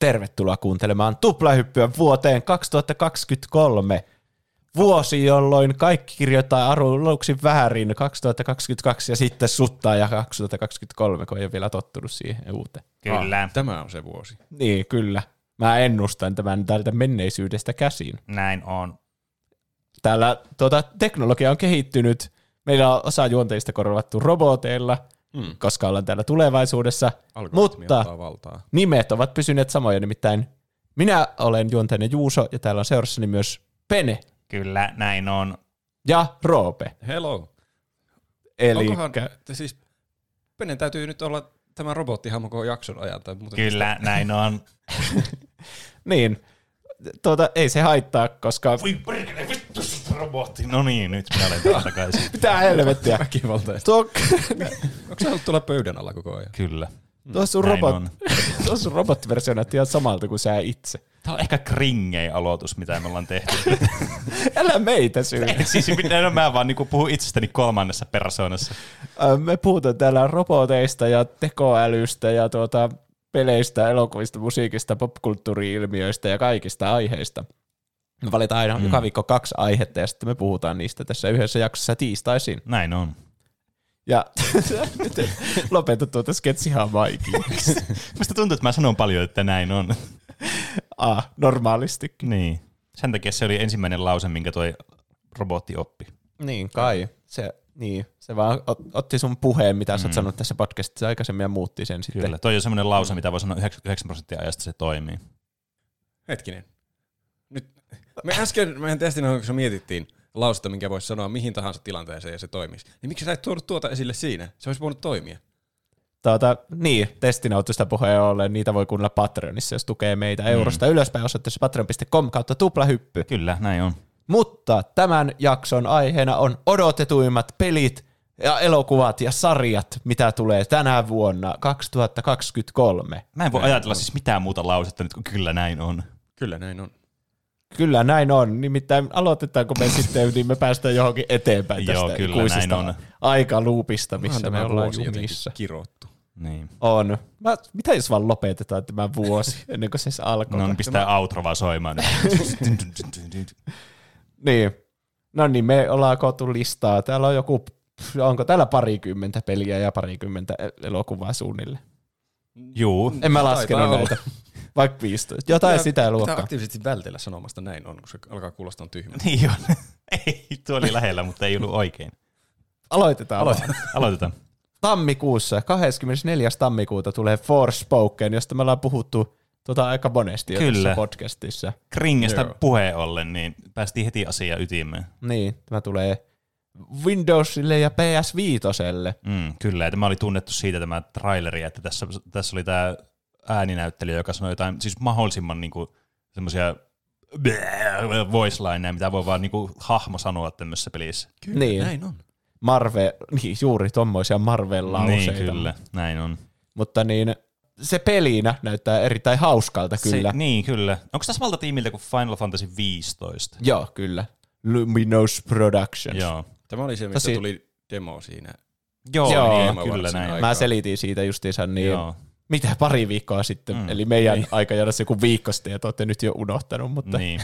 Tervetuloa kuuntelemaan Tuplahyppyä vuoteen 2023. Vuosi, jolloin kaikki kirjoittaa aluksi väärin 2022 ja sitten suttaa ja 2023, kun ei ole vielä tottunut siihen uuteen. Kyllä. Tämä on se vuosi. Niin, kyllä. Mä ennustan tämän tältä menneisyydestä käsin. Näin on. Täällä teknologia on kehittynyt. Meillä on osa juonteista korvattu roboteilla, koska ollaan täällä tulevaisuudessa. Mutta nimet ovat pysyneet samoja, nimittäin minä olen Juonteinen Juuso ja täällä on seurassani myös Pene. Kyllä, näin on. Ja Roope. Hello. Eli onkohan, siis Penen täytyy nyt olla tämä robottihamokon jakson ajan. Kyllä, näin on. Niin. Ei se haittaa, koska... Voi perkele, vittu se robotti. No niin, nyt minä olen taas takaisin. Mitä helvettiä. Väkivaltaista. Onko se ollut tuolla pöydän alla koko ajan? Kyllä. Tuossa sun robottiversio näytti ihan samalta kuin sä itse. Tämä on ehkä kringein aloitus, mitä me ollaan tehty. Älä meitä syy. Siis mä vaan niin puhun itsestäni kolmannessa persoonassa. Me puhutaan täällä roboteista ja tekoälystä ja peleistä, elokuvista, musiikista, popkulttuuri-ilmiöistä ja kaikista aiheista. Me valitaan aina joka viikko 2 aihetta ja sitten me puhutaan niistä tässä yhdessä jaksossa tiistaisin. Näin on. Ja lopetu tuota sketsihaa vaikeaksi. Musta tuntuu, että mä sanon paljon, että näin on. Normaalistikin. Niin. Sen takia se oli ensimmäinen lause, minkä toi robotti oppi. Niin kai. Se vaan otti sun puheen, mitä sä oot sanonut tässä podcastissa aikaisemmin ja muutti sen sitten. Kyllä, toi on semmoinen lause, mitä voi sanoa 99% ajasta se toimii. Hetkinen. Nyt. Me äsken testin, kun mietittiin lausta, minkä voisi sanoa mihin tahansa tilanteeseen ja se toimisi. Niin miksi sä et tuonut tuota esille siinä? Se olisi voinut toimia. Testinautusta puheen ollen, niitä voi kuunnella Patreonissa, jos tukee meitä eurosta ylöspäin osoitteessa patreon.com/tuplahyppy. Kyllä, näin on. Mutta tämän jakson aiheena on odotetuimmat pelit ja elokuvat ja sarjat, mitä tulee tänä vuonna 2023. Mä en voi ajatella siis mitään muuta lausetta nyt, kun kyllä näin on. Kyllä näin on. Kyllä näin on. Nimittäin aloitetaanko me sitten, niin me päästään johonkin eteenpäin tästä ikuisesta aikaluupista, missä me ollaan jumissa. Kirottu. Niin. On. Mitä jos vaan lopetetaan tämä vuosi ennen kuin se alkoi? No pistää outro vaan soimaan. Niin. No niin, me ollaan koottu listaa. Täällä on onko täällä 20 peliä ja 20 elokuvaa suunnille? Juu. En mä laskenut näitä. Vaikka 15. Jotain sitä luokkaa. Pitää aktiivisesti vältellä sanomasta näin on, kun se alkaa kuulostaa tyhmältä. Niin on. Ei, tuo oli lähellä, mutta ei ollut oikein. Aloitetaan. Tammikuussa, 24. tammikuuta tulee Forspoken, josta me ollaan puhuttu aika monesti jo tässä podcastissa. Kringestä puheen ollen, niin päästiin heti asiaan ytimeen. Niin, tämä tulee Windowsille ja PS5. Kyllä, ja tämä oli tunnettu siitä tämä traileri, että tässä oli tämä ääninäyttelijä, joka sanoi jotain siis mahdollisimman niinku semmoisia voice lineja, mitä voi vaan niinku hahmo sanoa tämmöisessä pelissä. Kyllä, niin. Näin on. Juuri tommoisia Marvel-lauseita. Niin, kyllä, näin on. Mutta niin, se pelinä näyttää erittäin hauskalta kyllä. Niin, kyllä. Onko se samalta tiimiltä kuin Final Fantasy 15? Joo, kyllä. Luminous Productions. Joo. Tämä oli se, mistä tuli demo siinä. Joo, kyllä näin. Aikaa. Mä selitin siitä justiinsa niin. Joo. Mitä pari viikkoa sitten, eli meidän aikajanassa joku viikko sitten, ja te olette nyt jo unohtanut, mutta... Niin.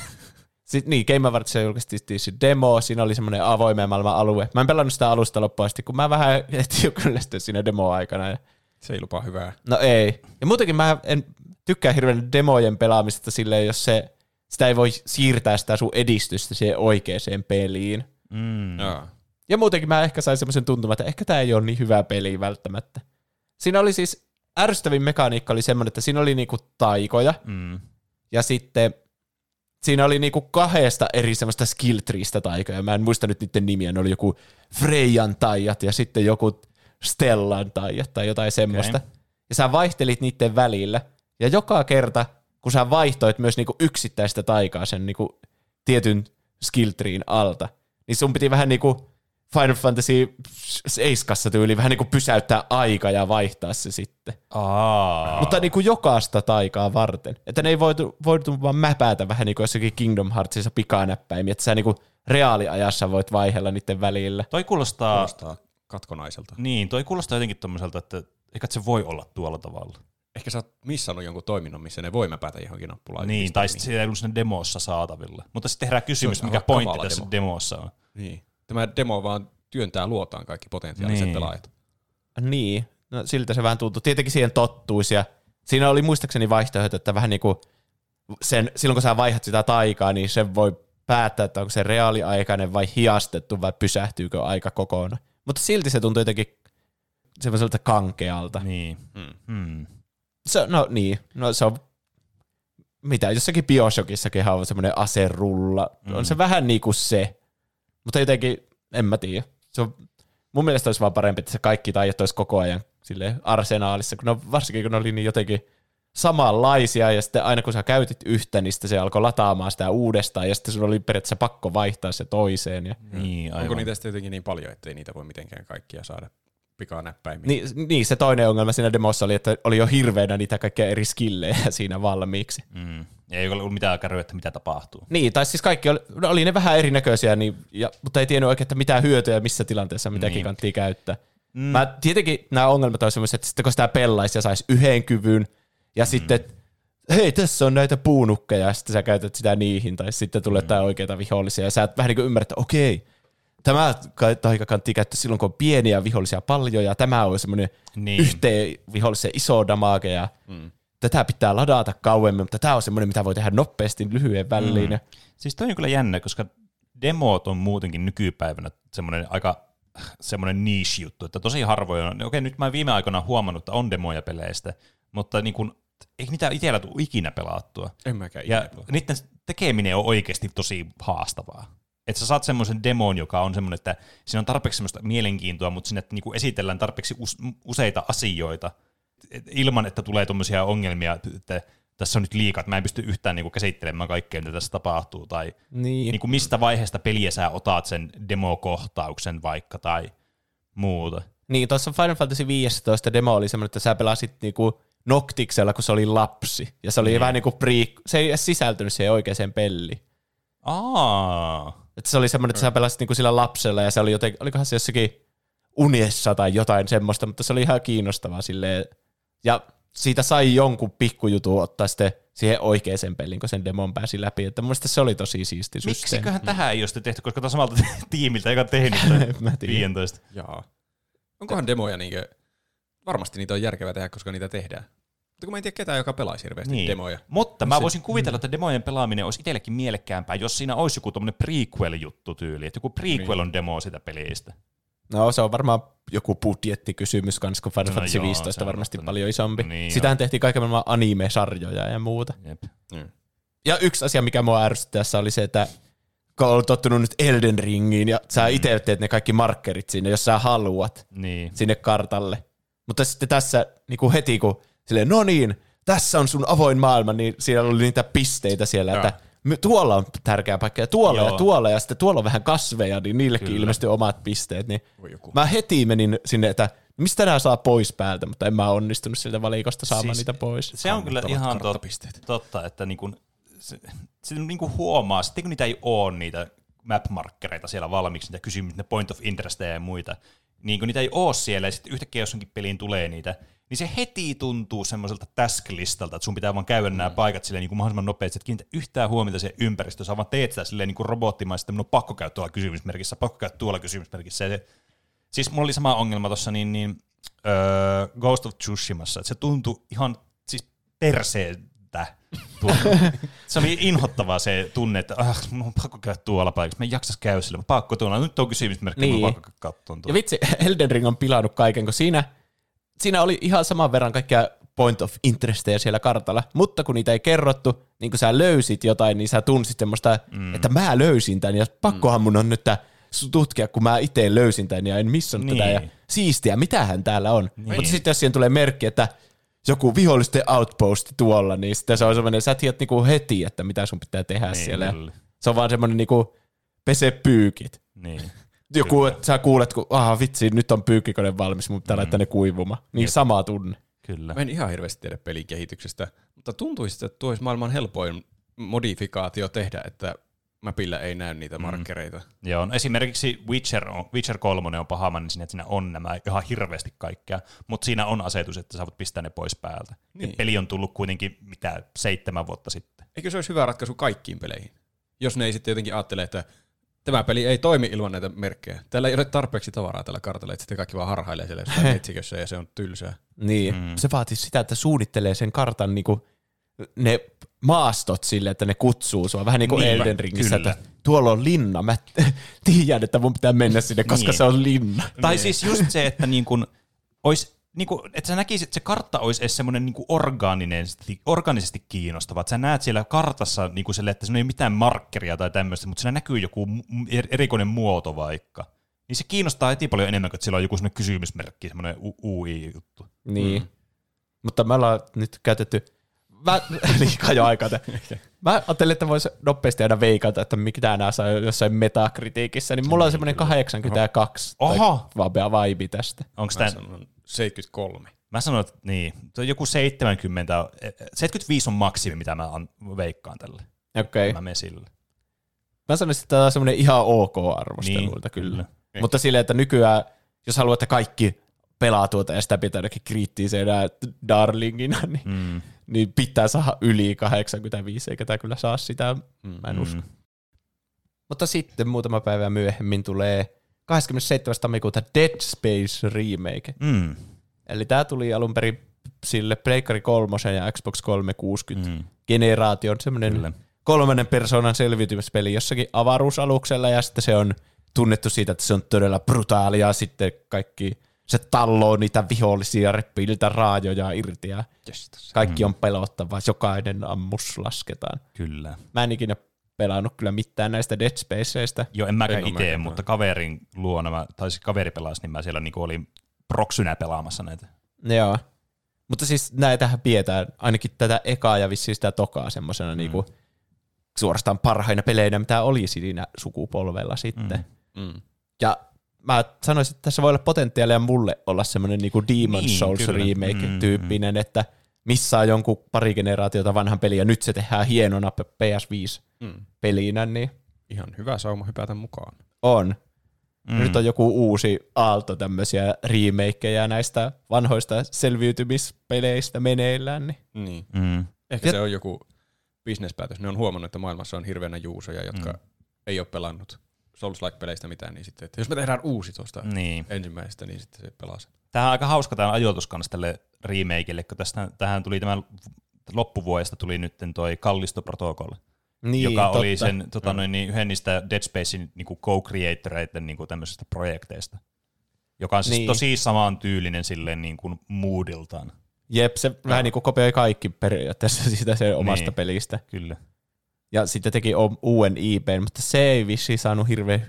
Sitten Game Awards julkaistiin se demo, siinä oli semmoinen avoimen maailman alue. Mä en pelannut sitä alusta loppuun asti, kun mä vähän etin jo kyllästyin siinä demo-aikana. Ja... Se ei lupaa hyvää. No ei. Ja muutenkin mä en tykkää hirveän demojen pelaamista silleen, jos sitä ei voi siirtää sitä sun edistystä siihen oikeaan peliin. Ja muutenkin mä ehkä sain semmoisen tuntuman, että ehkä tää ei ole niin hyvä peli välttämättä. Siinä oli siis... Ärsyttävin mekaniikka oli semmoinen, että siinä oli niinku taikoja, ja sitten siinä oli niinku 2 eri semmoista skill treeistä taikoja. Mä en muista nyt niiden nimiä, ne oli joku Freijan taijat ja sitten joku Stellan taijat tai jotain semmoista. Okay. Ja sä vaihtelit niiden välillä, ja joka kerta, kun sä vaihtoit myös niinku yksittäistä taikaa sen niinku tietyn skill treen alta, niin sun piti vähän niinku... Final Fantasy 7 tyyli vähän niin kuin pysäyttää aika ja vaihtaa se sitten. Mutta niin kuin jokaista taikaa varten. Että ne ei voitu vaan mäpätä vähän niin kuin jossakin Kingdom Heartsissa pikanäppäimiä, että sä niin kuin reaaliajassa voit vaihella niiden välillä. Toi kuulostaa katkonaiselta. Niin, toi kuulostaa jotenkin tommoselta, että eikä se voi olla tuolla tavalla. ehkä sä oot missannut jonkun toiminnon, missä ne voi mäpätä johonkin nappulaan. Niin, tai sitten se ei ollut sinne demossa saatavilla. Mutta sitten herää kysymys, mikä pointti tässä demossa on. Niin. Tämä demo vaan työntää luotaan kaikki potentiaaliset pelaajat. Niin, no, siltä se vähän tuntuu. Tietenkin siihen tottuisi. Ja siinä oli muistaakseni vaihtoehto, että vähän niin kuin sen, silloin kun sä vaihdat sitä taikaa, niin sen voi päättää, että onko se reaaliaikainen vai hiastettu vai pysähtyykö aika kokonaan. Mutta silti se tuntuu jotenkin semmoiselta kankealta. Niin. Mm. Se on, mitä jossakin Bioshokissakin on semmoinen aserulla. Mm. On se vähän niin kuin se, mutta jotenkin, en mä tiedä. Se on, mun mielestä olisi vaan parempi, että se kaikki taijat olisi koko ajan silleen arsenaalissa, kun on, varsinkin kun ne oli niin jotenkin samanlaisia, ja sitten aina kun sä käytit yhtä, niin se alkoi lataamaan sitä uudestaan, ja sitten sulla oli periaatteessa pakko vaihtaa se toiseen. Ja... Niin, onko niitä sitten jotenkin niin paljon, ettei niitä voi mitenkään kaikkia saada pikaa näppäimiin? Niin, se toinen ongelma siinä demossa oli, että oli jo hirveänä niitä kaikkia eri skillejä siinä valmiiksi. Mm. Ei ollut mitään kärryä, että mitä tapahtuu. Niin, tai siis kaikki oli ne vähän erinäköisiä, niin, mutta ei tiennyt oikein, että mitä hyötyä missä tilanteessa mitäkin kannattaa käyttää. Mm. Mä tietenkin nämä ongelmat on semmoiset, että sitten kun sitä pellaisi ja saisi yhden kyvyn, ja sitten, hei, tässä on näitä puunukkeja, ja sitten sä käytät sitä niihin, tai sitten tulee jotain oikeita vihollisia, ja sä et vähän niin kuin ymmärrä, että okei, tämä taika kannattaa käyttää silloin, kun on pieniä vihollisia paljon, ja tämä on semmoinen yhteen vihollisen iso damage, ja tätä pitää ladata kauemmin, mutta tämä on semmoinen, mitä voi tehdä nopeasti lyhyen väliin. Mm. Siis toi on kyllä jännä, koska demot on muutenkin nykypäivänä semmoinen aika semmoinen niche juttu, että tosi harvoin on, okei, nyt mä viime aikoina huomannut, että on demoja peleistä, mutta niin kun, ei mitään itsellä tule ikinä pelaattua. En mäkään ikinä. Ja niiden tekeminen on oikeasti tosi haastavaa. Että sä saat semmoisen demon, joka on semmoinen, että siinä on tarpeeksi semmoista mielenkiintoa, mutta sinne niinku esitellään tarpeeksi useita asioita, ilman että tulee tommosia ongelmia, että tässä on nyt liikaa, että mä en pysty yhtään niinku käsittelemään kaikkea, mitä tässä tapahtuu, tai niinku mistä vaiheesta peliä sä otat sen demokohtauksen vaikka, tai muuta. Niin, tuossa Final Fantasy 15 demo oli semmoinen, että sä pelasit niinku Noctiksella, kun se oli lapsi. Ja se oli vähän niin kuin se ei edes sisältynyt siihen oikeaan peliin. Että se oli semmoinen, että sä pelasit niin kuin sillä lapsella, ja se oli jotenkin, olikohan se jossakin unessa tai jotain semmoista, mutta se oli ihan kiinnostavaa silleen. Ja siitä sai jonkun pikkujutun ottaa sitten siihen oikeaan peliin, kun sen demon pääsi läpi. Että mun mielestä se oli tosi siisti systeemi. Miksiköhän tähän ei ole sitten tehty, koska tämä on samalta tiimiltä, joka on tehnyt tämän 15. Jaa. Onkohan demoja niinkö... Varmasti niitä on järkevää tehdä, koska niitä tehdään. Mutta kun mä en tiedä ketään, joka pelaisi hirveästi demoja. Mutta mä voisin kuvitella, että demojen pelaaminen olisi itsellekin mielekkäämpää, jos siinä olisi joku tommoinen prequel-juttu tyyli. Että joku prequel on demo sitä pelistä. No se on varmaan joku budjettikysymys kans, kun Final Fantasy 15 varmasti paljon isompi. Niin, sitähän tehtiin kaiken maailman anime-sarjoja ja muuta. Ja yksi asia, mikä mua ärsytti tässä oli se, että kun olet tottunut nyt Elden Ringiin ja sä itse teet ne kaikki markkerit sinne, jos sä haluat sinne kartalle. Mutta sitten tässä niin heti, kun silleen, no niin, tässä on sun avoin maailma, niin siellä oli niitä pisteitä siellä, että tuolla on tärkeä paikka, ja tuolla ja tuolla, ja sitten tuolla on vähän kasveja, niin niillekin ilmestyi omat pisteet. Niin mä heti menin sinne, että mistä nämä saa pois päältä, mutta en mä onnistunut sieltä valikosta saamaan siis niitä pois. Se on kyllä ihan totta, että niinku, se niinku huomaa, sitten kun niitä ei ole niitä map-markkereita siellä valmiiksi, niitä kysymyksiä, ne point of interesteja ja muita, niin kun niitä ei ole siellä, ja sitten yhtäkkiä jossakin peliin tulee niitä, niin se heti tuntuu semmoiselta task-listalta, että sun pitää vaan käydä nämä paikat silleen niin kuin mahdollisimman nopeasti, että kiinnitä yhtään huomiota siihen ympäristöön, sä vaan teet sitä silleen niin kuin robottimaisesti, että mun on pakko käydä tuolla kysymysmerkissä, Siis mulla oli sama ongelma tuossa Ghost of Tsushimassa, että se tuntui ihan siis perseeltä. Se on inhottavaa se tunne, että mun on pakko käydä tuolla paikassa, mä en jaksas käydä sillä, mä pakko tuolla, nyt on kysymysmerkki, mun on pakko katsoa. Ja vitsi, Elden Ring on pilannut kaiken, kun siinä oli ihan saman verran kaikkia point of interestejä siellä kartalla, mutta kun niitä ei kerrottu, niin kun sä löysit jotain, niin sä tunsit semmoista, että mä löysin tämän, ja pakkohan mun on nyt tutkia, kun mä itse löysin tämän, ja en missannut tätä, ja siistiä, mitähän täällä on. Niin. Mutta sitten jos siihen tulee merkki, että joku vihollisten outpost tuolla, niin sitten se on semmoinen, sä tiedät niinku heti, että mitä sun pitää tehdä siellä. Se on vaan semmoinen niinku pese pyykit. Niin. Joku, että sä kuulet, kun vitsi, nyt on pyykkikone valmis, mun pitää laittaa ne kuivumaan. Niin sama tunne. Kyllä. Mä en ihan hirveästi tiedä pelin kehityksestä, mutta tuntuisi, että tuo olisi maailman helpoin modifikaatio tehdä, että mapillä ei näy niitä markkereita. Joo, no esimerkiksi Witcher 3 on paha niin siinä on nämä ihan hirveästi kaikkea, mutta siinä on asetus, että sä voit pistää ne pois päältä. Niin. Peli on tullut kuitenkin 7 vuotta sitten. Eikö se olisi hyvä ratkaisu kaikkiin peleihin? Jos ne ei sitten jotenkin ajattele, että tämä peli ei toimi ilman näitä merkkejä. Täällä ei ole tarpeeksi tavaraa tällä kartalla, että sitten kaikki vaan harhailee siellä jossain etsikössä ja se on tylsää. Niin, se vaatii sitä, että suunnittelee sen kartan niinku ne maastot sille, että ne kutsuu sua. Vähän niin kuin Elden Ringissä, että tuolla on linna. Mä tiedän, että mun pitää mennä sinne, koska se on linna. Tai siis just se, että niinkun olisi... Niin kuin, että sä näkisit, että se kartta olisi edes semmoinen niin kuin orgaanisesti kiinnostava. Että sä näet siellä kartassa niin kuin sille, että se ei mitään markkeria tai tämmöistä, mutta siinä näkyy joku erikoinen muoto vaikka. Niin se kiinnostaa heti paljon enemmän, kun sillä on joku semmoinen kysymysmerkki, semmoinen UI-juttu. Niin. Mutta me ollaan nyt käytetty liikaa jo aikaa. Mä ajattelin, että voisi nopeasti aina veikata, että mitä nämä saa jossain metakritiikissä, niin mulla on semmoinen 82 tai vibe tästä. Onko tämä... 73. Mä sanon, että niin. Tuo joku 70. 75 on maksimi, mitä mä veikkaan tälle. Okei. Mä menen sille. Mä sanoisin, että tämä on semmoinen ihan ok arvostelulta kyllä. Mutta silleen, että nykyään, jos haluat, että kaikki pelaa tuota ja sitä pitää jotenkin kriittisenä darlingina, niin, niin pitää saada yli 85, eikä tämä kyllä saa sitä. Mä en usko. Mutta sitten muutama päivä myöhemmin tulee 27. tammikuuta Dead Space remake. Eli tää tuli alun perin sille Pleikkari 3 ja Xbox 360 generaation semmoinen 3. persoonan selviytymispeli jossakin avaruusaluksella ja sitten se on tunnettu siitä, että se on todella brutaalia sitten kaikki se talloo niitä vihollisia, reppii niitä raajoja irti ja kaikki on pelottavaa, jokainen ammus lasketaan. Kyllä. Mä en ikinä pelannut kyllä mitään näistä Dead Spaceista. Joo, en mäkään itse, mutta kaverin luona, tai siis kaveri pelasi, niin mä siellä niinku olin proksynä pelaamassa näitä. Joo, mutta siis näitähän pidetään ainakin tätä ekaa ja vissiin sitä tokaa semmoisena niinku suorastaan parhaina peleinä, mitä oli siinä sukupolvella sitten. Ja mä sanoisin, että tässä voi olla potentiaalia mulle olla semmoinen niinku Demon's Souls remake-tyyppinen, että missaa jonkun pari generaatiota vanhan peliä ja nyt se tehdään hienona PS5-pelinä. Niin ihan hyvä sauma hypätä mukaan. On. Nyt on joku uusi aalto tämmöisiä remakeja näistä vanhoista selviytymispeleistä meneillään. Niin. Ehkä se on joku bisnespäätös. Ne on huomannut, että maailmassa on hirveänä juusoja, jotka ei ole pelannut Souls-like-peleistä mitään, niin sitten, että jos me tehdään uusi tuosta ensimmäisestä, niin sitten se pelaa sen. Tämähän on aika hauska tämä ajoitus kanssa tälle remakeille, kun tähän tuli tämän loppuvuodesta tuli nyt toi Kallisto protokolla, niin, joka oli sen yhden niistä Dead Spacein niin co-creatoreiden niin tämmöisistä projekteista, joka on siis tosi samantyylinen silleen niin kuin moodiltaan. Jep, se vähän niin kuin kopioi kaikki periaatteessa siitä sen omasta pelistä. Kyllä. Ja sitten teki uuden IP:n, mutta se ei vissiin saanut hirveän...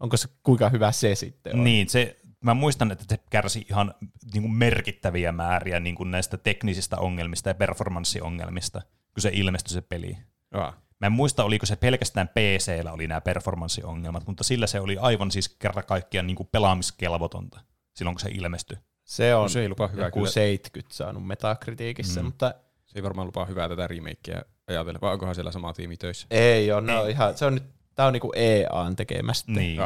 Onko se kuinka hyvä se sitten on? Niin, se... Mä muistan, että se kärsi ihan niin kuin merkittäviä määriä niin kuin näistä teknisistä ongelmista ja performanssiongelmista, kun se ilmestyi se peli. Mä en muista, oliko se pelkästään PC:llä oli nämä performanssiongelmat, mutta sillä se oli aivan siis kerran kaikkiaan niin kuin pelaamiskelvotonta silloin, kun se ilmestyi. Se on se ei lupaa hyvää, joku 70 saanut metakritiikissä, mutta... Se ei varmaan lupaa hyvää tätä remakeä ajatella, vaan onkohan siellä sama tiimi töissä? Ei ole, no ihan, se on nyt, tää on niinku EA:n tekemästä. Niin.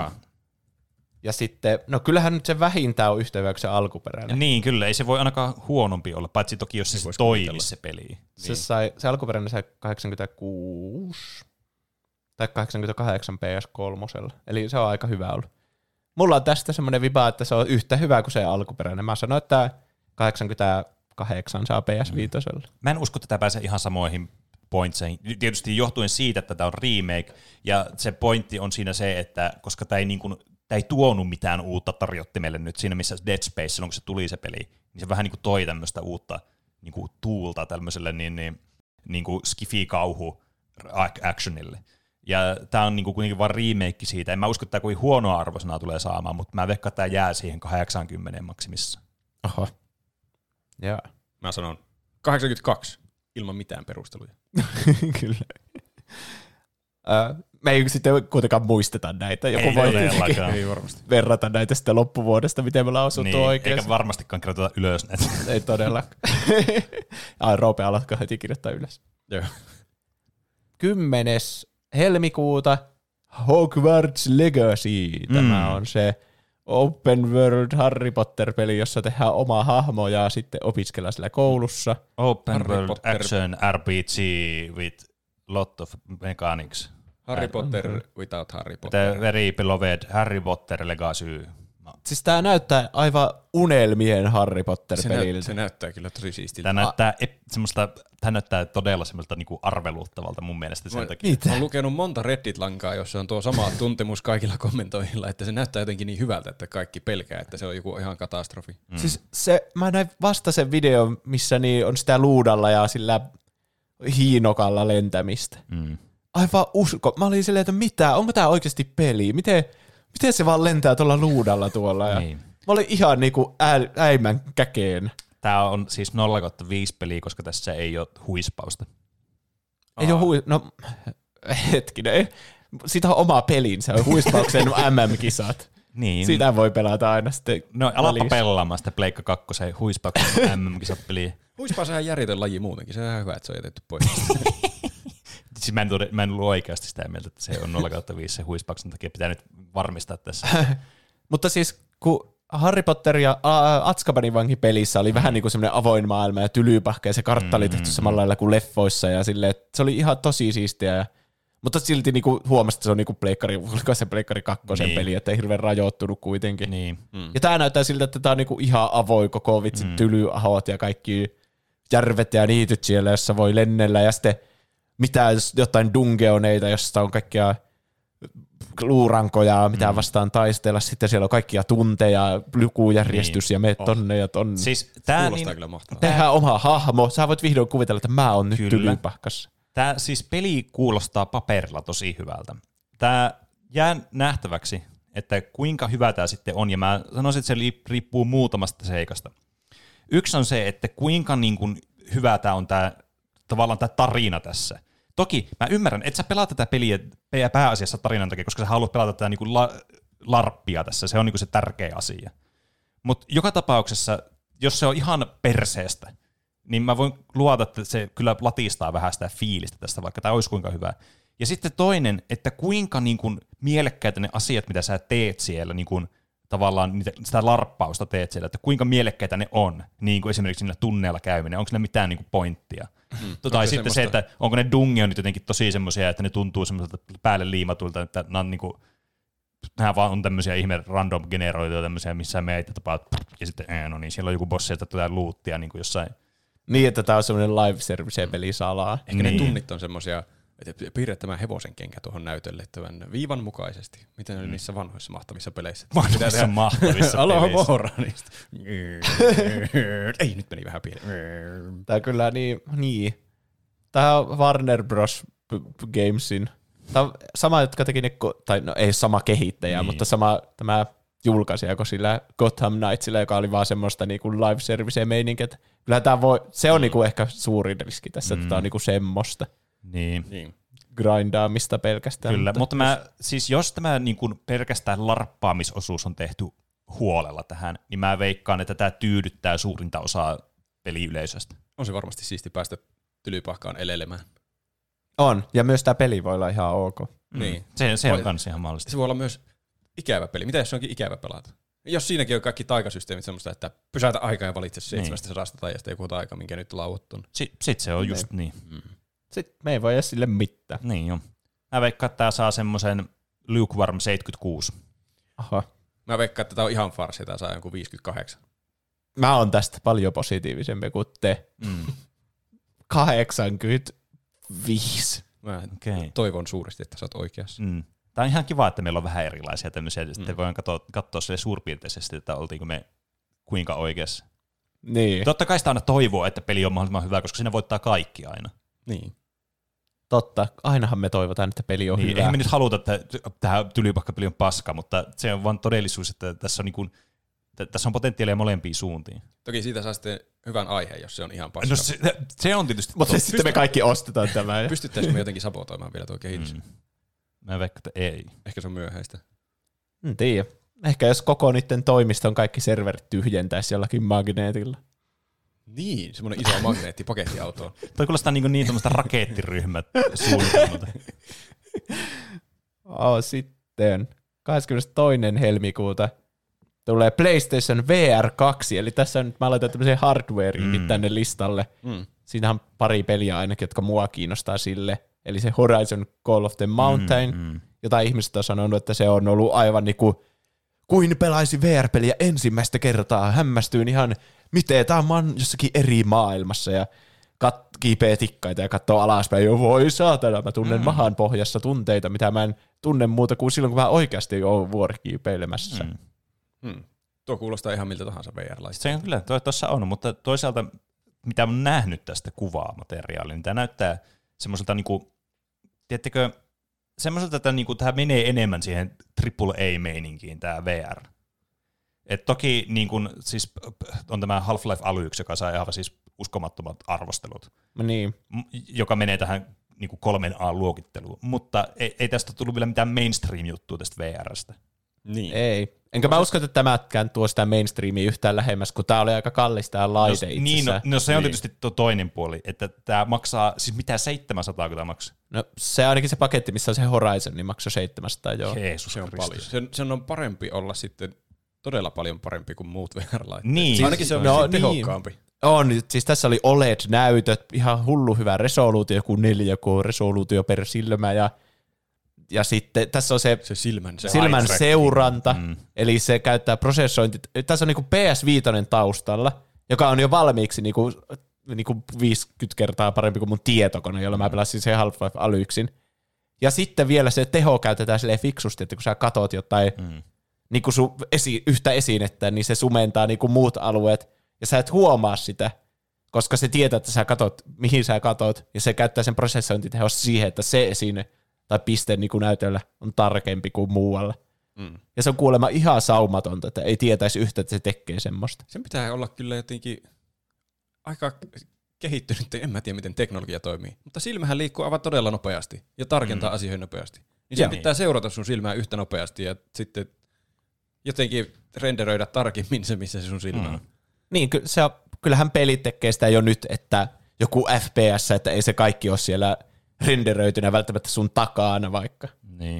Ja sitten, no kyllähän nyt se vähintään on yhtä hyvä kuin se alkuperäinen. Niin, kyllä. Ei se voi ainakaan huonompi olla, paitsi toki jos se toimii se peli. Niin. Se alkuperäinen sai 86 tai 88 PS3. Eli se on aika hyvä ollut. Mulla on tästä semmoinen viba, että se on yhtä hyvä kuin se alkuperäinen. Mä sanoin, että 88 saa PS5. Mä en usko, että tämä pääsee ihan samoihin pointseihin. Tietysti johtuen siitä, että tämä on remake. Ja se pointti on siinä se, että koska tämä ei niin kuin... Tämä ei tuonut mitään uutta tarjottimelle nyt siinä, missä Dead Space, silloin kun se tuli se peli, niin se vähän niin kuin toi tämmöistä uutta niin kuin tuulta tämmöiselle niin kuin skifi-kauhu actionille. Ja tämä on niin kuin kuitenkin vaan remake siitä. En mä usko, että tämä kuin huonoa arvosanaa tulee saamaan, mutta mä veikkaan, että tämä jää siihen 80 maksimissa. Aha. Joo. Mä sanon 82 ilman mitään perusteluja. Kyllä. Me ei sitten kuitenkaan muisteta näitä. Joku ei voi verrata näitä sitä loppuvuodesta, miten me ollaan osuttu oikein. Eikä varmastikaan kirjoiteta ylös näitä. Ei todellakaan. Roope, alatko heti kirjoittaa ylös? Joo. 10. helmikuuta Hogwarts Legacy. Tämä on se open world Harry Potter-peli, jossa tehdään oma hahmo ja sitten opiskellaan sillä koulussa. Open Harry world Potter. Action RPG with lot of mechanics. Harry Potter without Harry Potter. The very beloved Harry Potter Legacy. Siis tää näyttää aivan unelmien Harry Potter-peliltä. Se näyttää kyllä trisistiltä. Tää näyttää todella semmoista niinku arveluttavalta mun mielestä sen takia. Olen lukenut monta Reddit-lankaa, jossa on tuo sama tuntemus kaikilla kommentoijilla, että se näyttää jotenkin niin hyvältä, että kaikki pelkää, että se on joku ihan katastrofi. Siis mä näin vasta sen videon, missä niin on sitä luudalla ja sillä hiinokalla lentämistä. Aivan usko. Mä olin silleen, että mitä? Onko tää oikeasti peli? Miten se vaan lentää tuolla luudalla tuolla? Ja niin. Mä olin ihan niinku äimän käkeen. Tää on siis 0-5 peliä, koska tässä ei ole huispausta. Ei ole no hetkinen. Siitä on oma pelinsä, huispauksen MM-kisat. Niin. Sitä voi pelata aina sitten. No alappa pelaamaan sitä Pleikka 2 huispauksen MM-kisat peliä. Huispaus on järjetön laji muutenkin, se on ihan hyvä, että se on jätetty pois. Siis mä en ollut oikeasti sitä mieltä, että se on 0-5 se huispauksen takia. Pitää nyt varmistaa tässä. Mutta siis kun Harry Potter ja Azkabanin vanki pelissä oli vähän niin kuin semmoinen avoin maailma ja tylypahka ja se kartta oli tehty samalla lailla kuin leffoissa ja silleen, että se oli ihan tosi siistiä. Mutta silti niinku huomasi, että se on niinku Pleikkari 2 niin. peli, että ei hirveän rajoittunut kuitenkin. Niin. Ja tää näyttää siltä, että tää on niinku ihan avoin koko vitsit tylyahot ja kaikki järvet ja niityt siellä, jossa voi lennellä ja sitten mitä jotain dungeoneita, josta on kaikkia luurankoja, mitä vastaan taistella. Sitten siellä on kaikkia tunteja, lukujärjestys niin. ja meet tonne ja tonne. Siis tää niin, tehdään oma hahmo. Sä voit vihdoin kuvitella, että mä oon nyt tylypahkassa. Tää siis peli kuulostaa paperilla tosi hyvältä. Tää jää nähtäväksi, että kuinka hyvä tää sitten on. Ja mä sanoisin, että se riippuu muutamasta seikasta. Yksi on se, että kuinka niin kuin hyvä tää on tää, tavallaan tää tarina tässä. Toki mä ymmärrän, että sä pelaat tätä peliä pääasiassa tarinan takia, koska sä haluat pelata tätä niinku larppia tässä. Se on niinku se tärkeä asia. Mutta joka tapauksessa, jos se on ihan perseestä, niin mä voin luvata, että se kyllä latistaa vähän sitä fiilistä tästä, vaikka tämä olisi kuinka hyvä. Ja sitten toinen, että kuinka niinku mielekkäitä ne asiat, mitä sä teet siellä, niinku tavallaan sitä larppausta teet siellä, että kuinka mielekkäitä ne on, niin kuin esimerkiksi niillä tunneilla käyminen, onko ne mitään niinku pointtia. Tai sitten semmoista. Se, että onko ne dungeonit jotenkin tosi semmoisia, että ne tuntuu semmoiselta päälle liimatuilta, että nämä vaan on tämmöisiä ihme random generoituja tämmöisiä, missä meitä tapaa, ja sitten no niin, siellä on joku bossi, että tulee luuttia niin kuin jossain. Niin, että tämä on semmoinen live service peli salaa. Ehkä niin. Ne tunnit on semmoisia, että piirrä tämän hevosen kenkä tuohon näytölle tämän viivan mukaisesti. Miten ne oli niissä vanhoissa mahtavissa peleissä? Vanhoissa mahtavissa peleissä. Aloha vohraa niistä. Ei, nyt meni vähän pieleen. Tää kyllä niin. Tää on Warner Bros. Gamesin. Tää on sama, jotka teki ne, tai no ei sama kehittäjä, niin. mutta sama tämä julkaisija, kun sillä Gotham Knightsilla, joka oli vaan semmoista niinku live service meininkiä. Kyllä tää voi, se on niinku ehkä suurin riski tässä, että tää on niinku semmoista. Niin. Grindaamista pelkästään. Kyllä, mutta siis jos tämä niin kuin pelkästään larppaamisosuus on tehty huolella tähän, niin mä veikkaan, että tämä tyydyttää suurinta osaa peliyleisöstä. On se varmasti siisti päästä tylypahkaan elelemään. On, ja myös tämä peli voi olla ihan ok. Niin. Se on kans ihan mahdollista. Se voi olla myös ikävä peli. Mitä jos se onkin ikävä pelata? Jos siinäkin on kaikki taikasysteemit semmoista, että pysäytä aikaa ja valitse 700 tai josta joku aika, minkä nyt lauottun. Sitten se on just niin. Sitten me ei voi edes sille mitään. Niin joo. Mä veikkaan, että tää saa semmoisen lukewarm 76. Aha. Mä veikkaan, että tää on ihan farsi, tää saa joku 58. Mä oon tästä paljon positiivisempi kuin te. 85. Mä toivon suuresti, että sä oot oikeassa. Tää on ihan kiva, että meillä on vähän erilaisia tämmöisiä. Sitten voidaan katsoa sille suurpiirteisesti, että oltiinko me kuinka oikeassa. Niin. Totta kai sitä aina toivoa, että peli on mahdollisimman hyvä, koska siinä voittaa kaikki aina. Niin. Totta, ainahan me toivotaan, että peli on hyvä. Eihän me nyt haluta, että tämä tylypahkapeli on paska, mutta se on vaan todellisuus, että tässä on potentiaalia molempiin suuntiin. Toki siitä saa sitten hyvän aiheen, jos se on ihan paska. No se on tietysti. Mutta sitten me kaikki ostetaan tämä. Pystyttäisikö me jotenkin sabotoimaan vielä tuo kehitys? Mä veikkaan, että ei. Ehkä se on myöhäistä. En tiedä. Ehkä jos koko niiden toimiston kaikki serverit tyhjentäisi jollakin magneetilla. Niin, semmoinen iso magneettipaketti autoon. Toi kuulostaa niin tommoista rakettiryhmät suunnitelmalta. Sitten 22. helmikuuta tulee PlayStation VR 2, eli tässä nyt mä laitan tämmöisen hardwareinkin tänne listalle. Siinä on pari peliä ainakin, jotka mua kiinnostaa sille. Eli se Horizon Call of the Mountain, jota ihmiset on sanonut, että se on ollut aivan niin kuin pelaisin VR-peliä ensimmäistä kertaa. Hämmästyin ihan, miten tämä on jossakin eri maailmassa ja kiipee tikkaita ja katsoo alaspäin. Jo voi saatana, mä tunnen mahan pohjassa tunteita, mitä mä en tunne muuta kuin silloin, kun mä oikeasti oon vuorikiipeilemässä. Tuo kuulostaa ihan miltä tahansa VR-laista. Se on kyllä, tuossa on, mutta toisaalta mitä olen nähnyt tästä kuvaamateriaalia, niin tämä näyttää semmoiselta, niinku, tiedättekö, semmoiselta, että niinku, tämä menee enemmän siihen AAA-meininkiin, tämä VR. Et toki niin kun, siis, on tämä Half-Life Alyx, joka saa aivan siis uskomattomat arvostelut, niin. Joka menee tähän niin kuin 3A-luokitteluun, mutta ei tästä tullut vielä mitään mainstream-juttua tästä VRstä. Niin. Ei. Enkä mä usko, että tämäkään tuo sitä mainstreamia yhtään lähemmäs, kun tää oli aika kallis tää laite itse asiassa. No se on tietysti tuo toinen puoli, että tää maksaa, siis mitä 700, kun tää maksaa? No se ainakin se paketti, missä on se Horizon, niin maksoi 700, joo. Jeesus se on paljon. Sen on parempi olla sitten todella paljon parempi kuin muut VR-laitteet. Niin. Siis, ainakin se on tehokkaampi. Niin. On, siis tässä oli OLED-näytöt, ihan hullu hyvä resoluutio, joku 4K-resoluutio per silmä, ja sitten tässä on se silmän seuranta, eli se käyttää prosessointi. Tässä on niinku PS Viitonen taustalla, joka on jo valmiiksi niinku 50 kertaa parempi kuin mun tietokone, jolla mä pelasin sen Half-Life Alyxin. Ja sitten vielä se teho käytetään silleen fiksusti, että kun sä katot jotain niinku yhtä esinettä, niin se sumentaa niinku muut alueet, ja sä et huomaa sitä, koska se tietää, että sä katot, mihin sä katot, ja se käyttää sen prosessointiteho siihen, että se esine tai piste niin kuin näytöllä on tarkempi kuin muualla. Ja se on kuulemma ihan saumatonta, että ei tietäisi yhtä, että se tekee semmoista. Sen pitää olla kyllä jotenkin aika kehittynyt, en mä tiedä miten teknologia toimii, mutta silmähän liikkuu aivan todella nopeasti ja tarkentaa asioihin nopeasti. Niin sen pitää seurata sun silmää yhtä nopeasti ja sitten jotenkin renderöidä tarkemmin se, missä se sun silmä on. Niin, kyllähän pelit tekee sitä jo nyt, että joku FPS, että ei se kaikki ole siellä renderöitynä välttämättä sun takana vaikka.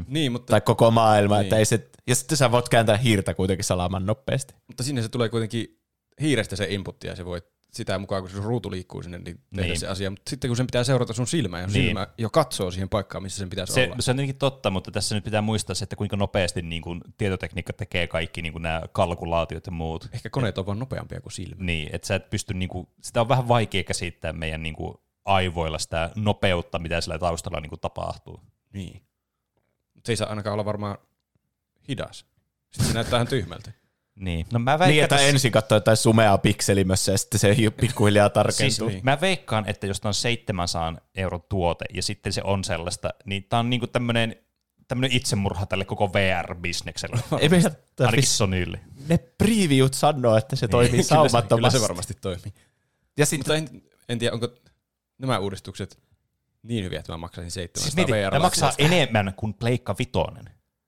Niin, mutta tai koko maailma. Niin. Että ei se, ja sitten sä voit kääntää hiirtä kuitenkin salaman nopeasti. Mutta sinne se tulee kuitenkin hiirestä se inputti ja se voi sitä mukaan, kun sun ruutu liikkuu sinne, niin tehdä se asia. Mutta sitten kun sen pitää seurata sun silmää, ja silmä jo katsoo siihen paikkaan, missä sen pitäisi olla. Se on tietenkin totta, mutta tässä nyt pitää muistaa se, että kuinka nopeasti niin kun tietotekniikka tekee kaikki niin kun nämä kalkulaatiot ja muut. Ehkä koneet on vaan nopeampia kuin silmä. Niin, että sä et pysty, niin kun, sitä on vähän vaikea käsittää meidän niin kun aivoilla sitä nopeutta, mitä sillä taustalla niin kun tapahtuu. Niin. Se ei saa ainakaan olla varmaan hidas. Sitten se näyttää ihan tyhmältä. Niin, no mä väitän, että ensin katsoo jotain sumeaa pikselimössä ja sitten se pikkuhiljaa tarkentuu. Siis, mä veikkaan, että jos tämä on 700 € tuote ja sitten se on sellaista, niin tämä on niinku tämmöinen itsemurha tälle koko VR-bisnekselle. Ainakin Sonylle. Ne previewt sanoo, että se toimii saumattomasti. Kyllä se varmasti toimii. Ja mutta en tiedä, onko nämä uudistukset niin hyviä, että mä maksaisin 700 siis VR. Tämä maksaa enemmän kuin Pleikka Vitoinen.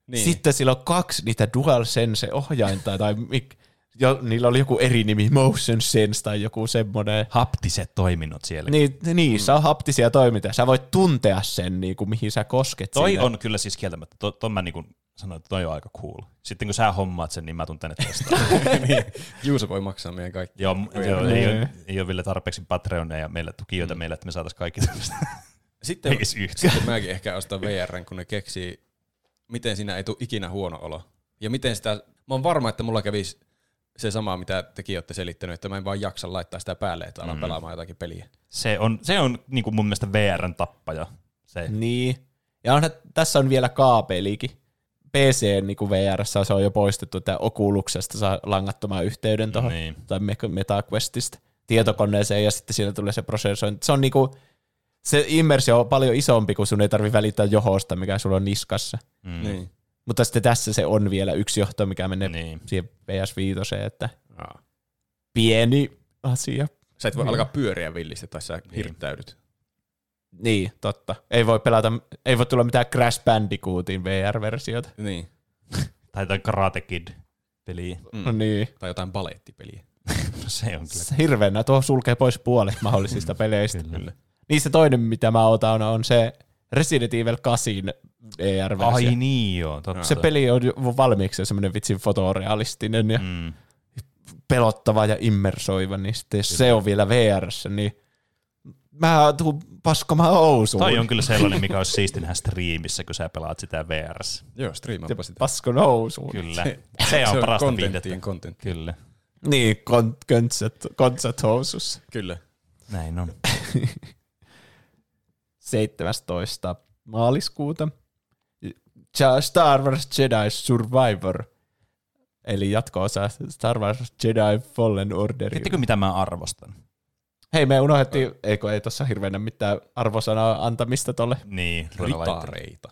Niin. Sitten sillä on 2 niitä DualSense-ohjainta, tai niillä oli joku eri nimi, Motion Sense tai joku semmoinen. Haptiset toiminnot siellä. Niissä on haptisia toimintoja. Sä voit tuntea sen, niin kuin, mihin sä kosket. Toi siinä on kyllä siis kieltämättä. Tuon mä niin kuin sanoin, että toi on aika cool. Sitten kun sä hommaat sen, niin mä tunnen tästä. Juuso voi maksaa meidän kaikki. Joo, ei ole vielä tarpeeksi Patreoneja ja meillä tukijoita meillä, että me saataisiin kaikki tämmöistä. Sitten mäkin ehkä ostan VR:n, kun ne keksii, miten siinä ei tule ikinä huono olo. Ja miten sitä, mä oon varma, että mulla kävisi se sama, mitä tekin olette selittänyt, että mä en vaan jaksa laittaa sitä päälle, että alan pelaamaan jotakin peliä. Se on niin kuin mun mielestä VR:n tappaja. Se. Niin. Ja onhan, tässä on vielä kaapelikin. PC niin kuin VR:ssä se on jo poistettu, tämä Oculuksesta saa langattoman yhteyden tuohon, tai MetaQuestista tietokoneeseen, ja sitten siinä tulee se prosessointi. Se on niinku se immersio on paljon isompi, kun sun ei tarvitse välittää johosta, mikä sulla on niskassa. Niin. Mutta sitten tässä se on vielä yksi johto, mikä menee siihen PS5, että pieni asia. Sä et voi alkaa pyöriä villistä, tai sä hirttäydyt. Niin, totta. Ei voi tulla mitään Crash Bandicootin VR-versiota. Niin. Tai jotain Karate Kid-peliä. No niin. Tai jotain balettipeliä. No se on kyllä. Hirveänä, tuo sulkee pois puolet mahdollisista peleistä. Kyllä. Niin se toinen, mitä mä otan, on se Resident Evil 8 VR-versio. Ai niin joo, totta. Se peli on valmiiksi semmoinen vitsin fotorealistinen ja pelottava ja immersoiva, niin sitten jos se on vielä VR:ssä, niin mä tuun paskomaan housuun. Toi on kyllä sellainen, mikä olisi siisti nähdä striimissä, kun sä pelaat sitä VR:ssä. Joo, striimaanpa sitä. Paskon housuun. Kyllä. Se on parasta viitettä. Kontenttiin. Kyllä. Niin, kontsat housussa. Kyllä. Näin on. 17. maaliskuuta. Star Wars Jedi Survivor. Eli jatko-osa Star Wars Jedi Fallen Order. Tiedätkö mitä mä arvostan? Hei, me unohdettiin, eikö ei tossa hirveänä mitään arvosanaa antamista tolle? Niin, ritareita.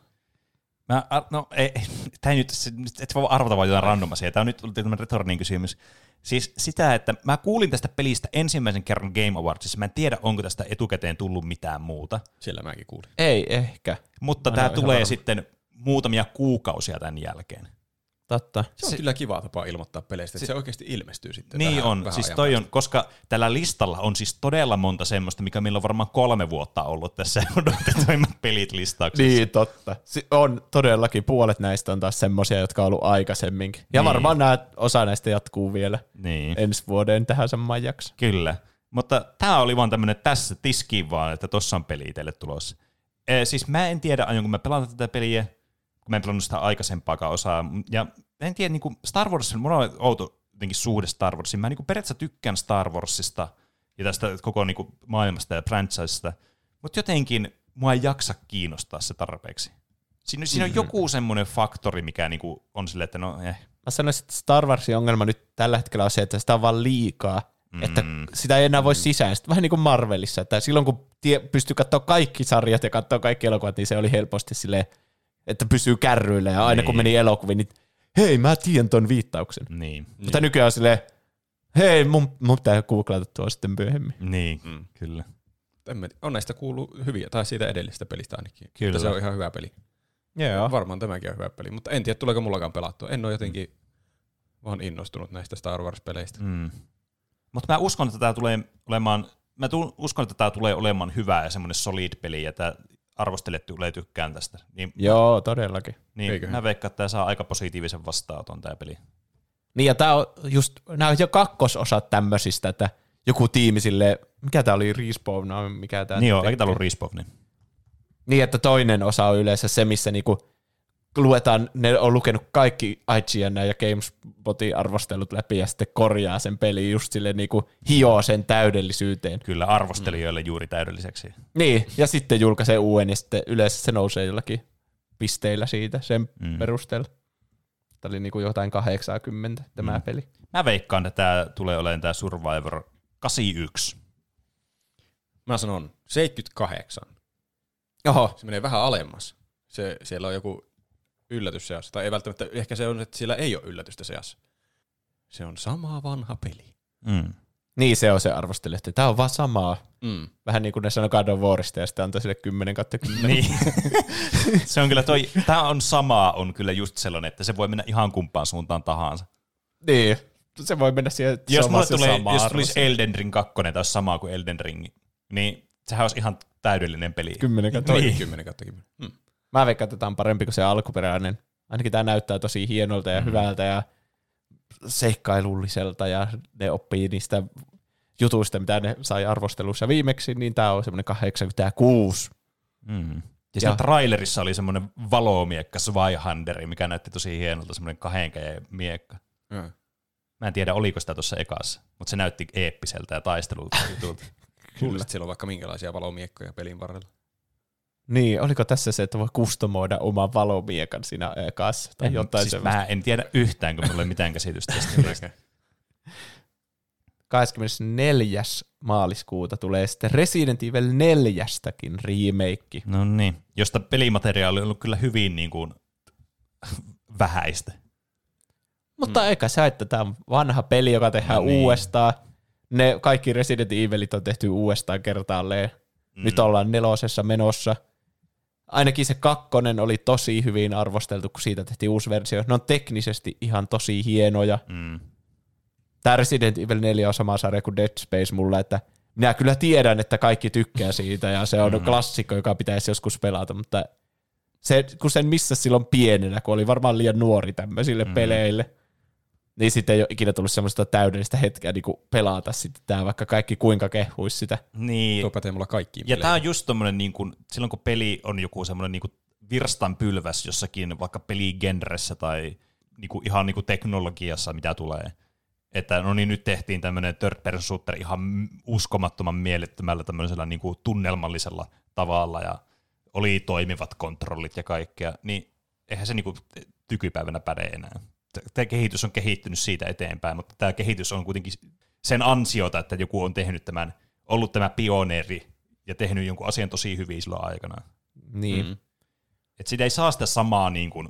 Tää ei nyt, et voi arvota vaan jotain randomaisia. Tää on nyt tämmöinen retornin kysymys. Siis sitä, että mä kuulin tästä pelistä ensimmäisen kerran Game Awardsissa. Mä en tiedä, onko tästä etukäteen tullut mitään muuta. Siellä mäkin kuulin. Ei ehkä. Mutta tää tulee sitten muutamia kuukausia tämän jälkeen. Totta. Se on kyllä kiva tapa ilmoittaa peleistä, että se oikeasti ilmestyy sitten. Niin vähän, on, vähän siis toi on, koska tällä listalla on siis todella monta semmoista, mikä meillä on varmaan 3 vuotta ollut tässä odotetuimmat pelit listauksessa. Niin, totta. On todellakin, puolet näistä on taas semmoisia, jotka on ollut aikaisemminkin. Ja varmaan osa näistä jatkuu vielä ensi vuoden tähän samaan jaksoon. Kyllä, mutta tämä oli vaan tämmöinen tässä tiskiin vaan, että tossa on peli teille tulossa. Siis mä en tiedä, aion kun mä pelaan tätä peliä, mä en pelannut sitä aikaisempaakaan osaa, ja en tiedä, niin Star Wars, mun on outo jotenkin suhde Star Warsiin, mä niin periaatteessa tykkään Star Warsista ja tästä koko niin maailmasta ja franchisesta, mutta jotenkin mua ei jaksa kiinnostaa se tarpeeksi. Siinä on joku semmoinen faktori, mikä niin on silleen, että no Mä sanoisin, että Star Warsin ongelma nyt tällä hetkellä on se, että sitä on vaan liikaa, että sitä ei enää voi sisäistä. Vähän niin kuin Marvelissa, että silloin kun pystyy katsoa kaikki sarjat ja katsoa kaikki elokuvat, niin se oli helposti silleen, että pysyy kärryillä ja aina kun meni elokuviin, niin hei, mä tiedän ton viittauksen. Niin. Mutta nykyään on silleen, hei, mun pitää googlata tuo sitten myöhemmin. Niin, kyllä. On näistä kuullut hyviä, tai siitä edellisestä pelistä ainakin. Kyllä. Mutta se on ihan hyvä peli. Joo. Varmaan tämäkin on hyvä peli, mutta en tiedä, tuleeko mullakaan pelattua. En ole jotenkin vaan innostunut näistä Star Wars-peleistä. Mutta mä uskon, että tämä tulee olemaan hyvä ja semmoinen solid peli, ja tämä arvostelet tulee tykkään tästä. Niin, joo, todellakin. Niin, eiköhän. Mä veikkaan, että tämä saa aika positiivisen vastaanoton tämä peli. Niin, ja tämä on just, nämä on jo kakkososa tämmöisistä, että joku tiimi silleen, mikä tämä oli, Respawn? No, mikä tämä niin on, eikä tämä ollut Respawn. Niin, että toinen osa on yleensä se, missä niinku luetaan, ne on lukenut kaikki IGN ja GameSpotin arvostelut läpi ja sitten korjaa sen peli just silleen niinku hioo sen täydellisyyteen. Kyllä, arvostelijoille juuri täydelliseksi. Niin, ja sitten julkaisee uuden ja sitten yleensä se nousee jollakin pisteillä siitä sen perusteella. Tämä oli niinku jotain 80 tämä peli. Mä veikkaan, että tämä tulee olemaan tämä Survivor 81. Mä sanon 78. Oho. Se menee vähän alemmas. Siellä on joku yllätys seassa. Tai ei välttämättä, ehkä se on, että sillä ei ole yllätystä seassa. Se on sama vanha peli. Niin se on se arvostelu, että tämä on vaan samaa. Vähän niin kuin ne sanoi God of Warista ja sitten antoi sille 10/10. Niin. Se on kyllä toi, tämä on samaa on kyllä just sellainen, että se voi mennä ihan kumpaan suuntaan tahansa. Niin, se voi mennä siihen samaan. Jos tulisi Elden Ring 2, tämä olisi samaa kuin Elden Ring, niin sehän olisi ihan täydellinen peli. 10/10. Mä veikkaan, että tämä on parempi kuin se alkuperäinen. Ainakin tämä näyttää tosi hienolta ja hyvältä ja seikkailulliselta ja ne oppii niistä jutuista, mitä ne sai arvostelussa viimeksi, niin tämä on semmoinen 86. Ja siinä trailerissa oli semmoinen valomiekka Zweihanderi, mikä näytti tosi hienolta, semmoinen 2 käden miekka. Mä en tiedä, oliko sitä tuossa ekassa, mutta se näytti eeppiseltä ja taistelulta jutulta. Kyllä, siellä on vaikka minkälaisia valomiekkoja pelin varrella. Niin, oliko tässä se, että voi kustomoida oman valomiekan siinä kanssa? Tai jotain siis mä en tiedä yhtään, kun mulla ei mitään käsitystä tästä. 24. maaliskuuta tulee sitten Resident Evil 4:stäkin remake. No niin, josta pelimateriaali on ollut kyllä hyvin niin kuin vähäistä. Mutta eikä se, että tämä on vanha peli, joka tehdään uudestaan. Ne kaikki Resident Evilit on tehty uudestaan kertaalleen. Nyt ollaan 4:ssa menossa. Ainakin se 2 oli tosi hyvin arvosteltu, kun siitä tehtiin uusi versio. Ne on teknisesti ihan tosi hienoja. Tämä Resident Evil 4 on sama sarja kuin Dead Space mulla, että minä kyllä tiedän, että kaikki tykkää siitä, ja se on klassikko, joka pitäisi joskus pelata, mutta Se, kun sen missasi silloin pienenä, kun oli varmaan liian nuori tämmöisille peleille, niin sitten ei ole ikinä tullut semmoista täydellistä hetkeä niin kuin pelata sitten tämä, vaikka kaikki kuinka kehuisi sitä. Niin. Tuo pätee mulla kaikkiin peleihin. Ja tämä on just tommoinen, niin kuin, silloin kun peli on joku semmoinen niin kuin virstanpylväs jossakin vaikka peligenressä tai niin kuin, ihan niin kuin teknologiassa, mitä tulee. Että no niin, nyt tehtiin tämmöinen third person shooter ihan uskomattoman mielettömällä tämmöisellä niin kuin tunnelmallisella tavalla ja oli toimivat kontrollit ja kaikkea, niin eihän se niinku tykypäivänä päde enää. Tämä kehitys on kehittynyt siitä eteenpäin, mutta tämä kehitys on kuitenkin sen ansiota, että joku on tehnyt tämän, ollut tämä pioneeri ja tehnyt jonkun asian tosi hyvin silloin aikanaan. Niin. Että siitä ei saa sitä samaa, niin kuin,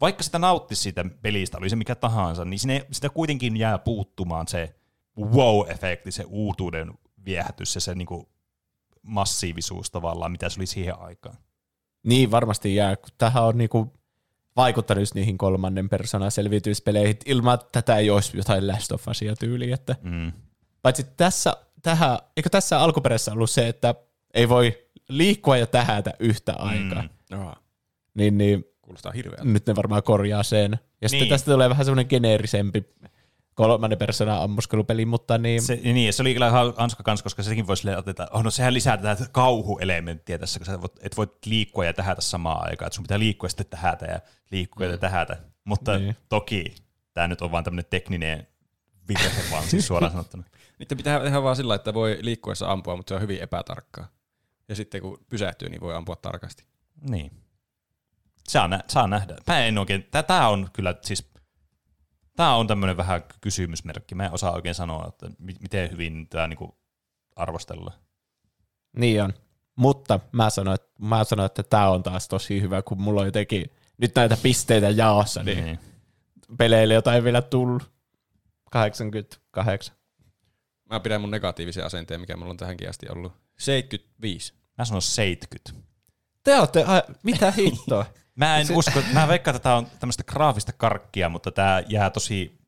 vaikka sitä nauttisi siitä pelistä, oli se mikä tahansa, niin sitä kuitenkin jää puuttumaan se wow-efekti, se uutuuden viehätys ja se niinku massiivisuus tavallaan, mitä se oli siihen aikaan. Niin, varmasti jää. Tähän on niinku vaikuttanut niihin kolmannen persoonan selviytymispeleihin. Ilman tätä ei olisi jotain Last of Usia tyyliä. Paitsi eikö tässä alkuperässä ollut se, että ei voi liikkua ja tähätä yhtä aikaa. Niin, kuulostaa hirveältä. Nyt ne varmaan korjaa sen. Ja niin. Sitten tästä tulee vähän semmoinen geneerisempi kolmannen persoonan ammuskelupeli, mutta niin... Se oli kyllä hanska kanssa, koska sekin voisi oteta, no sehän lisää tätä kauhuelementtiä tässä, kun sä voit liikkua ja tähätä samaan aikaan, että sun pitää liikkua ja sitten tähätä ja liikkua ja tähätä. Mutta toki tämä nyt on vaan tämmöinen tekninen virhe vaan siis suoraan sanottuna. Niitä pitää tehdä vaan sillä, että voi liikkuessa ampua, mutta se on hyvin epätarkkaa. Ja sitten kun pysähtyy, niin voi ampua tarkasti. Niin. Saa nähdä. Tämä on kyllä siis... Tämä on tämmöinen vähän kysymysmerkki. Mä en osaa oikein sanoa, että miten hyvin tämä niinku arvostellaan. Niin on. Mutta mä sanoin, että tämä on taas tosi hyvä, kun mulla on jotenkin nyt näitä pisteitä jaossa, niin peleille jotain vielä tullut. 88. Mä pidän mun negatiivisen asenteen, mikä mulla on tähänkin asti ollut. 75. Mä sanon 70. Te ootte... Mitä hittoa? Mä en usko, mä veikkaan, että tää on tämmöistä graafista karkkia, mutta tää jää tosi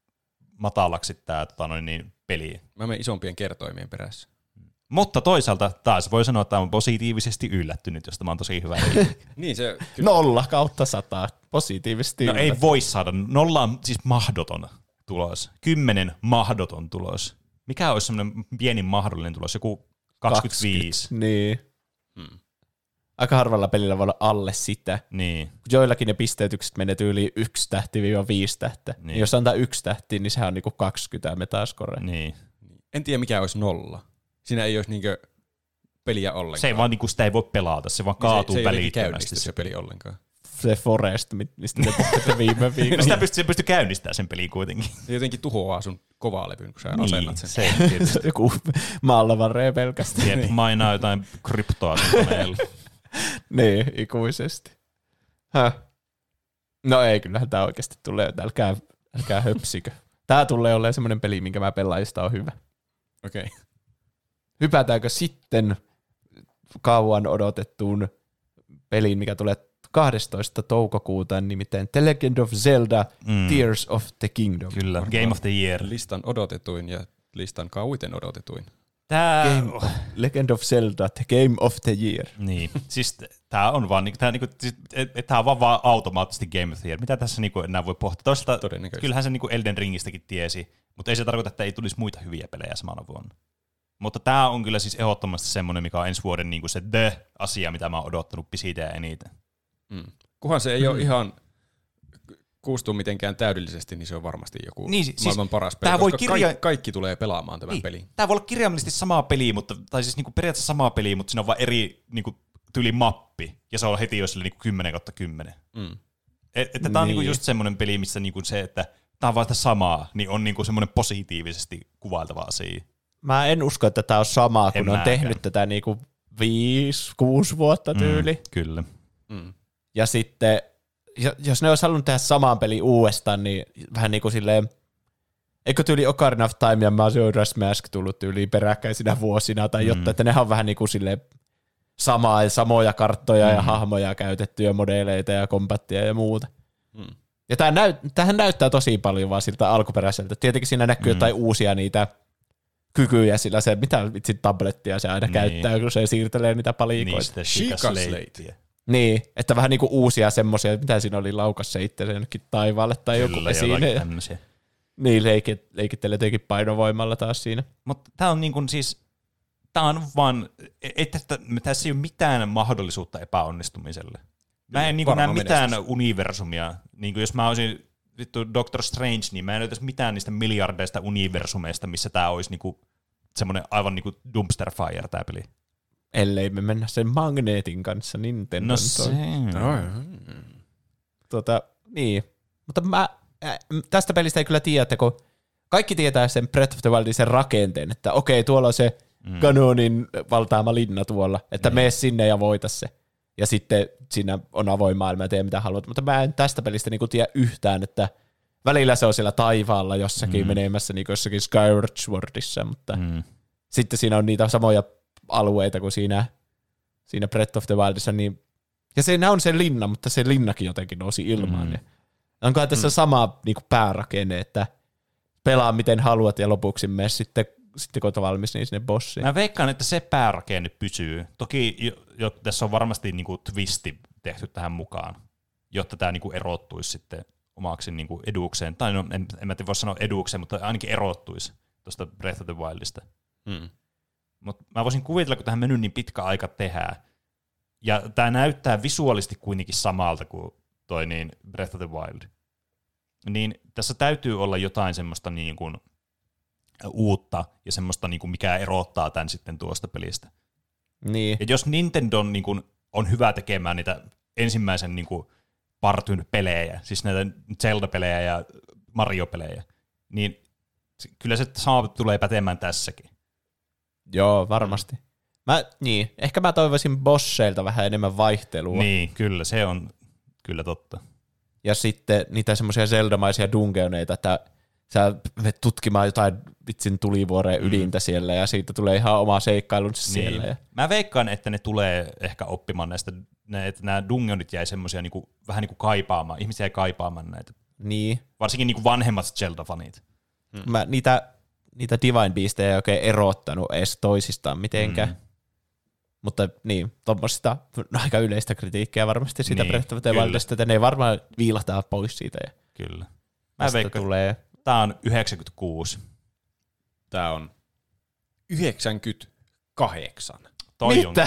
matalaksi tää peli. Mä menen isompien kertoimien perässä. Mutta toisaalta taas voi sanoa, että mä oon positiivisesti yllättynyt, josta mä oon tosi hyvä. Niin se kyllä. 0/100 positiivisesti. No yllättynyt. Ei voi saada, 0 on siis mahdoton tulos. 10 mahdoton tulos. Mikä olisi semmoinen pienin mahdollinen tulos? Joku 25. 20, niin. Aika harvalla pelillä voi olla alle sitä. Niin. Joillakin ne pisteytykset menetyy yli 1-5 tähteä. Niin. Jos antaa 1 tähti, niin sehän on niinku 20 metascore. Niin. En tiedä mikä olisi 0. Siinä ei olisi niinkö peliä ollenkaan. Se ei vaan niinku sitä ei voi pelata, se vaan kaatuu välittömästi. Se ei se peli ollenkaan. Se Forest, mistä te puhutte viime viikolla. Se pystyy käynnistämään sen pelin kuitenkin. Se jotenkin tuhoaa sun kovaa levyn, kun sä asennat sen. Se tietysti. Joku maalavaree pelkästään. Tiedät, mainaa jotain kryptoa sen koneella. Niin, ikuisesti. No ei, kyllähän tää oikeesti tulee, että älkää höpsikö. Tää tulee olemaan semmonen peli, minkä mä pelaan, josta on hyvä. Okei. Okay. Hypätäänkö sitten kauan odotettuun peliin, mikä tulee 12. toukokuuta, nimittäin The Legend of Zelda Tears of the Kingdom. Kyllä, Game of the Year. Listan odotetuin ja listan kauiten odotetuin. Legend of Zelda, the Game of the Year. Niin, siis tämä on vaan automaattisesti Game of the Year. Mitä tässä niinku enää voi pohtia? Toisaalta kyllähän se niinku Elden Ringistäkin tiesi, mutta ei se tarkoita, että ei tulisi muita hyviä pelejä samana vuonna. Mutta tämä on kyllä siis ehdottomasti semmoinen, mikä on ensi vuoden niinku se asia, mitä mä oon odottanut pisitään eniten. Kunhan se ei ole ihan... kuustuu mitenkään täydellisesti, niin se on varmasti joku maailman paras peli, koska kaikki tulee pelaamaan tämän pelin. Tämä voi olla kirjaimellisesti samaa peliä, periaatteessa samaa peliä, mutta siinä on vaan eri niinku, tyyli mappi, ja se on heti jo sille 10/10. Tämä on niinku, just semmoinen peli, missä niinku, se, että tämä on vaan sitä samaa, niin on niinku, semmoinen positiivisesti kuvailtava asia. Mä en usko, että tämä on samaa, kun on tehnyt tätä niinku 5-6 vuotta tyyli. Kyllä. Ja sitten... Jos ne olisi halunnut tehdä samaan peliin uudestaan, niin vähän niin kuin silleen, eikö tyyli Ocarina of Time ja Majora's Mask tullut tyyliin peräkkäisinä vuosina, tai jotta, että nehän on vähän niin kuin silleen samaa ja samoja karttoja ja hahmoja käytettyjä, modeleita ja kombattia ja muuta. Ja tämähän näyttää tosi paljon vaan siltä alkuperäiseltä. Tietenkin siinä näkyy jotain uusia niitä kykyjä, sillä se, mitä tablettia se aina käyttää, kun se siirtelee niitä palikoita. Niistä shikasleitia. Niin, että vähän niinku uusia semmoisia, mitä siinä oli laukassa itse jonnekin taivaalle tai kyllä, joku esine. Tämmöisiä. Niin, leikittelee jotenkin painovoimalla taas siinä. Mutta tää on niinku siis, tää on vaan, tässä ei ole mitään mahdollisuutta epäonnistumiselle. Mä en niinku näe mitään universumia. Niinku jos mä olisin vittu Doctor Strange, niin mä en löytäisi mitään niistä miljardeista universumeista, missä tää olisi niinku semmoinen aivan niinku dumpster fire tää peli. Ellei me mennä sen magneetin kanssa Nintendo. No se. Niin. Mutta mä, tästä pelistä ei kyllä tiedä, että kun kaikki tietää sen Breath of the Wildin sen rakenteen, että okei, tuolla on se Ganonin valtaama linna tuolla, että mene sinne ja voita se. Ja sitten siinä on avoin maailma ja tee mitä haluat. Mutta mä en tästä pelistä niinku tiedä yhtään, että välillä se on siellä taivaalla jossakin menemässä, niin kuin jossakin Skyward Swordissa, mutta sitten siinä on niitä samoja alueita kuin siinä Breath of the Wildissa. Niin, ja siinä on se linna, mutta se linnakin jotenkin nousi ilmaan. Mm. Onkohan tässä sama niin kuin päärakenne, että pelaa miten haluat ja lopuksi mene sitten kun olet valmis, niin sinne bossiin. Mä veikkaan, että se päärakenne pysyy. Toki tässä on varmasti niin kuin twisti tehty tähän mukaan, jotta tämä niin kuin erottuisi sitten omaksi niin kuin edukseen. Tai no, en mä voi sanoa edukseen, mutta ainakin erottuisi tuosta Breath of the Wildista. Mm. Mutta mä voisin kuvitella, kun tähän mennyt niin pitkä aika tehdään. Ja tämä näyttää visuaalisesti kuitenkin samalta kuin toi niin Breath of the Wild. Niin tässä täytyy olla jotain semmoista niin kuin uutta ja semmoista, niin kuin mikä erottaa tämän sitten tuosta pelistä. Niin. Ja jos Nintendo niin kuin on hyvä tekemään niitä ensimmäisen niin kuin partyn pelejä, siis näitä Zelda-pelejä ja Mario-pelejä, niin kyllä se sama tulee pätemään tässäkin. Joo, varmasti. Ehkä mä toivoisin bosseilta vähän enemmän vaihtelua. Niin, kyllä, se on kyllä totta. Ja sitten niitä semmoisia zeldamaisia dungeoneita, että sä menet tutkimaan jotain vitsin tulivuoreen ydintä siellä, ja siitä tulee ihan oma seikkailunsa siellä. Ja mä veikkaan, että ne tulee ehkä oppimaan näistä, että nämä dungeonit jäi semmoisia niinku, vähän niin kuin kaipaamaan, ihmisiä jäi kaipaamaan näitä. Niin. Varsinkin niinku vanhemmat Zelda-fanit. Mm. Mä niitä Divine Beastejä ei oikein erottanut edes toisistaan mitenkään. Mm. Mutta niin, tuommoista aika yleistä kritiikkiä varmasti siitä Breath of the Wildista, että ne varmaan viilahtaa pois siitä. Ja kyllä. Mä veikkaan. Tää on 96. Tää on 98. Mitä?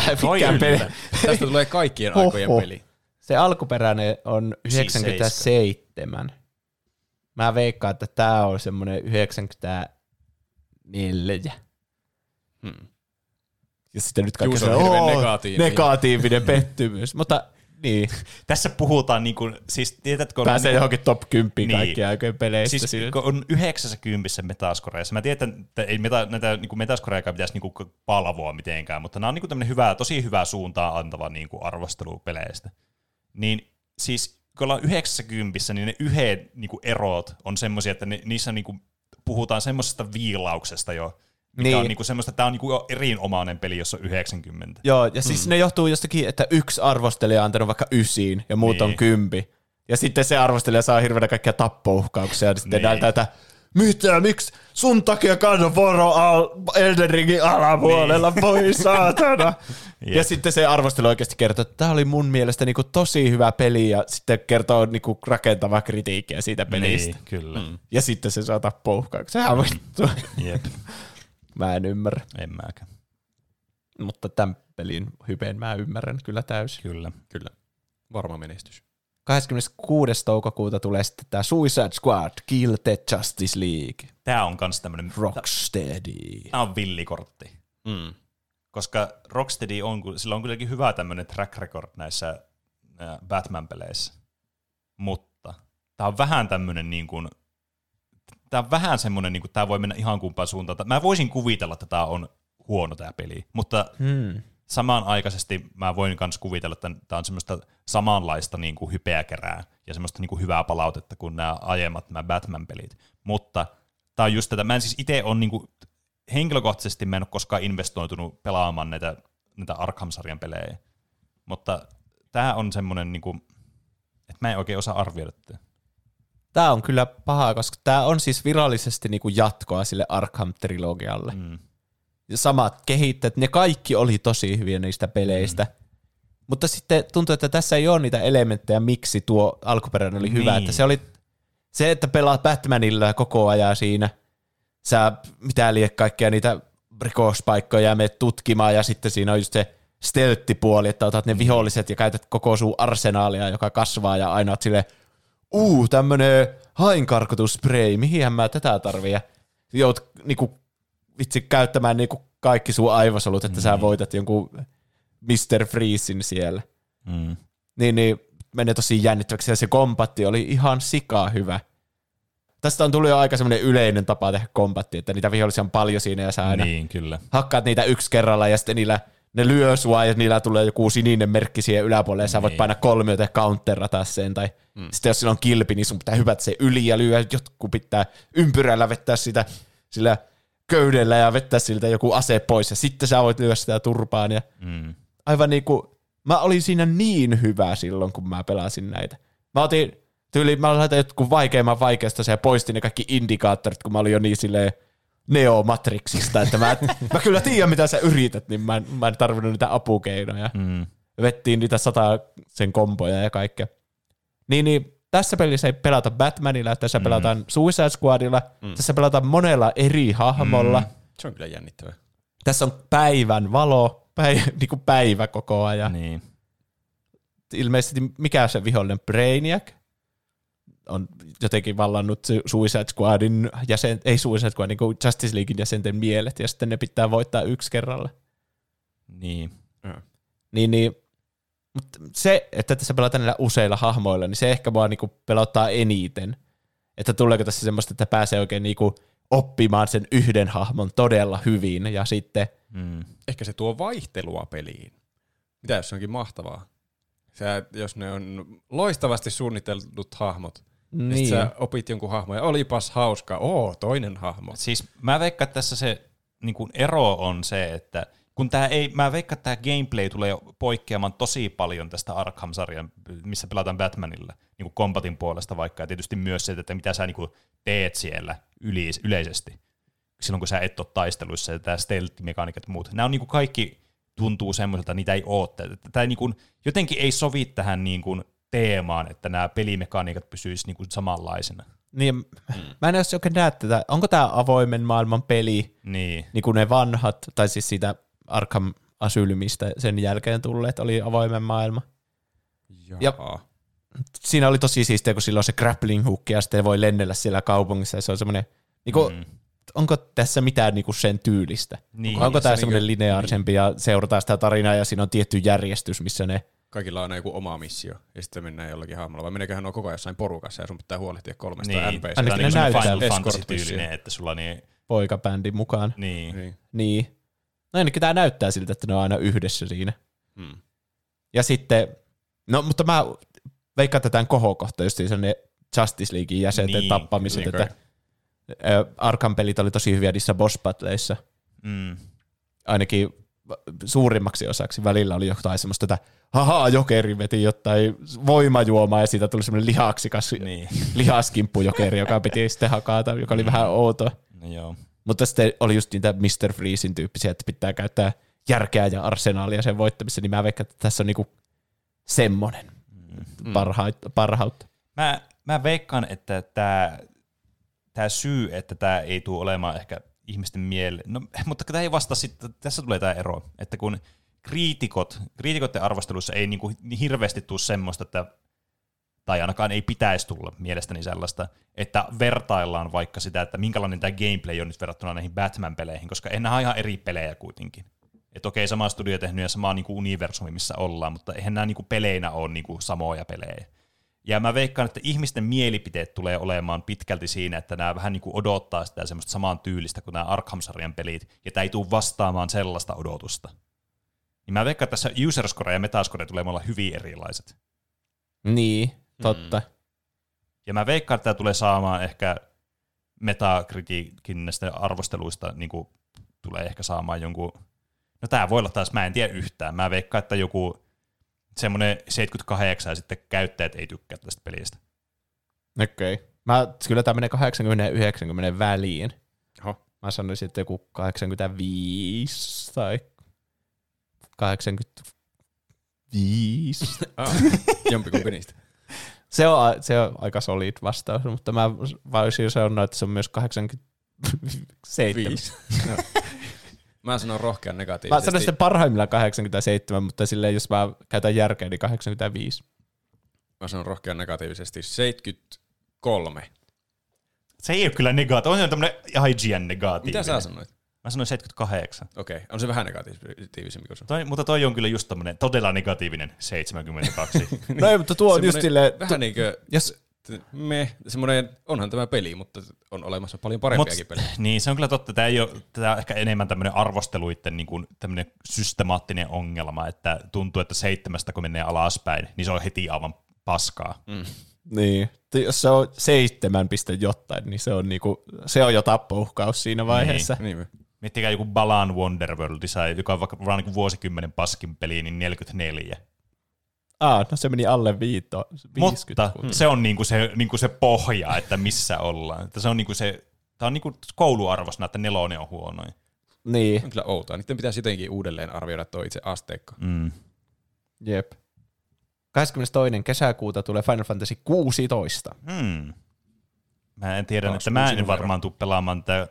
Tästä tulee kaikkien aikojen peli. Se alkuperäinen on 97. Mä veikkaan, että tää on semmonen 94. Ja sitten nyt kaikki negatiivinen pettymys. Mutta niin. Tässä puhutaan niin kuin, siis tiedätkö... Pääsee johonkin top 10 kaikkien aikojen peleistä. Siis siltä. On 90 Metascoreissa. Mä tiedän, että ei näitä niin Metascoreja pitäisi niin kuin palvoa mitenkään, mutta nämä on niin tämmöinen hyvä, tosi hyvää suuntaa antava niin kuin arvostelu peleistä. Niin siis kun ollaan 90, niin ne yhden niin kuin erot on semmoisia, että niissä niin kuin puhutaan semmoisesta viilauksesta jo, mikä niin on niinku semmoista, tämä on niinku erinomainen peli, jossa on 90. Joo, ja siis ne johtuu jostakin, että yksi arvostelija on antanut vaikka 9 ja muut on 10. Ja sitten se arvostelija saa hirveänä kaikkia tappouhkauksia, ja sitten näyttää, että mitä, miksi sun takia kannan vuoro Elden Ringin alapuolella, voi saatana. Ja sitten se arvostelu oikeasti kertoo, että tämä oli mun mielestä niinku tosi hyvä peli, ja sitten kertoo niinku rakentavaa kritiikkiä siitä pelistä. Niin, kyllä. Ja sitten se saa tappouhkauksia. Sehän vittu. Jep. Mä en ymmärrä. En mäkään. Mutta tämän pelin hypeen mä ymmärrän kyllä täysin. Kyllä. Varma menestys. 26. toukokuuta tulee sitten tää Suicide Squad, Kill the Justice League. Tää on kans tämmönen... Rocksteady. Tää on villikortti. Koska Rocksteady on, sillä on kylläkin hyvä tämmönen track record näissä Batman-peleissä. Mutta tää on vähän tämmönen niin kuin... Tämä on vähän semmoinen, niin kuin tämä voi mennä ihan kumpaan suuntaan. Mä voisin kuvitella, että tämä on huono tämä peli, mutta samanaikaisesti mä voin myös kuvitella, että tämä on semmoista samanlaista niin kuin hypeä kerää ja semmoista niin kuin hyvää palautetta kuin nämä aiemmat nämä Batman-pelit. Mutta tämä on just tätä, mä en siis itse ole niin kuin, henkilökohtaisesti mä en ole koskaan investoitunut pelaamaan näitä Arkham-sarjan pelejä, mutta tämä on semmoinen, niin kuin, että mä en oikein osaa arvioida tätä. Tämä on kyllä paha, koska tämä on siis virallisesti niinku jatkoa sille Arkham-trilogialle. Ja samat kehittäjät, ne kaikki oli tosi hyviä niistä peleistä. Mutta sitten tuntuu, että tässä ei ole niitä elementtejä, miksi tuo alkuperäinen oli hyvä. Niin. Että se oli se, että pelaat Batmanilla koko ajan siinä. Sä mitä liian kaikkia niitä rikospaikkoja ja menet tutkimaan ja sitten siinä on just se stelttipuoli, että otat ne viholliset ja käytät koko sun arsenaalia, joka kasvaa ja aina oot silleen, tämmönen hainkarkotussprei, mihinhän mä tätä tarvii. Ja joudut niinku, vitsi käyttämään niinku kaikki sun aivosolut, että sä voitat jonkun Mr. Freezin siellä. Niin menee tosi jännittäväksi ja se kombatti oli ihan sikaa hyvä. Tästä on tullut jo aika semmoinen yleinen tapa tehdä kombatti, että niitä vihollisia on paljon siinä ja sä aina hakkaat niitä yksi kerralla ja sitten niillä ne lyö sua ja niillä tulee joku sininen merkki siihen yläpuolelle ja sä voit painaa kolmiota ja counterata sen. Tai sitten jos sillä on kilpi, niin sun pitää hypätä sen yli ja lyö. Jotkut pitää ympyrällä vettää sitä sillä köydellä ja vettää siltä joku ase pois ja sitten sä voit lyö sitä turpaan. Ja aivan niin kuin, mä olin siinä niin hyvä silloin, kun mä pelasin näitä. Mä otin tyyliin, mä laitan jotkut vaikeimman vaikeasta ja poistin ne kaikki indikaattorit, kun mä olin jo niin silleen Neo-matriksista, että mä kyllä tiedän, mitä sä yrität, niin mä en tarvinnut niitä apukeinoja. Vettiin niitä 100 sen komboja ja kaikkea. Niin tässä pelissä ei pelata Batmanilla, tässä pelataan Suicide Squadilla, tässä pelataan monella eri hahmolla. Se on kyllä jännittävää. Tässä on päivän valo, niin kuin päivä koko ajan. Niin. Ilmeisesti mikä se vihollinen Brainiac on jotenkin vallannut Suicide Squadin jäsen, ei Suicide Squad, niin kuin Justice Leaguein jäsenten mielet, ja sitten ne pitää voittaa yksi kerralla. Niin. Mutta se, että tässä pelataan näillä useilla hahmoilla, niin se ehkä mua niinku pelottaa eniten. Että tuleeko tässä semmoista, että pääsee oikein niinku oppimaan sen yhden hahmon todella hyvin, ja sitten... Ehkä se tuo vaihtelua peliin. Mitä jos se onkin mahtavaa? Sä, jos ne on loistavasti suunnitellut hahmot, niin sä opit jonkun hahmo ja olipas hauska, toinen hahmo. Siis mä veikkaan, että tässä se niin kun ero on se, että kun mä veikkaan, että tämä gameplay tulee poikkeamaan tosi paljon tästä Arkham-sarjan, missä pelataan Batmanilla, niin kuin kombatin puolesta vaikka, ja tietysti myös se, että mitä sä niin kun teet siellä yleisesti, silloin kun sä et ole taisteluissa, ja tämä stealth-mekaniikat ja muut. Nämä on niin kun kaikki... tuntuu semmoiselta, niitä ei ole. Tämä niin kuin, jotenkin ei sovi tähän niin kuin teemaan, että nämä pelimekaniikat pysyisivät niin samanlaisena. Niin, mä en edes oikein näe tätä. Onko tämä avoimen maailman peli, niin kuin ne vanhat, tai siis siitä Arkham Asylumista sen jälkeen tulleet, oli avoimen maailma. Ja siinä oli tosi siistiä, kun silloin on se grappling hook, ja sitten voi lennellä siellä kaupungissa, ja se on semmoinen... Niin kuin, onko tässä mitään niinku sen tyylistä? Niin, onko tämä semmoinen lineaarisempi ja seurataan sitä tarinaa ja siinä on tietty järjestys, missä ne... Kaikilla on joku oma missio ja sitten mennään jollakin hahmolla. Vai meneeköhän nuo koko ajan jossain porukassa ja sun pitää huolehtia 300 NPC:stä. Tämä on niin Final Fantasy-tyylinen, että sulla niin... Poikabändi mukaan. Niin. No ainakin tämä näyttää siltä, että ne on aina yhdessä siinä. Ja sitten... No mutta mä veikkaan tämän kohokohta, just siis ne Justice Leaguein jäsenten tappamiset, niin että... Arkham-pelit oli tosi hyviä niissä boss battleissa. Ainakin suurimmaksi osaksi välillä oli jotain semmoista, että jokeri veti jotain voimajuomaa ja siitä tuli semmoinen lihaksikas lihaskimppujokeri, joka piti sitten hakata, joka oli vähän outo. No, mutta sitten oli just niitä Mr. Freezin tyyppisiä, että pitää käyttää järkeä ja arsenaalia sen voittamissa, niin mä veikkaan, että tässä on niinku semmoinen parhautta. Mä veikkaan, että tämä syy, että tämä ei tule olemaan ehkä ihmisten mieleen. No, mutta tämä ei vastaa sitten, tässä tulee tämä ero, että kun kriitikoiden arvosteluissa ei niin kuin hirveästi tule semmoista, että, tai ainakaan ei pitäisi tulla mielestäni sellaista, että vertaillaan vaikka sitä, että minkälainen tämä gameplay on nyt verrattuna näihin Batman-peleihin, koska nämä on ihan eri pelejä kuitenkin. Että okei, sama studio tehnyt ja sama niin kuin universumi, missä ollaan, mutta eihän nämä niin kuin peleinä ole niin kuin samoja pelejä. Ja mä veikkaan, että ihmisten mielipiteet tulee olemaan pitkälti siinä, että nämä vähän niin kuin odottaa sitä semmoista saman tyylistä kuin nämä Arkham-sarjan pelit, ja tämä ei tule vastaamaan sellaista odotusta. Niin mä veikkaan, että tässä user-score ja metascore tulee olla hyvin erilaiset. Niin, totta. Ja mä veikkaan, että tämä tulee saamaan ehkä Metacriticin näistä arvosteluista, niin kuin tulee ehkä saamaan jonkun... No tämä voi olla taas, mä en tiedä yhtään. Mä veikkaan, että joku... semmoinen 78 ja sitten käyttäjät ei tykkää tästä pelistä. Okei. Kyllä tämä menee 80-90 väliin. Oho. Mä sanoisin, että joku 85 tai 80 5. Jompikumpi niistä. Se on aika solid vastaus, mutta mä voisin sanoa, että se on myös 87. No. Mä sanon rohkean negatiivisesti. Mä sanon sitten parhaimmillaan 87, mutta silleen, jos mä käytän järkeä, niin 85. Mä sanon rohkean negatiivisesti 73. Se ei ole kyllä negatiivinen. On tämmönen IGN negatiivinen. Mitä sä sanoit? Mä sanoin 78. Okei, on se vähän negatiivisempi kuin se. Mutta toi on kyllä just tämmönen todella negatiivinen 72. No ei, mutta tuo on just silleen... Vähän niinkö... Onhan tämä peli, mutta on olemassa paljon parempiakin pelejä. Niin, se on kyllä totta. Tämä on ehkä enemmän tämmöinen arvosteluiden niin kuin tämmöinen systemaattinen ongelma, että tuntuu, että 7 kun menee alaspäin, niin se on heti aivan paskaa. Mm. Niin, jos se on 7.jotain, niin se on, niinku, se on jo tappouhkaus siinä vaiheessa. Niin. Miettikää joku Balan Wonderworld, joka on vaikka niin vuosikymmenen paskin peli, niin 44. No se meni alle 50. Mutta se on niinku se pohja, että missä ollaan. Että se on niinku se, tää on niinku kouluarvosana, että 4 on huonoin. Niin. On kyllä outoa. Niiden pitäisi jotenkin uudelleen arvioida tuo itse asteikko. Mm. Jep. 22. kesäkuuta tulee Final Fantasy 16. Mm. Mä en tiedä, että mä en varmaan tule pelaamaan tätä,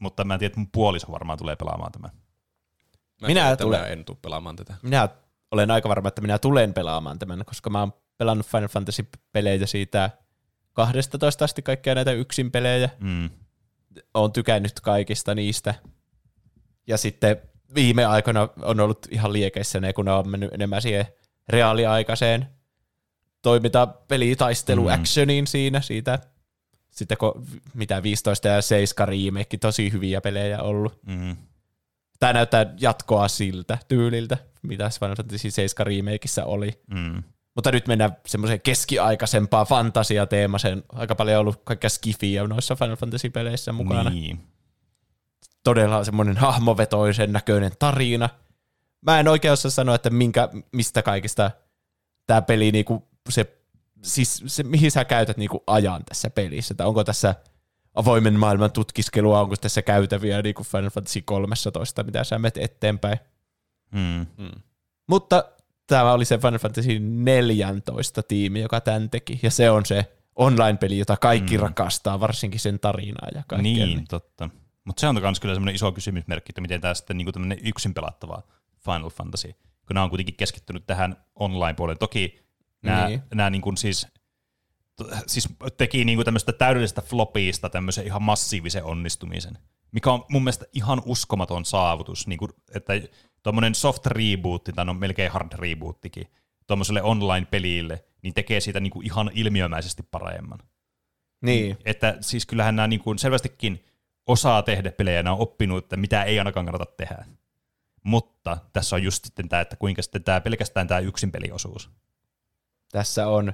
mutta mä en tiedä, että mun puoliso varmaan tulee pelaamaan tämän. Minä en tule pelaamaan tätä. Minä olen aika varma, että minä tulen pelaamaan tämän, koska mä oon pelannut Final Fantasy-pelejä siitä 12 asti, kaikkia näitä yksin pelejä. Mm. Oon tykännyt kaikista niistä. Ja sitten viime aikoina on ollut ihan liekeissä ne, kun ne on mennyt enemmän siihen reaaliaikaiseen toimintapelitaistelu-actioniin siinä. Siitä. Sitten kun, mitä 15 ja 7 remake, tosi hyviä pelejä ollut. Mm. Tämä näyttää jatkoa siltä tyyliltä, mitä Final Fantasy 7 remakeissa oli. Mm. Mutta nyt mennään semmoiseen keskiaikaisempaan fantasiateemaseen. Aika paljon on ollut kaikkea skifiä noissa Final Fantasy-peleissä mukana. Niin. Todella semmoinen hahmovetoisen näköinen tarina. Mä en oikein osaa sanoa, että mistä kaikista tämä peli, niinku se, mihin sä käytät niinku ajan tässä pelissä. Tai onko tässä avoimen maailman tutkiskelua, onko tässä käytäviä niin kuin Final Fantasy 13, mitä sä menet eteenpäin. Mm. Mutta tämä oli se Final Fantasy 14 tiimi, joka tämän teki, ja se on se online-peli, jota kaikki rakastaa, varsinkin sen tarinaa ja kaikkea. Niin, totta. Mutta se on myös kyllä semmoinen iso kysymysmerkki, että miten tämä sitten niin kuin tämmöinen yksin pelattava Final Fantasy, kun nämä on kuitenkin keskittynyt tähän online-puoleen. Toki nämä niin kuin siis teki niinku tämmöistä täydellistä flopista tämmöisen ihan massiivisen onnistumisen, mikä on mun mielestä ihan uskomaton saavutus, niinku, että tuommoinen soft rebootti, tai no melkein hard reboottikin, tuommoiselle online-pelille, niin tekee siitä niinku ihan ilmiömäisesti paremman. Niin. Että siis kyllähän nämä niinku selvästikin osaa tehdä pelejä, nämä on oppinut, että mitä ei ainakaan kannata tehdä. Mutta tässä on just sitten tämä, että kuinka sitten tämä pelkästään tämä yksin peliosuus. Tässä on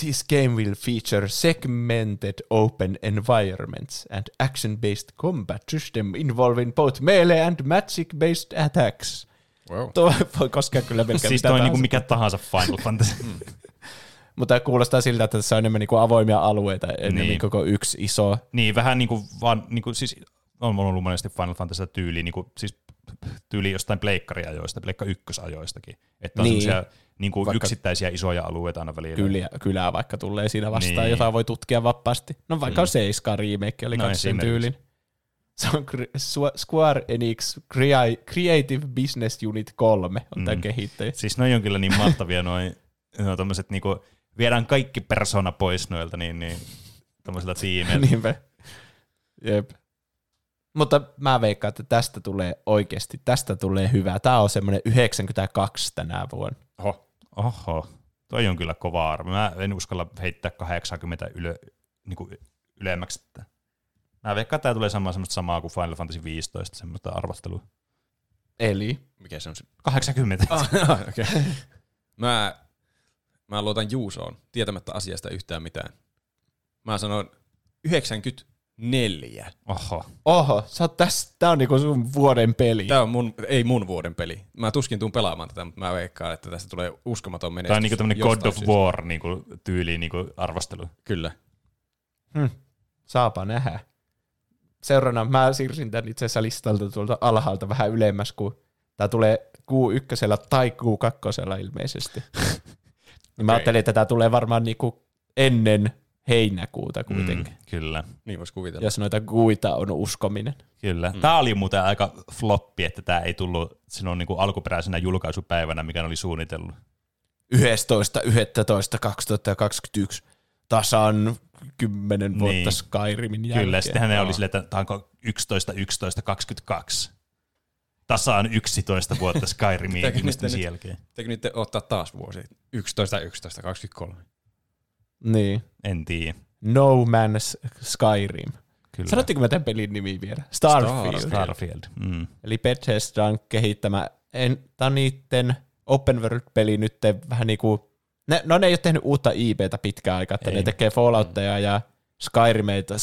This game will feature segmented open environments and action-based combat system involving both melee and magic-based attacks. Wow. Tuo voi koskea kyllä melkein siis toi niinku mikä tahansa Final Fantasy. Mutta kuulostaa siltä, että tässä on enemmän niinku avoimia alueita, enemmän niin. Koko yksi iso. Niin, vähän niinku vaan, niinku, siis on ollut monesti Final Fantasy tyyli, niinku, siis tyyli jostain pleikkariajoista, pleikka ykkösajoistakin. Että on semmoisia... Niin kuin yksittäisiä isoja alueita aina välillä. Kylää vaikka tulee siinä vastaan, jota voi tutkia vapaasti. No vaikka 7 remake oli sen tyylin. Se on Square Enix Creative Business Unit 3 on tämä kehittäjä. Siis noi on kyllä niin mahtavia noi tommoset niinku, viedään kaikki persona pois noilta niin tommosilla tiimeillä. Niinpä. Jep. Mutta mä veikkaan, että tästä tulee hyvä. Tää on semmoinen 92 tänä vuonna. Oho, toi on kyllä kova arvo. Mä en uskalla heittää 80 niinku ylemmäksi. Mä veikkaan, että tää tulee samaa kuin Final Fantasy 15, semmoista arvostelua. Eli? Mikä se on? 80. Okay. Mä luotan Juusoon, tietämättä asiasta yhtään mitään. Mä sanon 94. Oho, tää on niinku sun vuoden peli. Tää on ei mun vuoden peli. Mä tuskin tuun pelaamaan tätä, mutta mä veikkaan, että tästä tulee uskomaton menestys. Tää on niinku tämmönen God of War niinku, tyyli niinku, arvostelu. Kyllä. Saapa nähdä. Seuraavana mä siirsin tän itse asiassa listalta tuolta alhaalta vähän ylemmäs, kun tää tulee Q1 tai Q2 ilmeisesti. Okay. Mä ajattelin, että tämä tulee varmaan niinku ennen heinäkuuta kuitenkin. Kyllä. Niin voisi kuvitella. Jos noita kuita on uskominen. Kyllä. Tämä oli muuten aika floppi, että tämä ei tullut sinun niinku alkuperäisenä julkaisupäivänä, mikä oli suunnitellut. 11.11.2021 tasan 10 vuotta niin. Skyrimin jälkeen. Kyllä, sittenhän ne oli silleen, että tämä on 11.11.22. Tasaan 11 vuotta Skyrimin ihmisten jälkeen. Pitääkö niiden ottaa taas vuosi? 11.11.23. Niin. En tiedä. No Man's Skyrim. Kyllä. Sanottiinko mä tämän pelin nimi vielä? Starfield. Eli Bethesdan kehittämä, tämä on niiden open world-peli nyt vähän niin kuin, ne ei ole tehnyt uutta IPtä pitkään aikaa, että ne tekee Falloutteja ja Skyrimeitä,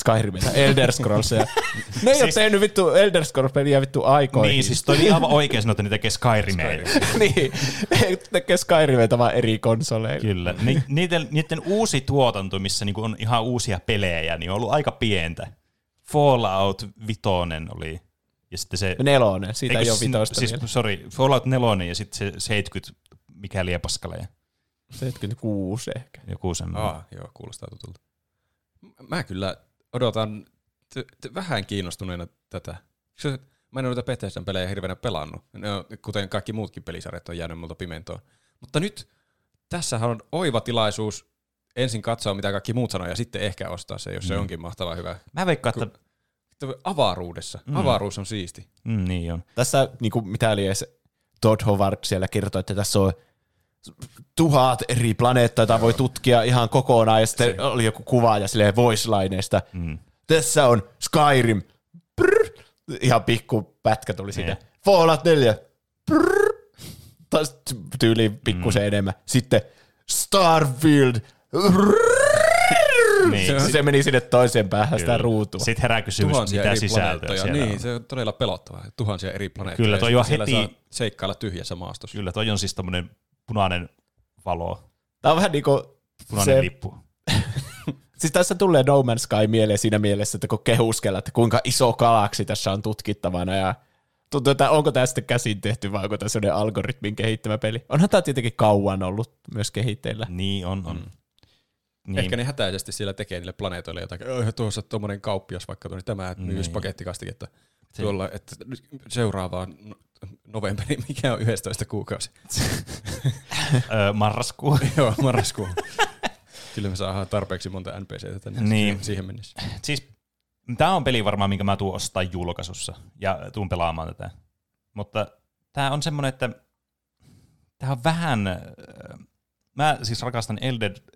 Elder Scrollsia. Ne ei siis, ole tehnyt vittu Elder Scrolls-peliä vittu aikoihin. Niin, siis toi oli aivan oikein sanottu, että ne tekee Skyrimeitä. Niin, ne tekee Skyrimeitä vaan eri konsoleilla. Kyllä, niiden uusi tuotanto, missä niinku on ihan uusia pelejä, niin on ollut aika pientä. Fallout 5 oli, ja sitten se... 4, siitä ei ole 5. Siis, sori, Fallout 4 ja sitten se 70, mikä liian paskaleja. 76 ehkä. Joku semmoinen. Joo, kuulostaa tutulta. Mä kyllä odotan vähän kiinnostuneena tätä. Mä en ole noita Bethesdan pelejä hirveänä pelannut, kuten kaikki muutkin pelisarjat on jäänyt multa pimentoon. Mutta nyt tässähän on oiva tilaisuus ensin katsoa, mitä kaikki muut sanoo, ja sitten ehkä ostaa se, jos se onkin mahtavaa hyvä. Mä veikkaan, että... Avaruudessa. Avaruus on siisti. Niin on. Tässä, niin kuin mitä oli edes, Todd Howard siellä kertoi, että tässä on 1000 eri planeettaa, jota voi tutkia ihan kokonaan, ja sitten oli joku kuvaaja silleen voice-lineista. Tässä on Skyrim. Brr. Ihan pikku pätkä tuli siitä. Fallout 4. Brr. Taas tyyli pikkusen enemmän. Sitten Starfield. Niin. Se meni sinne toiseen päähän sitä ruutua. Sitten herää kysymys, mitä sisältöä siellä niin, on. Se on todella pelottavaa. Tuhansia eri planeettoja. Kyllä toi on heti... Saa seikkailla tyhjässä maastossa. Kyllä toi on siis tämmöinen punainen valo. Tämä on vähän niin kuin... Punainen se... lippu. Siis tässä tulee No Man's Sky mieleen siinä mielessä, että kun kehuskella, että kuinka iso galaksi tässä on tutkittavana ja... Tuntuu, että onko tämä sitten käsin tehty vai onko tämä sellainen algoritmin kehittämä peli. Onhan tämä tietenkin kauan ollut myös kehitteillä. Niin on. Niin. Ehkä ne hätäisesti siellä tekee niille planeetoille jotakin. Tuossa tuommoinen kauppias vaikka, niin tämä myys pakettikastiketta. Tuolla, että seuraavaan novemberiin, mikä on 11 kuukausi. Marraskuu. Joo, marraskuu. Kyllä me saadaan tarpeeksi monta NPCtä tänne siihen mennessä. Siis, tämä on peli varmaan, minkä mä tuun ostaa julkaisussa ja tuun pelaamaan tätä. Mutta tämä on semmoinen, että tämä on vähän... Mä siis rakastan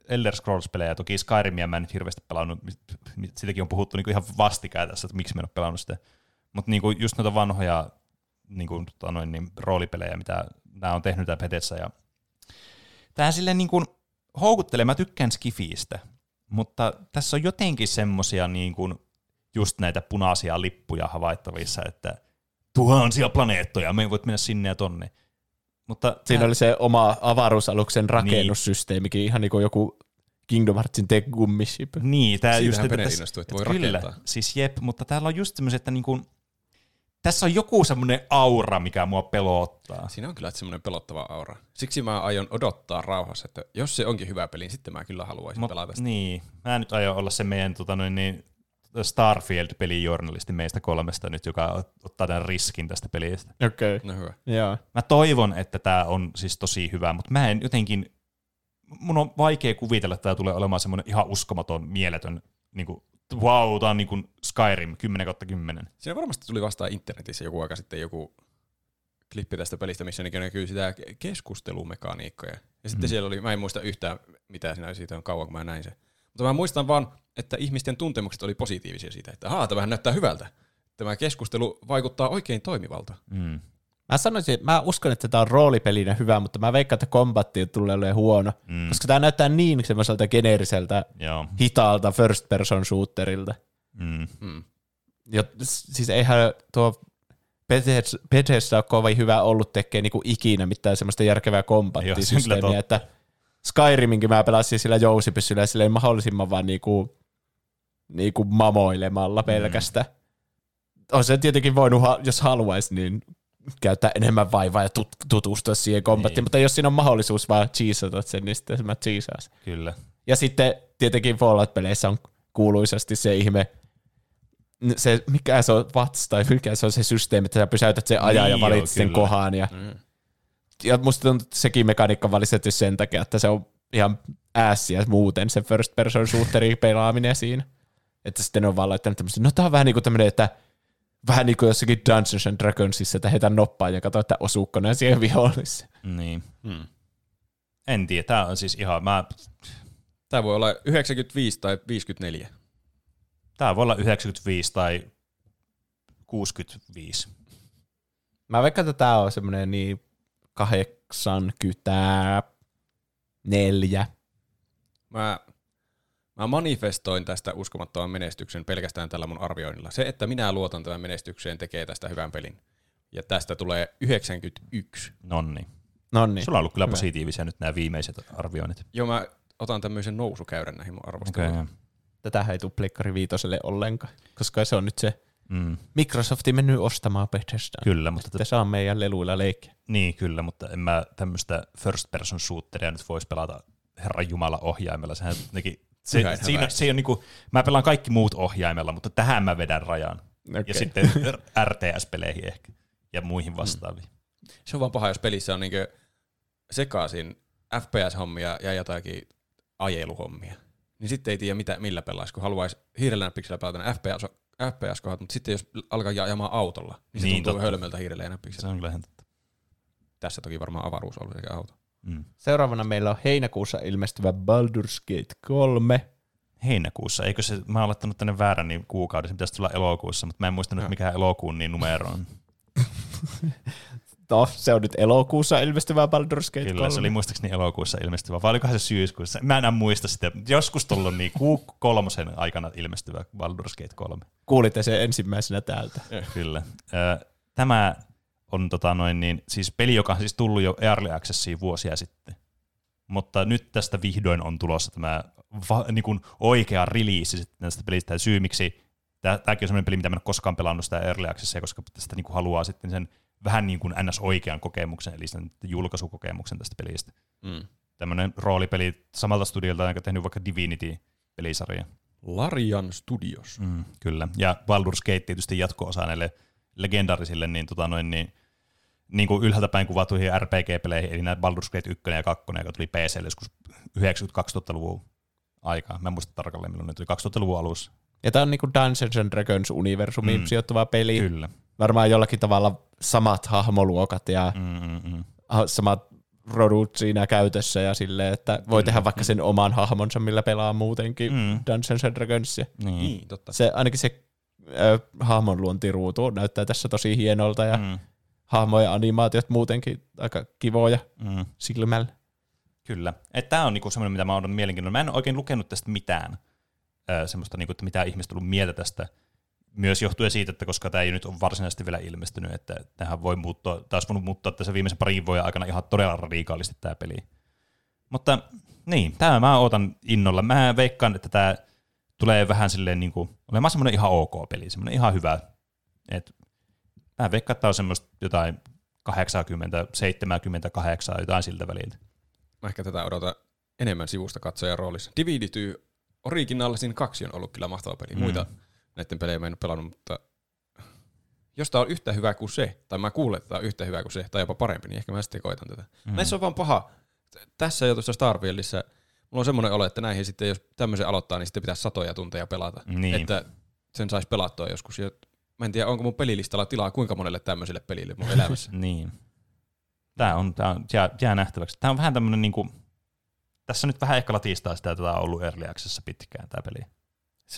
Elder Scrolls-pelejä, ja toki Skyrimia mä en nyt hirveästi pelannut, sitäkin on puhuttu niinku ihan vastikään tässä, että miksi mä en ole pelannut sitä. Mutta niinku just noita vanhoja niinku, roolipelejä, mitä nämä on tehnyt täällä Bethesda. Ja... Tämähän silleen niinku houkuttelee, mä tykkään skifistä, mutta tässä on jotenkin semmosia niinku, just näitä punaisia lippuja havaittavissa, että tuhansia planeettoja, me ei voi mennä sinne ja tonne. Mutta siinä oli se oma avaruusaluksen rakennussysteemikin, ihan niin kuin joku Kingdom Heartsin The Gummi Ship. Niin, tämä just... Pene innostui, että voi kyllä, rakentaa. Siis jep, mutta täällä on just semmoiset, että niinku, tässä on joku semmoinen aura, mikä mua pelottaa. Siinä on kyllä semmoinen pelottava aura. Siksi mä aion odottaa rauhassa, että jos se onkin hyvä peli, niin sitten mä kyllä haluaisin pelata sitä. Niin, mä nyt aion olla se meidän Starfield-pelijournalisti meistä 3 nyt, joka ottaa tämän riskin tästä pelistä. Okei. No hyvä. Joo. Mä toivon, että tämä on siis tosi hyvä, mutta mä en jotenkin, mun on vaikea kuvitella, että tämä tulee olemaan semmoinen ihan uskomaton, mieletön, niin kuin, wow, tämä on niin kuin Skyrim 10/10. Siinä varmasti tuli vastaan internetissä joku aika sitten joku klippi tästä pelistä, missä näkyy sitä keskustelumekaniikkoja. Ja sitten siellä oli, mä en muista yhtään mitä siinä siitä on kauan, kun mä näin sen. Mutta mä muistan vaan, että ihmisten tuntemukset oli positiivisia siitä, että tämähän näyttää hyvältä. Tämä keskustelu vaikuttaa oikein toimivalta. Mä sanoisin, että mä uskon, että tämä on roolipelinä hyvä, mutta mä veikkaan, että kombatti tulee olemaan huono, koska tämä näyttää niin semmoiselta geneeriseltä, hitaalta first person shooterilta. Siis eihän tuo Bethesda ole kovin hyvä ollut tekee niinku ikinä mitään semmoista järkevää kombattisysteemiä, että Skyriminkin mä pelasin sillä jousipyssyllä silleen mahdollisimman vaan niinku mamoilemalla pelkästään. On se tietenkin voinut, jos haluaisi, niin käyttää enemmän vaivaa ja tutustua siihen kombattiin, niin. Mutta jos siinä on mahdollisuus vaan cheesata sen, niin sitten mä cheesaan sen. Kyllä. Ja sitten tietenkin Fallout-peleissä on kuuluisasti se ihme, se, mikä se on VATS tai mikä se on se systeemi, että sä pysäytät sen ajan niin ja valitset sen kohan. Ja musta on sekin mekaniikka valitsetty sen takia, että se on ihan ässiä muuten se first person shooterin pelaaminen siinä. Että sitten on vaan laittanut tämmöistä, no tää on vähän niin kuin tämmöinen, että vähän niin kuin jossakin Dungeons and Dragonsissa, että heitä noppaa ja katsoa, että osuukko näin siihen vihollissa. Niin. En tiedä, tää on siis ihan... Tää voi olla 95 tai 54. Tää voi olla 95 tai 65. Mä veikkaan, että tää on semmoinen niin 84. Mä manifestoin tästä uskomattoman menestyksen pelkästään tällä mun arvioinnilla. Se, että minä luotan tämän menestykseen, tekee tästä hyvän pelin. Ja tästä tulee 91. Nonni. Sulla on ollut kyllä positiivisia nyt nämä viimeiset arvioinnit. Joo, mä otan tämmöisen nousukäyrän näihin mun arvosteluihin. Okay. Tätähän ei tule Pleikkari Viitoselle ollenkaan, koska se on nyt se Microsofti mennyt ostamaan Bethesdaa. Kyllä, mutta... Että saa meidän leluilla leikkiä. Niin, kyllä, mutta en mä tämmöistä first person shooteria nyt voisi pelata Herran Jumala -ohjaimella. Sehän jotenkin... Se on niinku, mä pelaan kaikki muut ohjaimella, mutta tähän mä vedän rajan. Okay. Ja sitten RTS-peleihin ehkä ja muihin vastaaviin. Se on vaan paha, jos pelissä on niinku sekaisin FPS-hommia ja jotakin ajeluhommia. Niin sitten ei tiedä millä pelaisi, kun haluaisi hiirellä näppiksellä pelata FPS-kohdat, mutta sitten jos alkaa ajamaan autolla, niin se tuntuu hölmöltä hiirellä näppiksellä. Se on kyllä totta. Tässä toki varmaan avaruus on ollut sekä auto. Seuraavana meillä on heinäkuussa ilmestyvä Baldur's Gate 3. Heinäkuussa? Eikö se, mä oon laittanut tänne väärän niin kuukaudessa, pitäisi tulla elokuussa, mutta mä en muistanut mikä elokuun niin numero on. No, se on nyt elokuussa ilmestyvä Baldur's Gate 3. Kyllä, se oli muistaakseni elokuussa ilmestyvä, vai olikohan se syyskuussa? Mä enää muista sitä, joskus tullut niin Q3 aikana ilmestyvä Baldur's Gate 3. Kuulitte sen ensimmäisenä täältä. Kyllä. Tämä... on siis peli, joka on siis tullut jo Early Accessiin vuosia sitten. Mutta nyt tästä vihdoin on tulossa tämä niin oikea release tästä pelistä. Ja syy, miksi tämäkin on sellainen peli, mitä mä en ole koskaan pelannut sitä Early Accessia, koska tästä niin haluaa sitten sen vähän niin kuin NS-oikean kokemuksen, eli sen julkaisukokemuksen tästä pelistä. Tämmöinen roolipeli samalta studiolta, joka on tehnyt vaikka Divinity-pelisarja. Larian Studios. Kyllä, ja Baldur's Gate tietysti jatko-osa näille legendaarisille, niin kuin ylhäältä päin kuvatuihin RPG-peleihin, eli nämä Baldur's Gate 1 ja 2, joka tuli PC:lle joskus 90-2000-luvun aikaa. Mä en muista tarkalleen, milloin ne tuli 2000-luvun alussa. Ja tämä on niin kuin Dungeons and Dragons-universumiin sijoittuva peli. Kyllä. Varmaan jollakin tavalla samat hahmoluokat ja samat rodut siinä käytössä ja silleen, että voi tehdä vaikka sen oman hahmonsa, millä pelaa muutenkin Dungeons and Dragonsia. Niin, totta. Se, ainakin se hahmon luontiruutu näyttää tässä tosi hienolta ja hahmoja animaatiot muutenkin aika kivoja silmällä. Kyllä. Tämä on niinku semmoinen, mitä mä odotan mielenkiinnolla. Mä en oikein lukenut tästä mitään semmoista, niinku, että mitä ihmiset on ollut mieltä tästä. Myös johtuen siitä, että koska tämä ei nyt ole varsinaisesti vielä ilmestynyt, että tämähän voi muuttua, taas voinut muuttaa tässä viimeisen parin vuoden aikana ihan todella radikaalisti tämä peli. Mutta niin, tämä mä odotan innolla. Mä veikkaan, että tämä tulee vähän silleen niinku, olemaan semmoinen ihan ok peli, semmoinen ihan hyvä. Et mä veikkaan, että tämä on semmoista jotain 80, 78, jotain siltä väliltä. Mä ehkä tätä odotan enemmän sivusta katsojan roolissa. Divinity Originalisin 2 on ollut kyllä mahtava peli. Muita näiden pelejä mä en ole pelannut, mutta jos tää on yhtä hyvä kuin se, tai mä kuulen, että tää on yhtä hyvä kuin se, tai jopa parempi, niin ehkä mä sitten koitan tätä. Näissä on vaan paha. Tässä jo tuossa Starfieldissä mulla on semmoinen olo, että näihin sitten, jos tämmöisen aloittaa, niin sitten pitäisi satoja tunteja pelata. Niin. Että sen saisi pelattua joskus. Ja mä en tiedä, onko mun pelilistalla tilaa kuinka monelle tämmöiselle pelille mun elämässä. Niin. Tää on jää nähtäväksi. Tää on vähän tämmönen niinku, tässä nyt vähän ehkä latistaa sitä, että tää on ollut Early Accessissa pitkään tää peli.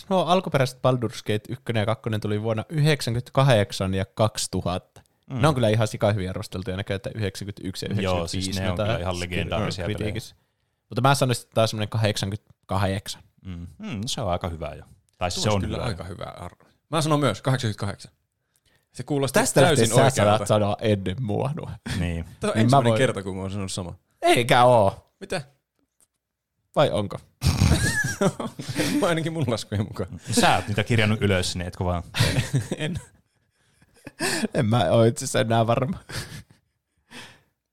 No alkuperäiset Baldur's Gate 1 ja 2 tuli vuonna 1998 ja 2000. Ne on kyllä ihan sikahyviä arvosteltuja, näköjään, että 91 ja 95. Joo, siis ne on kyllä ihan legendaarisia pelejä. Mutta mä sanoisin, että tämä on semmoinen 88. Se on aika hyvä jo. Tai se on kyllä hyvä. Aika hyvä arvo. Mä sanon myös 88. Se kuulostaa täysin oikealta. Tästä lähtee sä sanoa ennen mua. Niin. Tämä on ensimmäinen kerta, kun mä oon sanonut sama. Eikä oo. Mitä? Vai onko? Ainakin mun laskujen mukaan. Sä oot niitä kirjannut ylös sinne, etkö vaan? En. En mä ole itse asiassa enää varma.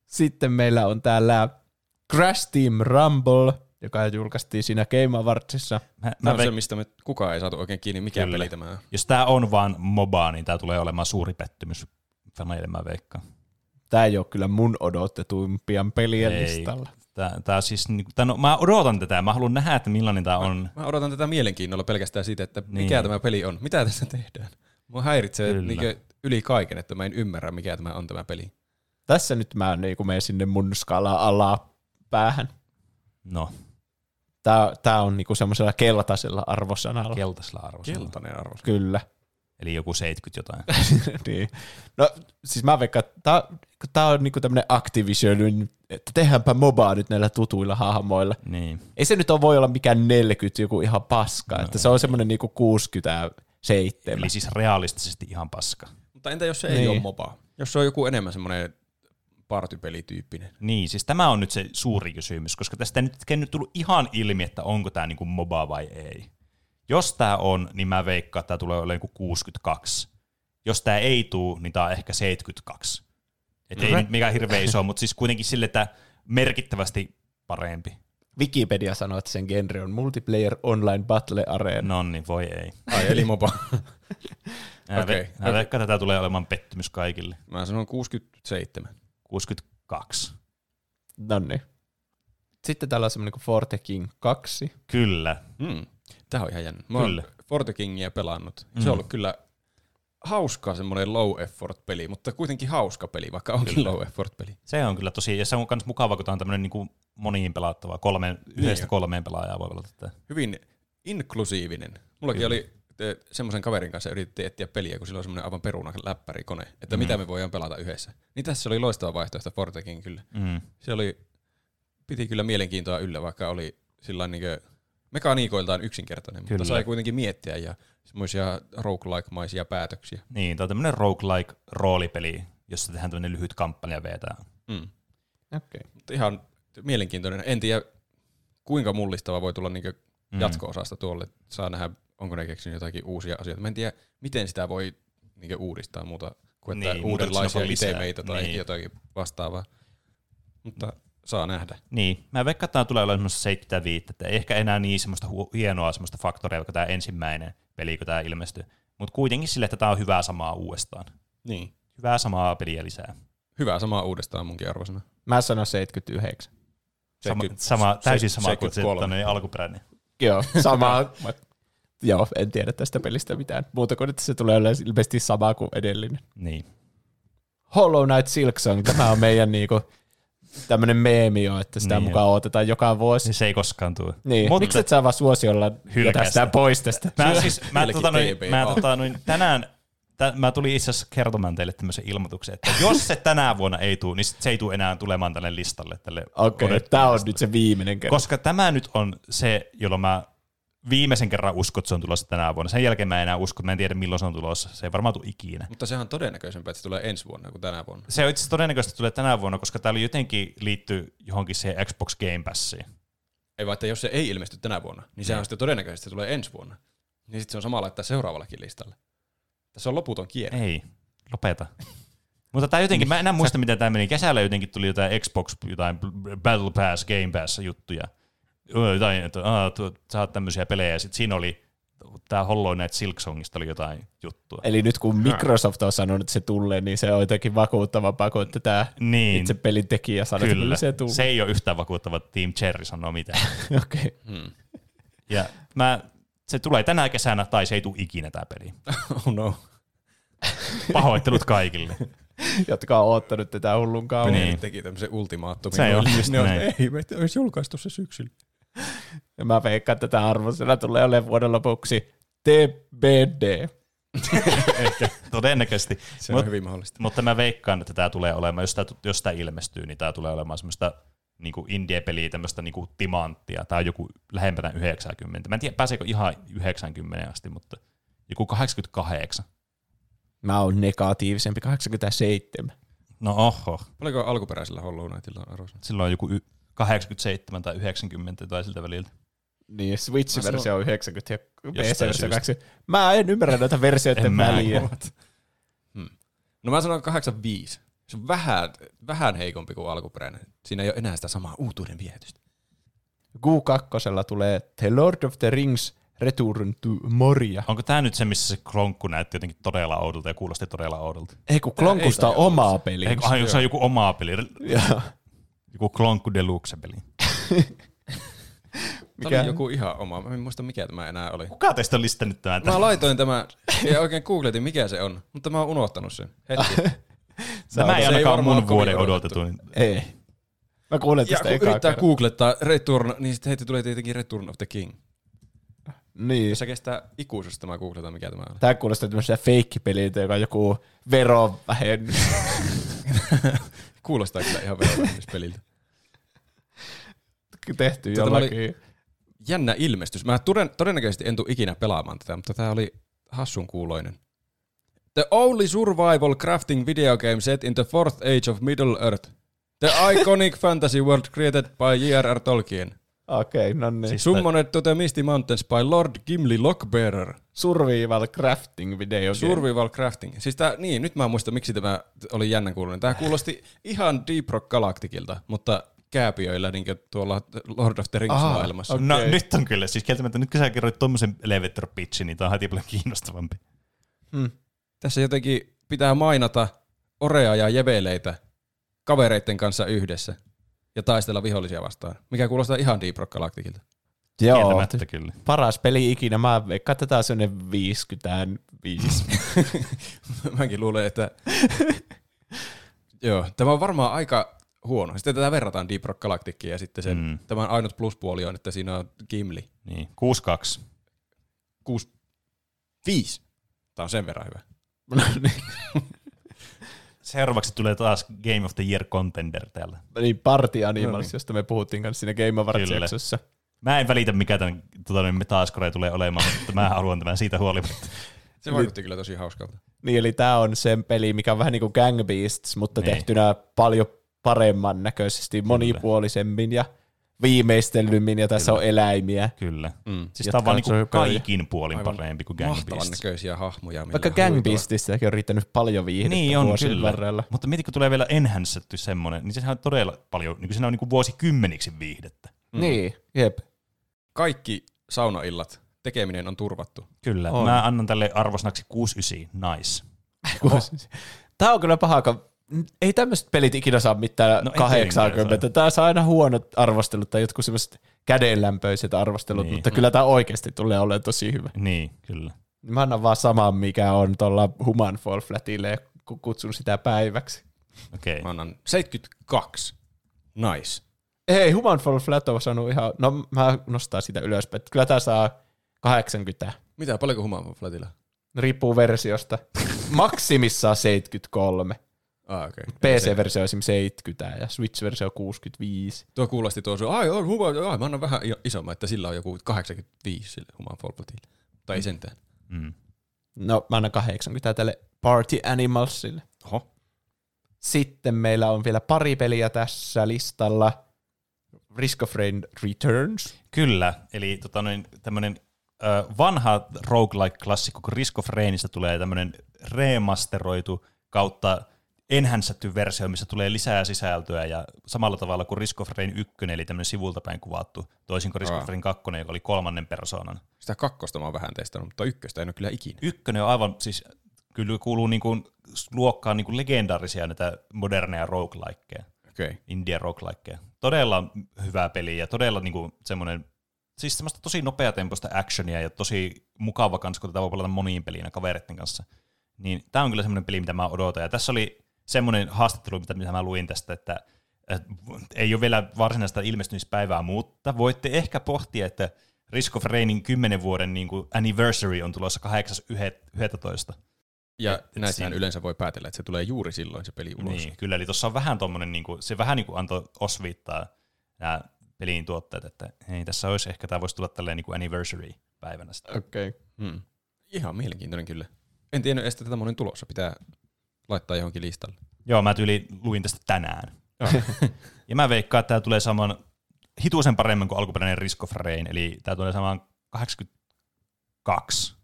Sitten meillä on täällä Crash Team Rumble, joka julkaistiin siinä Game Awardsissa. Tämä on se, mistä me kukaan ei saatu oikein kiinni, mikä peli tämä on. Jos tämä on vaan MOBA, niin tämä tulee olemaan suuri pettymys. Mä veikkaan. Tämä ei ole kyllä mun odotetuimpien pelien listalla. Tää siis, mä odotan tätä, mä haluan nähdä, että millainen tämä on. Mä odotan tätä mielenkiinnolla pelkästään siitä, että mikä tämä peli on. Mitä tässä tehdään? Mua häiritsee yli kaiken, että mä en ymmärrä, mikä tämä on tämä peli. Tässä nyt mä niin menen sinne mun skaalaan alapäähän. No. Tää on niin semmoisella keltaisella arvosanalla. Keltainen arvosana. Kyllä. Eli joku 70 jotain. Niin. No siis mä veikkaan, että tää on niinku tämmönen Activisionin, että tehdäänpä mobaa nyt näillä tutuilla hahmoilla. Niin. Ei se nyt voi olla mikään 40, joku ihan paska. No, että se on semmoinen niinku 67. Eli siis realistisesti ihan paska. Mutta entä jos se ei ole mobaa? Jos se on joku enemmän semmoinen partypelityyppinen. Niin, siis tämä on nyt se suuri kysymys, koska tästä ei nyt tullut ihan ilmi, että onko tää niinku moba vai ei. Jos tämä on, niin mä veikkaan, että tämä tulee olemaan 62. Jos tämä ei tule, niin tämä on ehkä 72. Että ei nyt mikään hirveä iso, mutta siis kuitenkin sille, että merkittävästi parempi. Wikipedia sanoo, että sen genre on multiplayer online battle arena. Nonni, voi ei. Ai, eli moba. Mä veikkaan, että tämä tulee olemaan pettymys kaikille. Mä sanon 67. 62. Nonni. Sitten täällä on semmoinen kuin Forte King 2. Kyllä. Tämä on ihan jännä. Mä oon Forte Kingia pelannut. Se on ollut kyllä hauskaa semmoinen low effort peli, mutta kuitenkin hauska peli, vaikka onkin low effort peli. Se on kyllä tosi, ja se on myös mukava, kun tämä on tämmöinen niin moniin pelattava, yhdestä kolmeen pelaajaa voi pelata tätä. Hyvin inklusiivinen. Mullakin oli semmoisen kaverin kanssa yritettiin etsiä peliä, kun sillä oli semmoinen aivan peruna läppärikone, että mitä me voidaan pelata yhdessä. Niin tässä oli loistava vaihtoehto Forte King kyllä. Se oli, piti kyllä mielenkiintoa yllä, vaikka oli sillain niinkö mekaniikoiltaan yksinkertainen, mutta sai kuitenkin miettiä ja semmoisia roguelike-maisia päätöksiä. Niin, tämä on tämmöinen roguelike-roolipeli, jossa tehdään tämmöinen lyhyt kampanja vetää. Okay. Ihan mielenkiintoinen. En tiedä, kuinka mullistava voi tulla niin jatko-osasta tuolle. Saa nähdä, onko ne keksinyt jotakin uusia asioita. Mä en tiedä, miten sitä voi niin uudistaa muuta kuin että uudenlaisia itemeitä tai jotakin vastaavaa. Mutta saa nähdä. Niin. Mä veikkaan, että tämä tulee olemaan semmoista 75, että ei ehkä enää niin semmoista hienoa semmoista faktoria, joka tämä ensimmäinen peli, kun tämä ilmestyy. Mutta kuitenkin sille, että tämä on hyvää samaa uudestaan. Niin. Hyvää samaa peliä lisää. Hyvää samaa uudestaan munkin arvosana. Mä sanon 79. Täysin sama kuin se alkuperäinen. Joo, sama. Joo, en tiedä tästä pelistä mitään. Muuta kuin, että se tulee olemaan ilmeisesti sama kuin edellinen. Niin. Hollow Knight Silksong, tämä on meidän niinku tämmönen meemi on, että sitä mukaan odotetaan joka vuosi. Niin se ei koskaan tule. Niin. Miksi et saa vaan suosiolla jätä sitä pois tästä? Mä tulin itse asiassa kertomaan teille tämmöisen ilmoituksen, että jos se tänä vuonna ei tule, niin se ei tule enää tulemaan tälle listalle. Okei, tää on nyt se viimeinen kerran. Koska tämä nyt on se, jolloin mä viimeisen kerran uskon, että se on tulossa tänä vuonna. Sen jälkeen mä en enää usko, mä en tiedä milloin se on tulossa. Se ei varmaan tule ikinä. Mutta sehän on todennäköisempää, että se tulee ensi vuonna kuin tänä vuonna. Se on itse asiassa todennäköisesti tulee tänä vuonna, koska tää oli jotenkin liittyy johonkin siihen Xbox Game Passiin. Ei vaan, että jos se ei ilmesty tänä vuonna, niin sehän on sitten todennäköisesti tulee ensi vuonna. Niin sitten se on samalla, että seuraavallakin listalla. Tässä on loputon kierre. Ei, lopeta. Mutta tää jotenkin, mä enää muista miten tää meni. Kesällä jotenkin tuli jotain Xbox, jotain Battle Pass, Game Pass juttuja. Jotain, että sä oot tämmöisiä pelejä, ja sitten siinä oli, tää Hollow Knight Silksongista oli jotain juttua. Eli nyt kun Microsoft on sanonut, että se tulee, niin se on jotenkin vakuuttavampaa kuin että tää itse pelin tekijä sanoo, että se tulee. Se ei ole yhtään vakuuttava, Team Cherry sanoo mitään. Okei. Ja se tulee tänä kesänä, tai se ei tule ikinä tää peli. Oh no. Pahoittelut kaikille. Jotka on oottanut tätä hullun kauan. Niin. Teki tämmöisen ultimaattomin. Se ei ole just näin. Ei, me olisi julkaistu se syksyllä. Ja mä veikkaan, että tämä arvosana tulee olemaan vuoden lopuksi TBD. Ehkä, todennäköisesti. Se on hyvin mahdollista. Mutta mä veikkaan, että tämä tulee olemaan, jos tämä ilmestyy, niin tämä tulee olemaan semmoista niinku indie-peliä, tämmöistä niinku timanttia. Tämä on joku lähempänä 90. Mä en tiedä, pääseekö ihan 90 asti, mutta joku 88. Mä oon negatiivisempi, 87. No oho. Oliko alkuperäisellä Hollow Knightilla arvossa? Silloin on joku 87 tai 90 tai siltä väliltä. Niin, Switch-versio on 90 ja PC-versio 2. Mä en ymmärrä näitä versioiden väliä. No mä sanon 85. Se on vähän heikompi kuin alkuperäinen. Siinä ei ole enää sitä samaa uutuuden viehätystä. Q2 tulee The Lord of the Rings Return to Moria. Onko tää nyt se, missä se klonkku näytti jotenkin todella oudolta ja kuulosti todella oudolta? Ei kun klonkusta on omaa peliä. Ei kun se on joku omaa peliä. Joku klonkku deluxe peli. Mikä? Tämä joku ihan oma. Mä en muista mikä tämä enää oli. Kuka teistä on listannut tämän? Mä laitoin tämän ja oikein googletin mikä se on, mutta mä oon unohtanut sen. Hetki. Tämä ei ainakaan mun vuoden odotetun. Ei. Mä kuulen tästä ekaa kertaa. Ja kun yrittää googlettaa Return, niin sitten heti tulee tietenkin Return of the King. Niin. Se kestää ikuisuus, tämä googletaan mikä tämä on. Tää kuulostaa tämmöisiä feikkipeliä, joka on joku verovähennys. Kuulostaa kyllä ihan verovähennyspeliltä. Tehty jollakin. Jännä ilmestys. Mä todennäköisesti en tule ikinä pelaamaan tätä, mutta tää oli hassun kuuloinen. The only survival crafting video game set in the fourth age of Middle Earth. The iconic fantasy world created by J.R.R. Tolkien. Okei, no niin. Summoned to the Misty Mountains by Lord Gimli Lockbearer. Survival crafting video game. Survival crafting. Siis tää, niin, nyt mä muistan miksi tämä oli jännän kuuloinen. Tää kuulosti ihan Deep Rock Galacticilta, mutta kääpiöillä niin tuolla Lord of the Rings-maailmassa. Okay. No nyt on kyllä, siis kieltämättä nyt kun sä kerroit tommosen elevator pitchin, niin tää on heti paljon kiinnostavampi. Hmm. Tässä jotenkin pitää mainata orea ja jeveleitä kavereitten kanssa yhdessä ja taistella vihollisia vastaan, mikä kuulostaa ihan Deep Rock Galacticilta. Joo, kieltämättä kyllä. Paras peli ikinä, mä veikkaan tätä on sellainen 55. Mäkin luulen, että joo, tämä on varmaan aika huono. Sitten tätä verrataan Deep Rock Galacticiin ja sitten sen, tämän ainut pluspuoli on, että siinä on Gimli. Niin, 6-2. 6-5. Tämä on sen verran hyvä. Seuraavaksi tulee taas Game of the Year Contender täällä. Niin, Party Animals, josta me puhuttiin kanssa siinä Game Awards-jaksossa. Mä en välitä, mikä tämän metaskore tulee olemaan, mutta mä haluan tämän siitä huolimatta. Se vaikutti kyllä tosi hauskalta. Niin, eli tää on sen peli, mikä on vähän niin kuin Gang Beasts, mutta tehtynä paljon paremman näköisesti, monipuolisemmin ja viimeistellymmin, ja tässä on eläimiä. Kyllä. Mm. Siis tämä on vaan niinku kaikin puolin parempi kuin Gang Beasts. Mahtavan näköisiä hahmoja. Vaikka Gang Beastistäkin on riittänyt paljon viihdettä vuosien varrella. Mutta mietin, kun tulee vielä enhancedty semmoinen, niin sehän on todella paljon, niin sehän on niinku vuosikymmeniksi viihdettä. Mm. Niin, jep. Kaikki saunaillat, tekeminen on turvattu. Kyllä, on. Mä annan tälle arvosanaksi 6-9, nice. Tämä on kyllä paha, ei tämmöiset pelit ikinä saa mitään 80. Tää saa aina huonot arvostelut tai jotkut semmoiset kädenlämpöiset arvostelut, niin. Mutta kyllä tää oikeasti tulee olemaan tosi hyvä. Niin, kyllä. Mä annan vaan saman, mikä on tuolla Humanfall Flatille ja kutsun sitä päiväksi. Okei. Okay. Mä annan 72. Nice. Hei, Humanfall Flat on saanut ihan, no mä nostan sitä ylöspäin. Kyllä tää saa 80. Mitä, paljonko Humanfall Flatilla? Riippuu versiosta. Maksimissaan 73. Ah, okay. PC-versio on esimerkiksi 70 ja Switch-versio 65. Tuo kuulosti tuossa, mä annan vähän isomman, että sillä on joku 85 sille Humanfall Flatille. Tai sentään. Mm. No mä annan 80 tälle Party Animalsille. Oho. Sitten meillä on vielä pari peliä tässä listalla. Risk of Rain Returns. Kyllä, eli tämmöinen vanha roguelike-klassikko, kun Risk of Rainista tulee tämmöinen remasteroitu kautta enhancedty versio, missä tulee lisää sisältöä ja samalla tavalla kuin Risk of Rain 1, eli tämmöinen sivulta päin kuvattu, toisin kuin Risk of Rain 2, joka oli kolmannen persoonan. Sitä kakkosta mä oon vähän testannut, mutta ykköstä en ole kyllä ikinä. Ykkönen on aivan, siis kyllä kuuluu niin kuin luokkaan niin kuin legendaarisia näitä moderneja roguelikeja, okay. India roguelikeja. Todella hyvä peli ja todella niin kuin semmoinen, siis semmoista tosi nopeatempoista actionia ja tosi mukava kanssa, kun tätä voi pelata moniin peliin kavereiden kanssa. Niin tää on kyllä semmoinen peli, mitä mä odotan ja tässä oli semmoinen haastattelu, mitä mä luin tästä, että ei ole vielä varsinaista ilmestymispäivää, mutta voitte ehkä pohtia, että Risk of Rainin 10 vuoden niin kuin anniversary on tulossa 8.11. Ja näistähän yleensä voi päätellä, että se tulee juuri silloin se peli ulos. Niin, kyllä, eli tuossa on vähän tommoinen, niin kuin, se vähän niin kuin antoi osviittaa nämä pelin tuotteet, että hei, tässä olisi ehkä, tämä voisi tulla tälleen niin kuin anniversary-päivänä sitä. Okei. Okay. Hmm. Ihan mielenkiintoinen kyllä. En tiedä edes, että tämmöinen tulossa pitää laittaa johonkin listalle. Joo, mä luin tästä tänään. Ja mä veikkaan, että tää tulee saman hituisen paremmin kuin alkuperäinen Risk of Rain, eli tää tulee samaan 82.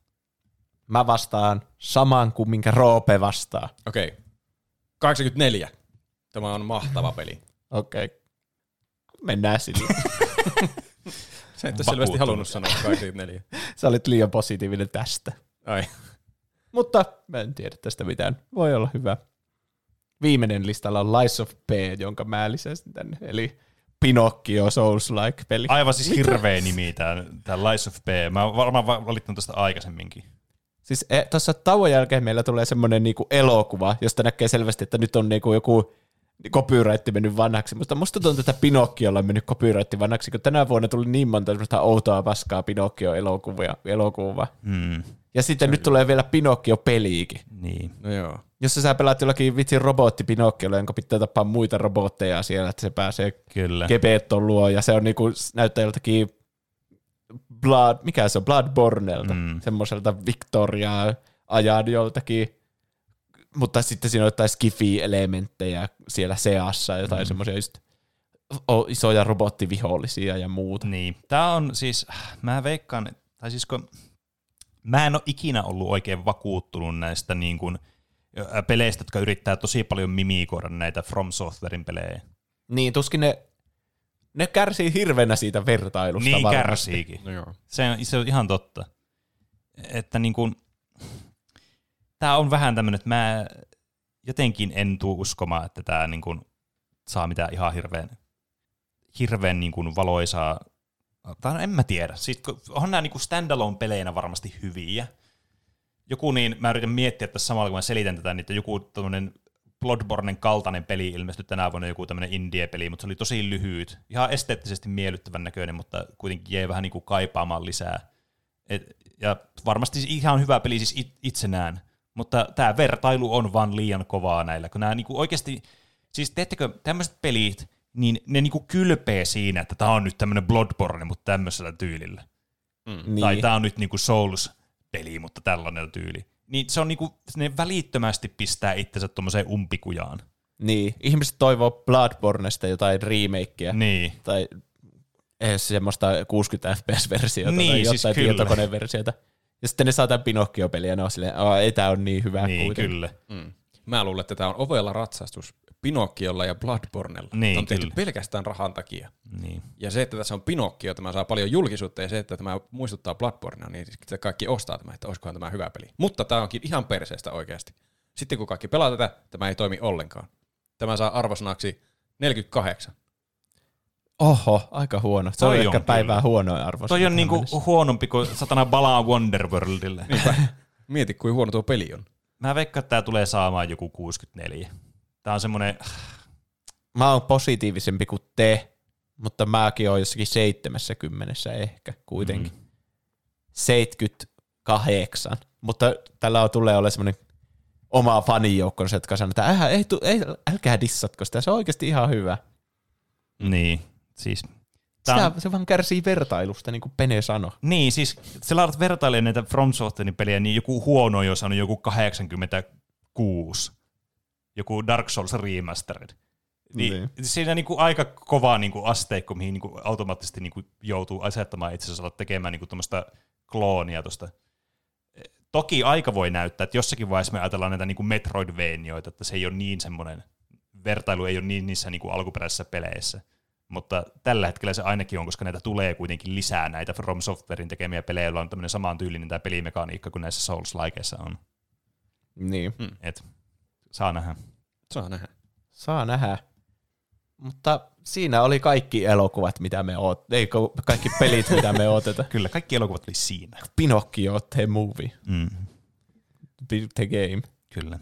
Mä vastaan samaan kuin minkä Roope vastaa. Okei. 84. Tämä on mahtava peli. Okei. Okay. Mennään sille. Sä et ole selvästi halunnut sanoa 84. Sä olit liian positiivinen tästä. Ai. Mutta mä en tiedä tästä mitään. Voi olla hyvä. Viimeinen listalla on Lies of P, jonka mä lisäsin tänne. Eli Pinocchio Souls-like peli. Aivan siis hirveä nimi tämä Lies of P. Mä varmaan valittanut tästä aikaisemminkin. Siis tuossa tauon jälkeen meillä tulee semmoinen niinku elokuva, josta näkee selvästi, että nyt on niinku joku copyrightti mennyt vanhaksi. Mutta musta tuntuu, että Pinokkiolla on mennyt copyrightti vanhaksi, kun tänä vuonna tuli niin monta semmoista outoa paskaa Pinokkio-elokuvaa. Mm. Ja sitten nyt tulee vielä Pinokkio-peliikin. Niin. No joo. Jossa sä pelaat jollakin vitsin robotti Pinokkiolla, jonka pitää tappaa muita robotteja siellä, että se pääsee Gebetton luo. Ja se on niinku, näyttää joltakin Bloodbornelta, semmoiselta Victoriaa ajan joltakin. Mutta sitten siinä on jotain skifi-elementtejä siellä seassa, jotain semmoisia just isoja robottivihollisia ja muuta. Niin. Tää on siis, mä veikkaan, tai siis kun mä en ole ikinä ollut oikein vakuuttunut näistä niin kuin peleistä, jotka yrittää tosi paljon mimikoida näitä From Softwarein pelejä. Niin, tuskin ne kärsii hirveänä siitä vertailusta. Niin varmasti. Kärsiikin. No joo. Se on ihan totta. Että niin kuin tää on vähän tämmönen, että mä jotenkin en tuu uskomaan, että tää niin kun saa mitään ihan hirveän niin kun valoisaa. Tai en mä tiedä. Sitten, onhan nää niin standalone peleinä varmasti hyviä. Joku niin, mä yritän miettiä tässä samalla, kun mä selitän tätä, niin että joku tommonen Bloodbornen kaltainen peli ilmestyi tänä vuonna, joku tämmönen indie-peli, mutta se oli tosi lyhyt. Ihan esteettisesti miellyttävän näköinen, mutta kuitenkin jäi vähän niin kuin kaipaamaan lisää. Ja varmasti ihan hyvä peli siis itsenään. Mutta tämä vertailu on vaan liian kovaa näillä, kun nämä niinku oikeasti, siis teettekö tämmöiset pelit, niin ne niinku kylpee siinä, että tämä on nyt tämmöinen Bloodborne, mutta tämmöisellä tyylillä. Mm. Tai tämä on nyt niinku Souls-peli, mutta tällainen tyyli. Niin se on niinku, ne välittömästi pistää itsensä tuommoiseen umpikujaan. Niin, ihmiset toivoo Bloodbornesta jotain remakeä. Niin. Tai semmoista 60 fps-versiota niin, tai jotain siis tietokoneversiota. Ja sitten ne saa tämän Pinocchio-peliä, ne on silleen, ei tää on niin hyvä niin, kuitenkin. Kyllä. Mm. Mä luulen, että tää on ovella ratsastus Pinokkiolla ja Bloodbornella. Niin, tämä on tehty pelkästään rahan takia. Niin. Ja se, että tässä on Pinocchio, tämä saa paljon julkisuutta, ja se, että tämä muistuttaa Bloodbornea, niin sitten kaikki ostaa tämä, että olisikohan tämä hyvä peli. Mutta tämä onkin ihan perseestä oikeasti. Sitten kun kaikki pelaa tätä, tämä ei toimi ollenkaan. Tämä saa arvosanaksi 48. Oho, aika huono. Se on ehkä päivää huonoin arvostus. Toi on niinku huonompi kuin satana balaa Wonderworldille. Mieti, kuin huono tuo peli on. Mä veikkaan, että tää tulee saamaan joku 64. Tää on semmonen. Mä oon positiivisempi kuin te, mutta mäkin oon jossakin 70 ehkä kuitenkin. 78. Mutta tällä tulee olla semmonen oma fanijoukkonsa, jotka sanoo, että älkää dissatko sitä, se on oikeasti ihan hyvä. Niin. Siis, se vaan kärsii vertailusta, niin kuin Pene sanoi. Niin, siis sä laitat vertailemaan näitä From Softwarein pelejä, niin joku huono jo sanoi joku 86, joku Dark Souls Remastered. Niin. Siinä niin kuin aika kova niin kuin asteikko, mihin niin kuin automaattisesti niin kuin joutuu asettamaan itse asiassa tekemään niin kuin tuommoista kloonia tuosta. Toki aika voi näyttää, että jossakin vaiheessa me ajatellaan näitä niin kuin Metroidvanioita, että se ei ole niin semmoinen, vertailu ei ole niin niissä niin kuin alkuperäisissä peleissä. Mutta tällä hetkellä se ainakin on, koska näitä tulee kuitenkin lisää näitä From Softwarein tekemiä pelejä, joilla on tämmöinen samantyylinen tämä pelimekaniikka kuin näissä Souls-likeissa on. Niin. Et, saa nähdä. Mutta siinä oli kaikki elokuvat, mitä me kaikki pelit, mitä me otetaan. Kyllä, kaikki elokuvat oli siinä. Pinocchio, the movie. The game. Kyllä.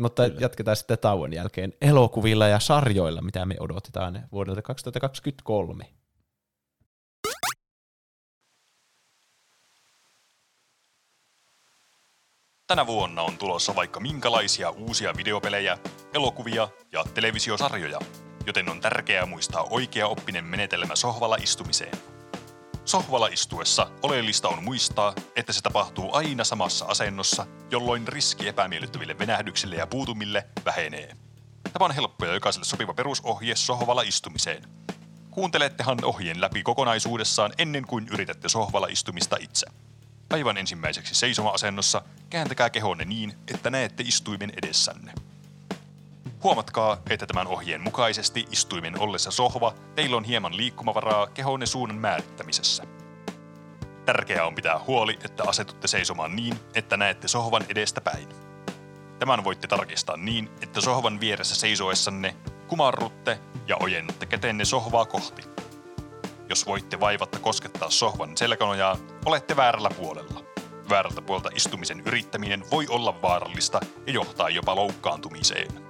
Mutta jatketaan sitten tauon jälkeen elokuvilla ja sarjoilla, mitä me odotetaan vuodelta 2023. Tänä vuonna on tulossa vaikka minkälaisia uusia videopelejä, elokuvia ja televisiosarjoja, joten on tärkeää muistaa oikeaoppinen menetelmä sohvalla istumiseen. Sohvalla istuessa oleellista on muistaa, että se tapahtuu aina samassa asennossa, jolloin riski epämiellyttäville venähdyksille ja puutumille vähenee. Tämä on helppo ja jokaiselle sopiva perusohje sohvalla istumiseen. Kuuntelettehan ohjeen läpi kokonaisuudessaan ennen kuin yritätte sohvalla istumista itse. Aivan ensimmäiseksi seisoma-asennossa kääntäkää kehonne niin, että näette istuimen edessänne. Huomatkaa, että tämän ohjeen mukaisesti istuimen ollessa sohva, teillä on hieman liikkumavaraa kehonne suunnan määrittämisessä. Tärkeää on pitää huoli, että asetutte seisomaan niin, että näette sohvan edestä päin. Tämän voitte tarkistaa niin, että sohvan vieressä seisoessanne kumarrutte ja ojennatte kätenne sohvaa kohti. Jos voitte vaivatta koskettaa sohvan selkänojaa, olette väärällä puolella. Väärältä puolta istumisen yrittäminen voi olla vaarallista ja johtaa jopa loukkaantumiseen.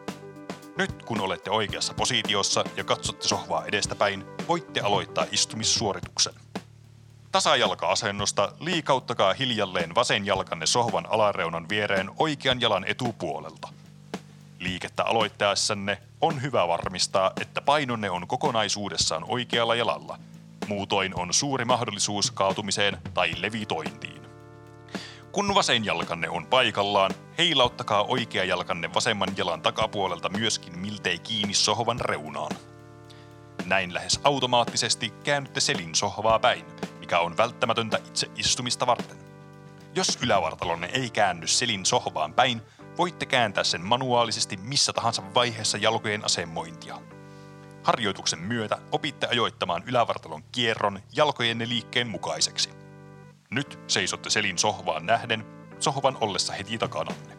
Nyt kun olette oikeassa positiossa ja katsotte sohvaa edestäpäin, voitte aloittaa istumissuorituksen. Tasajalka-asennosta liikauttakaa hiljalleen vasen jalkanne sohvan alareunan viereen oikean jalan etupuolelta. Liikettä aloittaessanne on hyvä varmistaa, että painonne on kokonaisuudessaan oikealla jalalla. Muutoin on suuri mahdollisuus kaatumiseen tai levitointiin. Kun vasen jalkanne on paikallaan, heilauttakaa oikea jalkanne vasemman jalan takapuolelta myöskin miltei kiinni sohvan reunaan. Näin lähes automaattisesti käännytte selin sohvaa päin, mikä on välttämätöntä itse istumista varten. Jos ylävartalonne ei käänny selin sohvaan päin, voitte kääntää sen manuaalisesti missä tahansa vaiheessa jalkojen asemointia. Harjoituksen myötä opitte ajoittamaan ylävartalon kierron jalkojenne liikkeen mukaiseksi. Nyt seisotte selin sohvaan nähden, sohvan ollessa heti takananne.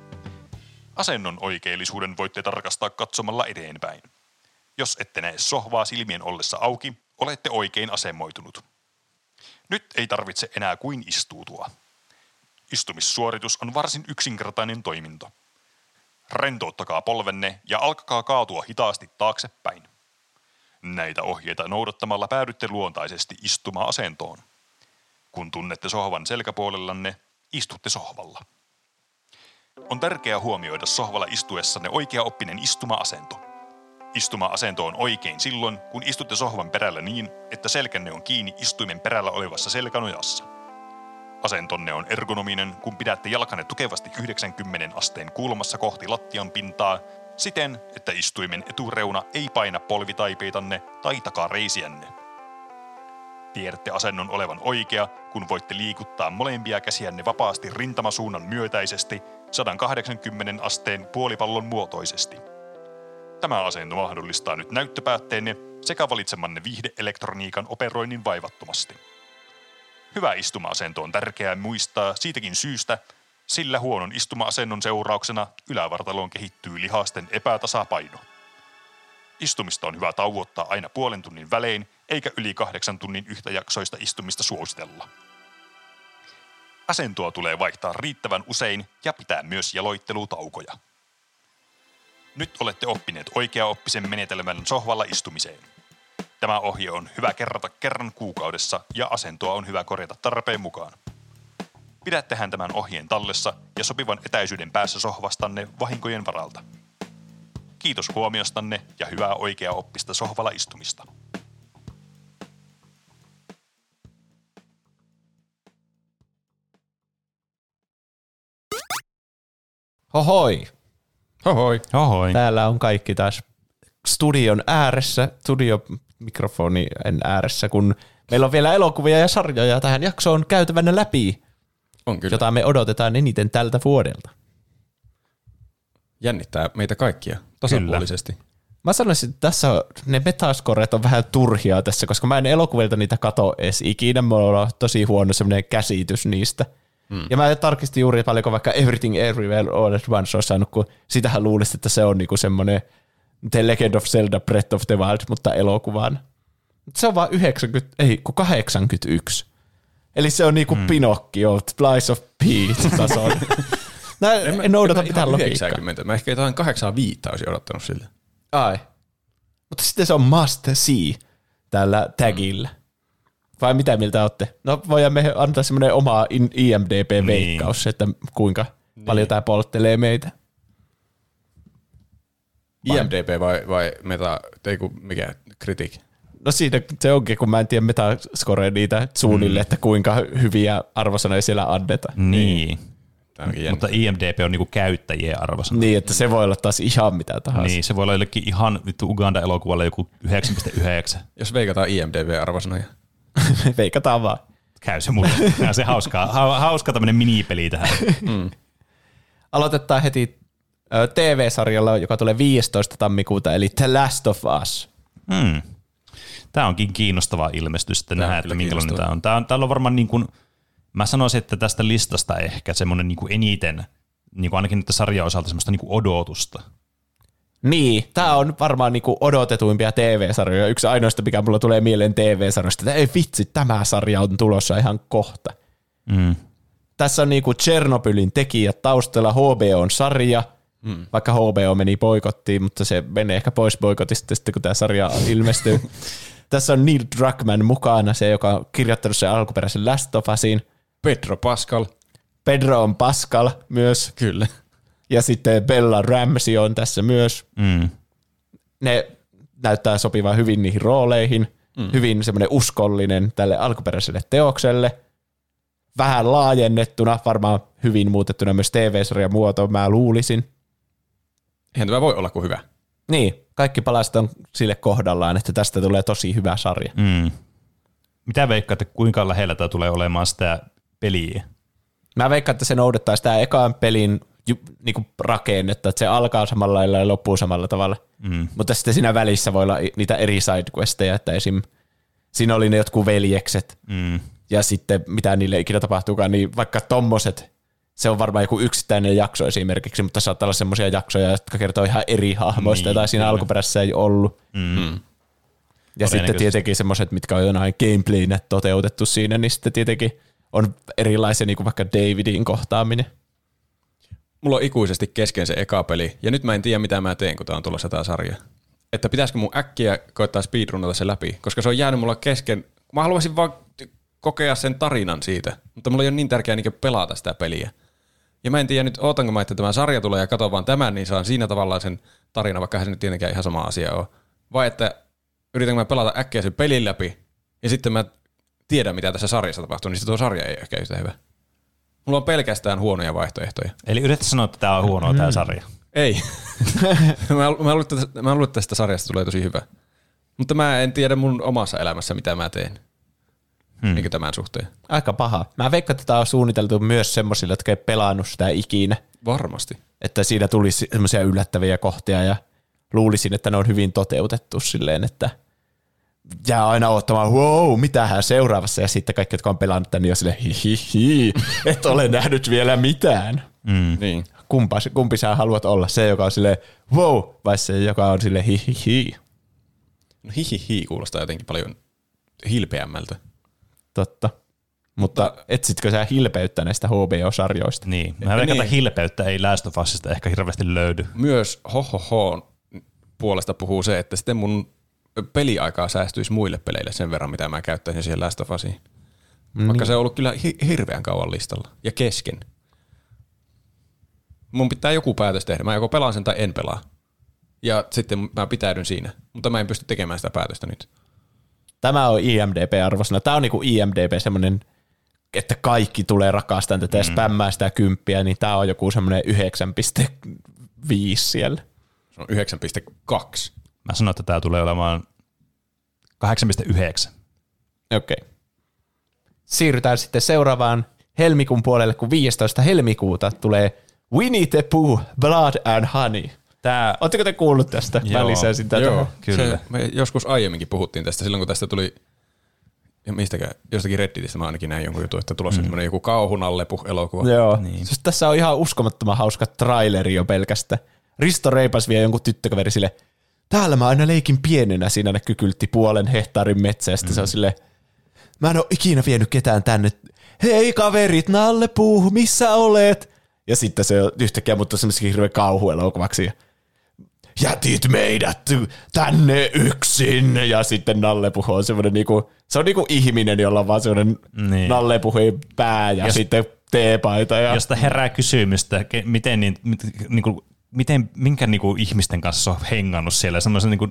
Asennon oikeellisuuden voitte tarkastaa katsomalla eteenpäin. Jos ette näe sohvaa silmien ollessa auki, olette oikein asemoitunut. Nyt ei tarvitse enää kuin istuutua. Istumissuoritus on varsin yksinkertainen toiminto. Rentouttakaa polvenne ja alkakaa kaatua hitaasti taaksepäin. Näitä ohjeita noudattamalla päädytte luontaisesti istuma-asentoon. Kun tunnette sohvan selkäpuolellanne, istutte sohvalla. On tärkeää huomioida sohvalla istuessanne oikeaoppinen istuma-asento. Istuma-asento on oikein silloin, kun istutte sohvan perällä niin, että selkänne on kiinni istuimen perällä olevassa selkänojassa. Asentonne on ergonominen, kun pidätte jalkanne tukevasti 90 asteen kulmassa kohti lattian pintaa siten, että istuimen etureuna ei paina polvitaipeitanne tai takareisiänne. Tiedätte asennon olevan oikea, kun voitte liikuttaa molempia käsiänne vapaasti rintamasuunnan myötäisesti 180 asteen puolipallon muotoisesti. Tämä asento mahdollistaa nyt näyttöpäätteenne sekä valitsemanne viihdeelektroniikan operoinnin vaivattomasti. Hyvä istuma-asento on tärkeää muistaa siitäkin syystä, sillä huonon istuma-asennon seurauksena ylävartaloon kehittyy lihasten epätasapaino. Istumista on hyvä tauottaa aina puolen tunnin välein, eikä yli 8 tunnin yhtäjaksoista istumista suositella. Asentoa tulee vaihtaa riittävän usein ja pitää myös jaloittelutaukoja. Nyt olette oppineet oikeaoppisen menetelmän sohvalla istumiseen. Tämä ohje on hyvä kerrata kerran kuukaudessa ja asentoa on hyvä korjata tarpeen mukaan. Pidättehän tämän ohjeen tallessa ja sopivan etäisyyden päässä sohvastanne vahinkojen varalta. Kiitos huomiostanne ja hyvää oikeaoppista sohvalla istumista. Hohoi! Hohoi! Hohoi! Täällä on kaikki taas studion ääressä, studiomikrofonin ääressä, kun meillä on vielä elokuvia ja sarjoja tähän jaksoon käytävänä läpi, on kyllä, jota me odotetaan eniten tältä vuodelta. Jännittää meitä kaikkia tasapuolisesti. Kyllä. Mä sanoisin, että tässä on, ne metascoret on vähän turhia tässä, koska mä en elokuvilta niitä katso edes ikinä. Mulla on tosi huono semmoinen käsitys niistä. Ja mä tarkistin juuri paljonko vaikka Everything Everywhere All at Once on saanut, kun sitähän luulisi, että se on niinku semmoinen The Legend of Zelda Breath of the Wild, mutta elokuvaan. Se on vaan 81. Eli se on niinku Pinocchio, Lies of P tason. En noudata mitään logiikkaa. 90. Mä ehkä jotain 85 olisin odottanut sille. Ai. Mutta sitten se on must see tällä tagillä. Vai mitä mieltä olette? No voidaan me antaa semmoinen oma IMDb-veikkaus, niin, että kuinka paljon tämä polttelee meitä. IMDb vai meta, ei kun mikä kritiikki? No siitä se onkin, kun mä en tiedä metascorea niitä suunnille, että kuinka hyviä arvosanoja siellä annetaan. Niin. Mutta IMDb on niinku käyttäjien arvosana. Niin, että se voi olla taas ihan mitä tahansa. Niin, se voi olla jollekin ihan vittu Uganda-elokuvalle joku 9.9. Jos veikataan IMDb-arvosanoja. Veikataan vaan. Käy se mulle. Nää on se hauskaa. Hauska tämmönen minipeli tähän. Aloitetaan heti TV-sarjalla, joka tulee 15. tammikuuta, eli The Last of Us. Hmm. Tämä onkin kiinnostava ilmestys, että nähdään, että minkälainen tämä on. Täällä on varmaan, niin kuin, mä sanoisin, että tästä listasta ehkä semmoinen niin kuin eniten, niin kuin ainakin nyt sarjan osalta semmoista niin kuin odotusta. Niin, tämä on varmaan niin kuin odotetuimpia TV-sarjoja. Yksi ainoista, mikä mulla tulee mieleen TV-sarjoista, että ei vitsi, tämä sarja on tulossa ihan kohta. Mm. Tässä on niin kuin Chernobylin tekijät taustalla, HBO on sarja, vaikka HBO meni boikottiin, mutta se menee ehkä pois boikotista sitten, kun tämä sarja ilmestyy. Tässä on Neil Druckmann mukana, se joka on kirjoittanut sen alkuperäisen Last of Usin. Pedro Pascal. Pedro on Pascal myös. Kyllä. Ja sitten Bella Ramsey on tässä myös. Mm. Ne näyttää sopivan hyvin niihin rooleihin. Mm. Hyvin semmoinen uskollinen tälle alkuperäiselle teokselle. Vähän laajennettuna, varmaan hyvin muutettuna myös TV-sarjan muotoon, mä luulisin. Eihän tämä voi olla kuin hyvä. Niin, kaikki palaset on sille kohdallaan, että tästä tulee tosi hyvä sarja. Mm. Mitä veikkaatte, kuinka lähellä tämä tulee olemaan sitä peliä? Mä veikkaan, että se noudattaa sitä ekaan pelin niinku rakennetta, että se alkaa samalla lailla ja loppuu samalla tavalla. Mm. Mutta sitten siinä välissä voi olla niitä eri sidequesteja, että esim. Siinä oli ne jotkut veljekset ja sitten mitä niille ikinä tapahtuukaan, niin vaikka tommoset, se on varmaan joku yksittäinen jakso esimerkiksi, mutta saattaa olla semmoisia jaksoja, jotka kertoo ihan eri hahmoista, tai siinä alkuperässä ei ollut. Mm. Ja sitten tietenkin semmoiset, mitkä on jonain gameplayinä toteutettu siinä, niin sitten tietenkin on erilaisia, niin kuin vaikka Davidin kohtaaminen. Mulla on ikuisesti kesken se eka peli, ja nyt mä en tiedä, mitä mä teen, kun tää on tulossa tää sarja. Että pitäisikö mun äkkiä koittaa speedrunnata se läpi, koska se on jäänyt mulla kesken. Mä haluaisin vaan kokea sen tarinan siitä, mutta mulla ei ole niin tärkeää niin pelata sitä peliä. Ja mä en tiedä nyt, ootanko mä, että tämä sarja tulee ja katon vaan tämän, niin saan siinä tavallaan sen tarina, vaikka se nyt tietenkään ihan sama asia on. Vai että yritänkö mä pelata äkkiä sen pelin läpi, ja sitten mä tiedän, mitä tässä sarjassa tapahtuu, niin sitten tuo sarja ei ole ehkä yhtä hyvä. Mulla on pelkästään huonoja vaihtoehtoja. Eli yritetään sanoa, että tämä on huonoa tämä sarja. Ei. Mä luulen, että tästä sarjasta tulee tosi hyvä. Mutta mä en tiedä mun omassa elämässä, mitä mä teen. Niin tämän suhteen. Aika paha. Mä veikkaan, että tämä on suunniteltu myös semmoisille, jotka ei pelannut sitä ikinä. Varmasti. Että siinä tulisi semmoisia yllättäviä kohtia ja luulisin, että ne on hyvin toteutettu silleen, että jää aina odottamaan, wow, mitähän seuraavassa, ja sitten kaikki, jotka on pelannut tänne, niin on silleen, hihihi, et ole nähnyt vielä mitään. Niin. Kumpi sä haluat olla? Se, joka on silleen, wow, vai se, joka on silleen, hihihi. No, hihihi kuulostaa jotenkin paljon hilpeämmältä. Totta. Mutta etsitkö sä hilpeyttä näistä HBO-sarjoista? Niin. Mä veikkaan, että hilpeyttä ei Last of Usista ehkä hirveästi löydy. Myös hohoho puolesta puhuu se, että sitten mun peliaikaa säästyisi muille peleille sen verran, mitä mä käyttäisin siihen Last of Usiin. Vaikka se on ollut kyllä hirveän kauan listalla ja kesken. Mun pitää joku päätös tehdä. Mä joko pelaan sen tai en pelaa. Ja sitten mä pitäydyn siinä. Mutta mä en pysty tekemään sitä päätöstä nyt. Tämä on IMDb-arvosana. Tämä on niin kuin IMDb semmoinen, että kaikki tulee rakastamaan tätä ja spämmää sitä 10, niin tämä on joku semmoinen 9.5 siellä. Se on 9.2. Mä sanon, että tämä tulee olemaan 8.9. Okei. Siirrytään sitten seuraavaan helmikuun puolelle, kun 15. helmikuuta tulee Winnie the Pooh, Blood and Honey. Oletteko te kuullut tästä? Joo, mä lisäsin tätä. Joo, kyllä. Me joskus aiemminkin puhuttiin tästä, silloin kun tästä tuli, jostakin Redditistä mä ainakin näin jonkun jutun, että tulossa joku kauhunallepuh-elokuva. Joo, niin. Tässä on ihan uskomattoman hauska traileri jo pelkästä. Risto Reipas vie jonkun tyttökaveri sille, täällä mä aina leikin pienenä, siinä näkyy kyltti puolen hehtaarin metsästä. Se on silleen, mä en ole ikinä vienyt ketään tänne. Hei kaverit, nallepuh, missä olet? Ja sitten se yhtäkkiä muuttuu semmoisikin hirveän kauhuelokuvaksi. Jätit meidät tänne yksin. Ja sitten nallepuhu on semmoinen niinku, se on niinku ihminen, jolla on vaan semmoinen nallepuhujen pää ja sitten teepaita. Ja josta herää kysymystä, miten minkä niinku ihmisten kanssa on hengannut siellä. Semmoisen niinku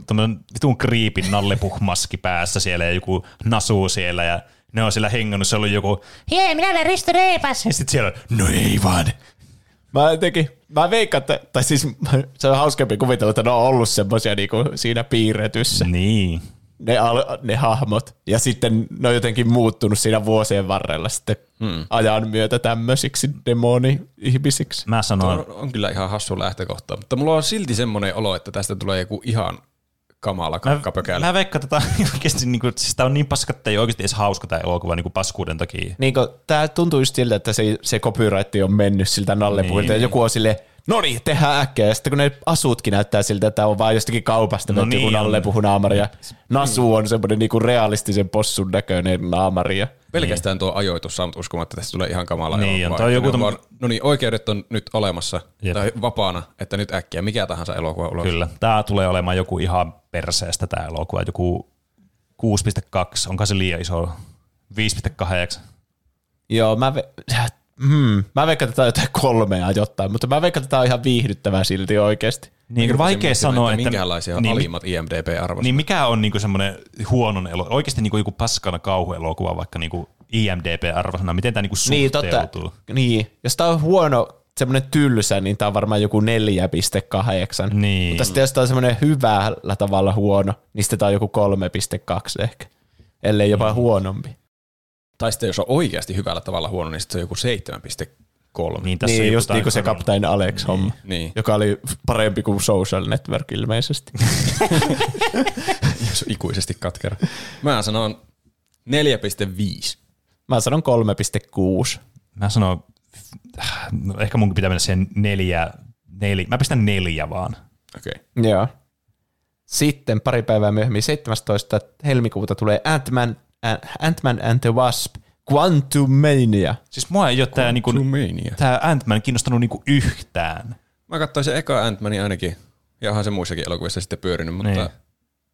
vitun kriipin nallepuhmaski päässä siellä ja joku nasuu siellä ja ne on siellä hengannut, se on ollut joku, jee, minä olen Risto Reipas. Ja sitten siellä on, no ei vaan. Mä veikkaan, tai siis se on hauskempi kuvitella, että ne on ollut semmoisia niinku siinä piirretyssä. Niin. ne hahmot, ja sitten ne on jotenkin muuttunut siinä vuosien varrella sitten ajan myötä tämmöisiksi demoni-ihmisiksi. Mä sanon. Tuo on kyllä ihan hassu lähtökohta, mutta mulla on silti semmoinen olo, että tästä tulee joku ihan kamala kakkapökälä. Mä veikkaan tätä oikeasti, niin kuin, siis tää on niin paska, että ei oikeasti edes hauska tää elokuva niin kuin paskuuden takia. Niin kuin, tää tuntuu just siltä, että se copyrightti on mennyt siltä nallepuilta, niin. Ja joku on silleen, no niin, tehdään äkkiä. Ja sitten kun ne asutkin näyttää siltä, että on vaan jostakin kaupasta no niin, joku nallepuhu naamari. Ja Nasu on semmoinen niinku realistisen possun näköinen naamari. Pelkästään tuo ajoitus on uskomaton, että tästä tulee ihan kamala elokuva. No niin, oikeudet on nyt olemassa tai vapaana, että nyt äkkiä mikä tahansa elokuva ulos. Kyllä, tämä tulee olemaan joku ihan perseestä tämä elokuva. Joku 6.2, onko se liian iso? 5.8. Joo, mä veikkaan, että tämä on jotain 3 jotain, mutta mä veikkaan, että tämä on ihan viihdyttävää silti oikeasti. Niin, vaikea sanoa, että minkälaisia niin, alimmat IMDb-arvosat. Niin mikä on niinku semmoinen huonon elokuva, oikeasti niinku joku paskana kauhuelokuva, vaikka niinku IMDb-arvosana, miten tämä niinku suhteutuu? Niin, jos tämä on huono, semmoinen tylsä, niin tämä on varmaan joku 4.8. Niin. Mutta sitten jos tämä on semmoinen hyvällä tavalla huono, niin sitten tämä on joku 3.2 ehkä, ellei jopa huonompi. Tai sitten jos on oikeasti hyvällä tavalla huono, niin sitten se on joku 7.3. Niin, tässä niin just niin kuin se Captain Alex homma, niin. Joka oli parempi kuin Social Network ilmeisesti. Jos ikuisesti katkera. Mä sanon 4.5. Mä sanon 3.6. Mä sanon, no ehkä munkin pitää mennä siihen 4. Mä pistän 4 vaan. Okei. Joo. Sitten pari päivää myöhemmin 17. helmikuuta tulee Ant-Man and the Wasp, Quantumania. Siis mua ei ole tää, niinku, tää Ant-Man kiinnostanut niinku yhtään. Mä katsoin sen eka Ant-Manin ainakin, ja onhan se muissakin elokuvissa sitten pyörinyt, mutta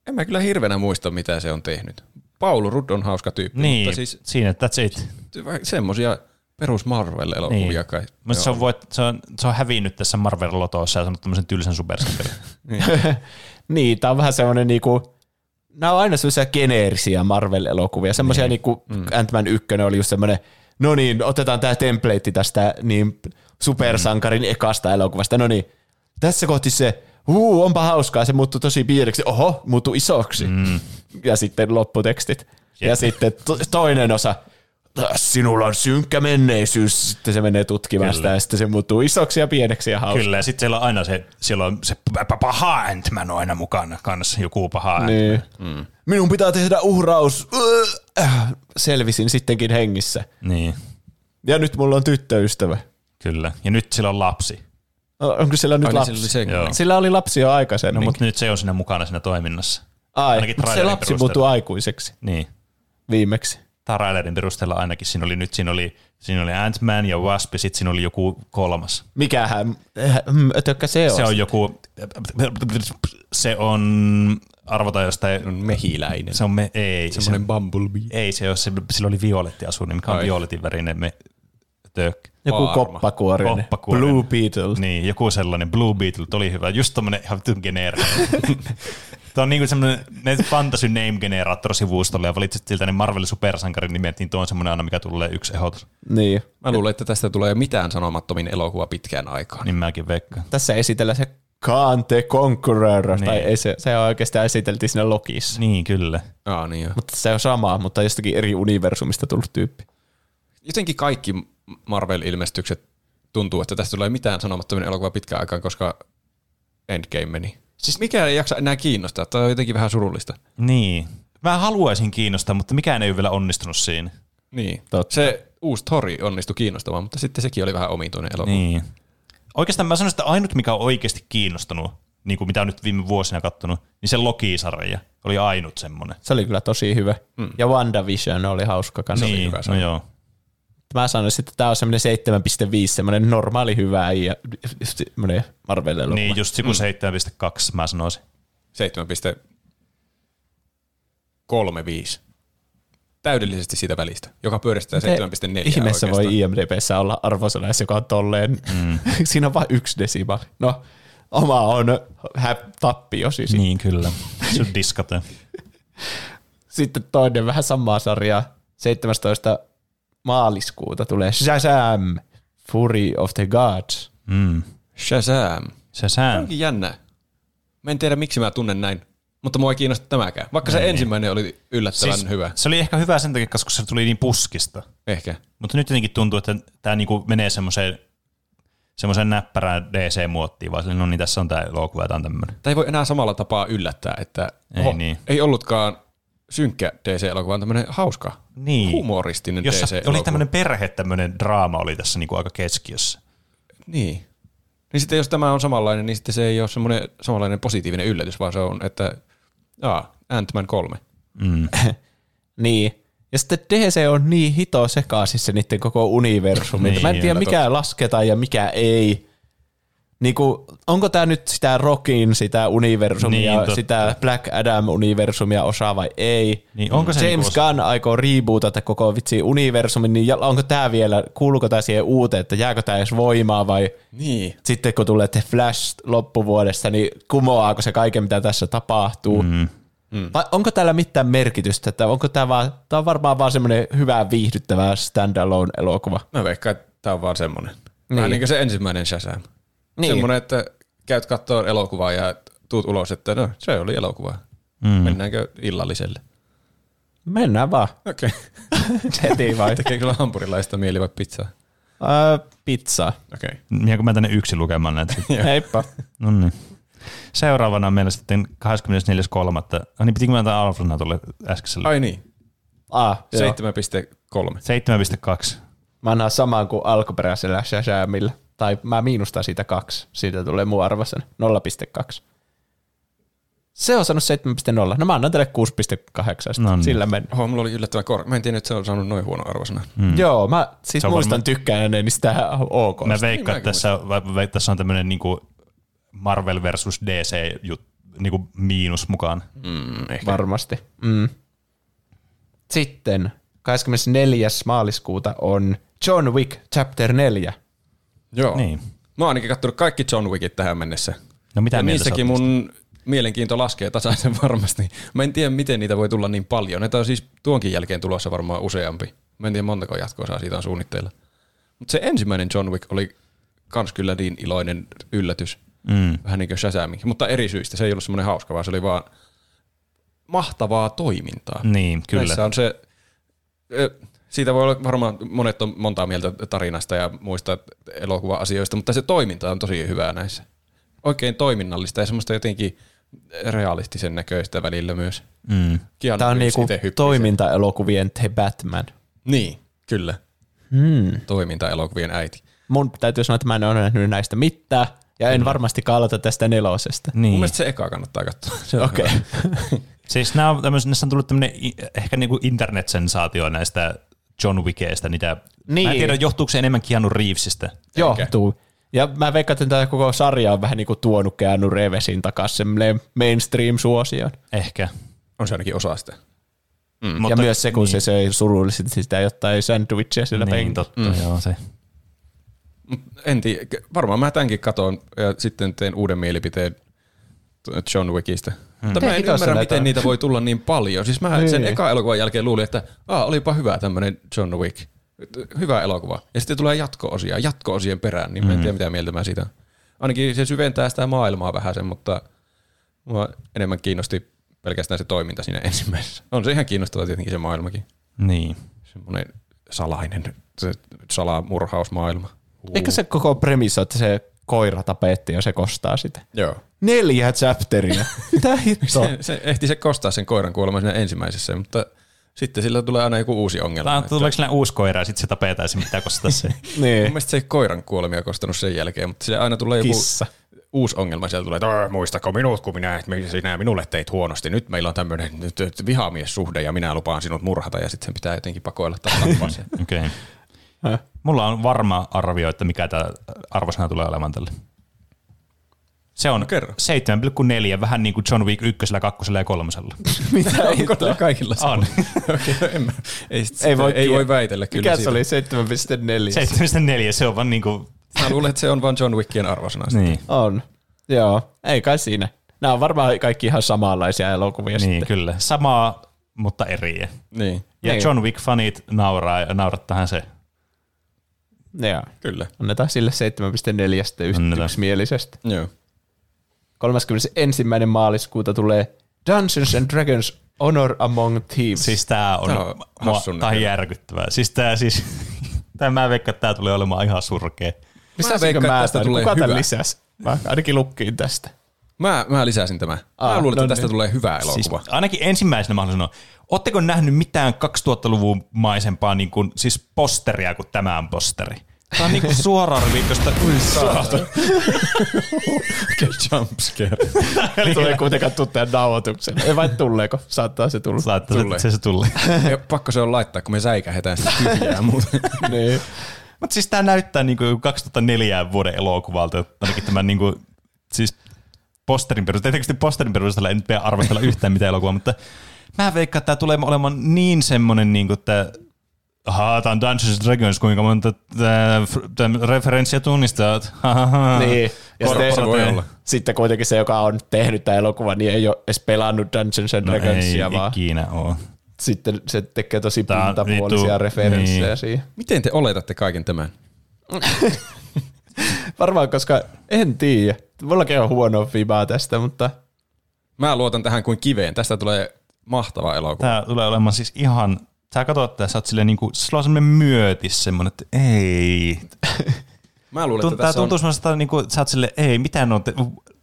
en mä kyllä hirveänä muista, mitä se on tehnyt. Paul Rudd on hauska tyyppi. Niin, mutta siis, siinä, that's it. Semmosia perus Marvel-elokuvia kai. Mutta se on hävinnyt tässä Marvel-lotossa ja sanonut tämmöisen tylsän supersankarin. Niin, tää on vähän semmonen niinku... Nämä on aina sellaisia geneerisiä Marvel-elokuvia. Semmoisia niinku Ant-Man 1 oli just semmoinen, no niin, otetaan tämä template tästä niin supersankarin ekasta elokuvasta. No niin, tässä kohti se, onpa hauskaa, se muuttui tosi piireksi. Oho, muuttui isoksi. Ja sitten lopputekstit. Jep. Ja sitten toinen osa, sinulla on synkkä menneisyys. Sitten se menee tutkimaan sitä, ja sitten se muuttuu isoksi ja pieneksi ja hauskaa. Kyllä, ja sitten siellä on aina se paha Ant-Man on aina mukana kanssa, joku paha Ant-Man. Minun pitää tehdä uhraus. Selvisin sittenkin hengissä. Niin. Ja nyt mulla on tyttöystävä. Kyllä, ja nyt sillä on lapsi. Onko sillä nyt lapsi? Sillä oli lapsi jo aikaisemmin. No, mutta nyt se on siinä mukana siinä toiminnassa. Mutta se lapsi muuttuu aikuiseksi. Niin. Viimeksi. Trailerin perusteella ainakin. Siinä oli Ant-Man ja Wasp, ja sitten siinä oli joku kolmas. Mikähän? Ötökkä se on? Se on joku... Se on... Arvotaan jostain... Mehiläinen. Se on ei. Semmoinen bumblebee. Ei, se on se... Sillä oli violetti asuinen, mikä on violetin värinen ötökkä. Joku koppakuorinen. Blue Beetle. Niin, joku sellainen. Blue Beetle oli hyvä. Just tommonen ihan geneerinen. Tämä on niin kuin semmoinen Fantasy Name Generator-sivustolle ja valitset siltä ne Marvel supersankarin nimet, niin tuo on semmoinen aina, mikä tulee yksi ehdotus. Niin. Mä luulen, että tästä tulee mitään sanomattomin elokuva pitkään aikaan. Niin mäkin veikkaan. Tässä esitellään se Khan the Conqueror, niin. Tai se oikeastaan esiteltiin siinä Lokissa. Niin, kyllä. Niin joo. Mutta se on sama, mutta jostakin eri universumista tullut tyyppi. Jotenkin kaikki Marvel-ilmestykset tuntuu, että tästä tulee mitään sanomattomin elokuva pitkään aikaan, koska Endgame meni. Siis mikään ei jaksa enää kiinnostaa, tämä on jotenkin vähän surullista. Niin. Mä haluaisin kiinnostaa, mutta mikään ei ole vielä onnistunut siinä. Niin. Totta. Se uusi Thori onnistui kiinnostamaan, mutta sitten sekin oli vähän omituinen elokuva. Niin. Oikeastaan mä sanoisin, että ainut mikä on oikeasti kiinnostanut, niin kuin mitä on nyt viime vuosina katsonut, niin se Loki-sarja oli ainut semmoinen. Se oli kyllä tosi hyvä. Ja WandaVision oli hauska kanssa. Niin, hyvä sarja. No joo. Mä sanoisin, että tämä on semmoinen 7.5, semmoinen normaali hyvä ja semmoinen Marvel-elokuva. Niin, just se kun 7.2 mä sanoisin. 7.35. Täydellisesti siitä välistä, joka pyöristää 7.4 ihmeessä oikeastaan. Voi IMDb:ssä olla arvosana, joka on tolleen. Siinä on vain 1 desimaali. No, oma on tappio siis. Niin, kyllä. Se on diskate. Sitten toinen vähän samaa sarjaa. 17. maaliskuuta tulee Shazam! Fury of the Gods. Shazam. Onkin jännä. Mä en tiedä, miksi mä tunnen näin Mutta mua ei kiinnosta tämäkään, vaikka se ensimmäinen oli yllättävän siis hyvä. Se oli ehkä hyvä sen takia, koska se tuli niin puskista. Ehkä. Mutta nyt jotenkin tuntuu, että tämä niinku menee semmoiseen näppärään DC-muottiin, vaan no niin tässä on tämä elokuva ja tämä on tämmöinen. Tämä ei voi enää samalla tapaa yllättää, että ei ollutkaan synkkä DC-elokuva, vaan tämmöinen hauska, humoristinen jossa DC-elokuva. Oli tämmöinen tämmöinen draama oli tässä niinku aika keskiössä. Niin. Niin sitten jos tämä on samanlainen, niin sitten se ei ole semmoinen samanlainen positiivinen yllätys, vaan se on, että Ant-Man 3. Mm. Niin. Ja sitten DC on niin hito sekaisissa niiden koko universumin. Niin, mä en tiedä, mikä lasketaan ja mikä ei. Niin kuin, onko tämä nyt sitä Rockin, sitä universumia, niin, sitä Black Adam-universumia osaa vai ei? Niin, onko se James Gunn aikoo rebootata koko vitsi universumin, niin onko tämä vielä, kuuluuko tämä siihen uuteen, että jääkö tämä edes voimaan vai sitten kun tulee The Flash loppuvuodesta, niin kumoaako se kaiken, mitä tässä tapahtuu? Mm-hmm. Vai onko täällä mitään merkitystä? Että onko tämä on varmaan vaan semmoinen hyvä viihdyttävä standalone-elokuva. Mä veikkaan, että tämä on vaan semmoinen. Vähän niin kuin se ensimmäinen Shazam. Niin. Semmoinen, että käyt katsomaan elokuvaa ja tuut ulos, että no se oli elokuva. Mm. Mennäänkö illalliselle? Mennään vaan. Okei. Okay. Heti vai? Tekeekö sulla hampurilaista mieli vai pizzaa? Pizzaa. Okei. Okay. Jäänkö mä tänne yksi lukemaan näitä? Heippa. No niin. Seuraavana meillä sitten 24.3. Niin pitikö mä antaa alfana tuolle äskeiselle? Ai niin. 7.3. 7.2. Mä annan samaan kuin alkuperäisellä Shazamilla. Tai mä miinustan siitä 2. Siitä tulee mun arvosana. 0.2. Se on saanut 7.0. No mä annan tälle 6.8. No niin. Sillä mennä. Oho, mulla oli yllättävän korkea. Mä en tiedä, että se on saanut noin huono arvosana. Mm. Joo, mä siis muistan tykkääneeni sitä OK. Mä veikkaan, että tässä on tämmönen niinku Marvel versus DC niinku miinus mukaan. Varmasti. Mm. Sitten 24. maaliskuuta on John Wick Chapter 4. Joo. Niin. Mä oon ainakin kattonut kaikki John Wickit tähän mennessä. No mitä mieltä niissäkin mun mielenkiinto laskee tasaisen varmasti. Mä en tiedä, miten niitä voi tulla niin paljon. Näitä on siis tuonkin jälkeen tulossa varmaan useampi. Mä en tiedä, montako jatko-osaa siitä on suunnitteilla. Mutta se ensimmäinen John Wick oli kans kyllä niin iloinen yllätys. Vähän niin kuin Shazaminkin. Mutta eri syistä. Se ei ollut semmoinen hauska, vaan se oli vaan mahtavaa toimintaa. Niin, kyllä. Näissä on se... Siitä voi olla varmaan monet on montaa mieltä tarinasta ja muista elokuva-asioista, mutta se toiminta on tosi hyvää näissä. Oikein toiminnallista ja semmoista jotenkin realistisen näköistä välillä myös. Mm. Tämä on niinku toimintaelokuvien The Batman. Niin, kyllä. Toimintaelokuvien äiti. Mun täytyy sanoa, että mä en ole nähnyt näistä mitään ja en varmasti kalata tästä nelosesta. Niin. Mun mielestä se eka kannattaa katsoa. Okei. Okay. Siis näissä on tullut tämmöinen ehkä niinku internetsensaatio näistä John Wickeistä, niitä, mä en tiedä, johtuuko se enemmän Keanu Reevesistä. Johtuu. Ja mä veikkaan, että tämä koko sarja on vähän niin kuin tuonut Keanu Reevesin takaisin semmoinen mainstream-suosioon. Ehkä. On se ainakin osa sitä. Mm. Ja myös se, kun se söi surullisesti sitä jotain sandwichia sillä penkillä. Totta, joo se. En tiedä, varmaan mä tämänkin katon ja sitten teen uuden mielipiteen John Wickistä. Mutta mä en ymmärrä, miten niitä voi tulla niin paljon. Siis mä sen ekan elokuvan jälkeen luulin, että olipa hyvä tämmöinen John Wick. Hyvä elokuva. Ja sitten tulee jatko-osia, jatko-osien perään, niin mä en tiedä, mitä mieltä mä siitä. Ainakin se syventää sitä maailmaa vähäsen, mutta mua enemmän kiinnosti pelkästään se toiminta siinä ensimmäisessä. On se ihan kiinnostava tietenkin se maailmakin. Niin. Semmoinen salainen salamurhausmaailma. Eikä se koko premissa, että se koira tapetti ja se kostaa sitä. Joo. 4 chapteria. Mitä hittoa? Se ehti se kostaa sen koiran kuolema siinä ensimmäisessä, mutta sitten sillä tulee aina joku uusi ongelma. Tuleeko sillä uusi koira ja sitten se tapetaan mitä kostaa se. Niin. Mun mielestä se ei koiran kuolemia kostanut sen jälkeen, mutta sillä aina tulee joku uusi ongelma. Siellä tulee, että muistako minut, kun sinä minulle teit huonosti. Nyt meillä on tämmöinen vihamiessuhde ja minä lupaan sinut murhata ja sitten sen pitää jotenkin pakoilla taas. Okei. Mulla on varma arvio, että mikä tämä arvosana tulee olemaan tälle. Se on 7,4, vähän niin kuin John Wick 1, 2 ja 3. Mitä onko tällä kaikilla? On. Okay, ei voi väitellä kyllä siitä. Mikä se oli? 7,4. Se on vaan niin kuin... Mä luulen, että se on vaan John Wickien arvosana. Niin. On. Joo, ei kai siinä. Nämä on varmaan kaikki ihan samanlaisia elokuvia sitten. Niin, kyllä. Samaa, mutta eriä. Niin. Ja John Wick-fanit nauraa ja naurattahan se. Joo. Kyllä. Annetaan sille 7,4 yksimielisesti. Joo. 31. maaliskuuta tulee Dungeons and Dragons Honor Among Thieves. Siis tää on tai järkyttävää. Siis tää siis... Mä veikkaan, että tää tulee olemaan ihan surkea. Mistä veikkaan, että tästä tulee hyvä? Kuka lisäsi? Mä ainakin lukkiin tästä. Mä lisäsin tämän. Mä luulen, että tästä tulee hyvä elokuva. Siis ainakin ensimmäisenä mä haluan sanoa, ootteko nähnyt mitään 2000-luvun maisempaa niin kuin, siis posteria kuin tämä on posteri? Tämä on niinku suoraan riviikosta. Ui saata. Jumpscare. Tulee kuitenkaan tuttuja nauhoituksena. Ei vai tulleeko? Saattaa se tulla. Se tulee. Pakko se on laittaa, kun me säikähetään sitä tyhjää muuten. Niin. Mutta siis tämä näyttää niinku 2004 vuoden elokuvalta. Ainakin tämän niinku, siis posterin perusteella. Tietenkin posterin perusteella ei nyt vielä arvostella yhtään mitään elokuvaa, mutta mä veikkaan, että tämä tulee olemaan niin semmoinen niinku, että ahaa, tämä on Dungeons & Dragons, kuinka monta referenssiä tunnistaat. Niin, ja sitten kuitenkin se, joka on tehnyt tämän elokuvan, niin ei ole edes pelannut Dungeons & Dragonsia, ei vaan ikinä ole. Sitten se tekee tosi pintapuolisia referenssejä niin siihen. Miten te oletatte kaiken tämän? Varmaan, koska en tiedä. Mullakin on huonoa vibaa tästä, mutta... Mä luotan tähän kuin kiveen. Tästä tulee mahtava elokuva. Tämä tulee olemaan siis ihan... Sä katsot, että sä oot silleen niinku, sillä on semmonen myötis semmonen, että ei. Mä luulen, että tässä on... Tuntuu semmoista, niinku, että sä oot silleen, ei, mitä ne on,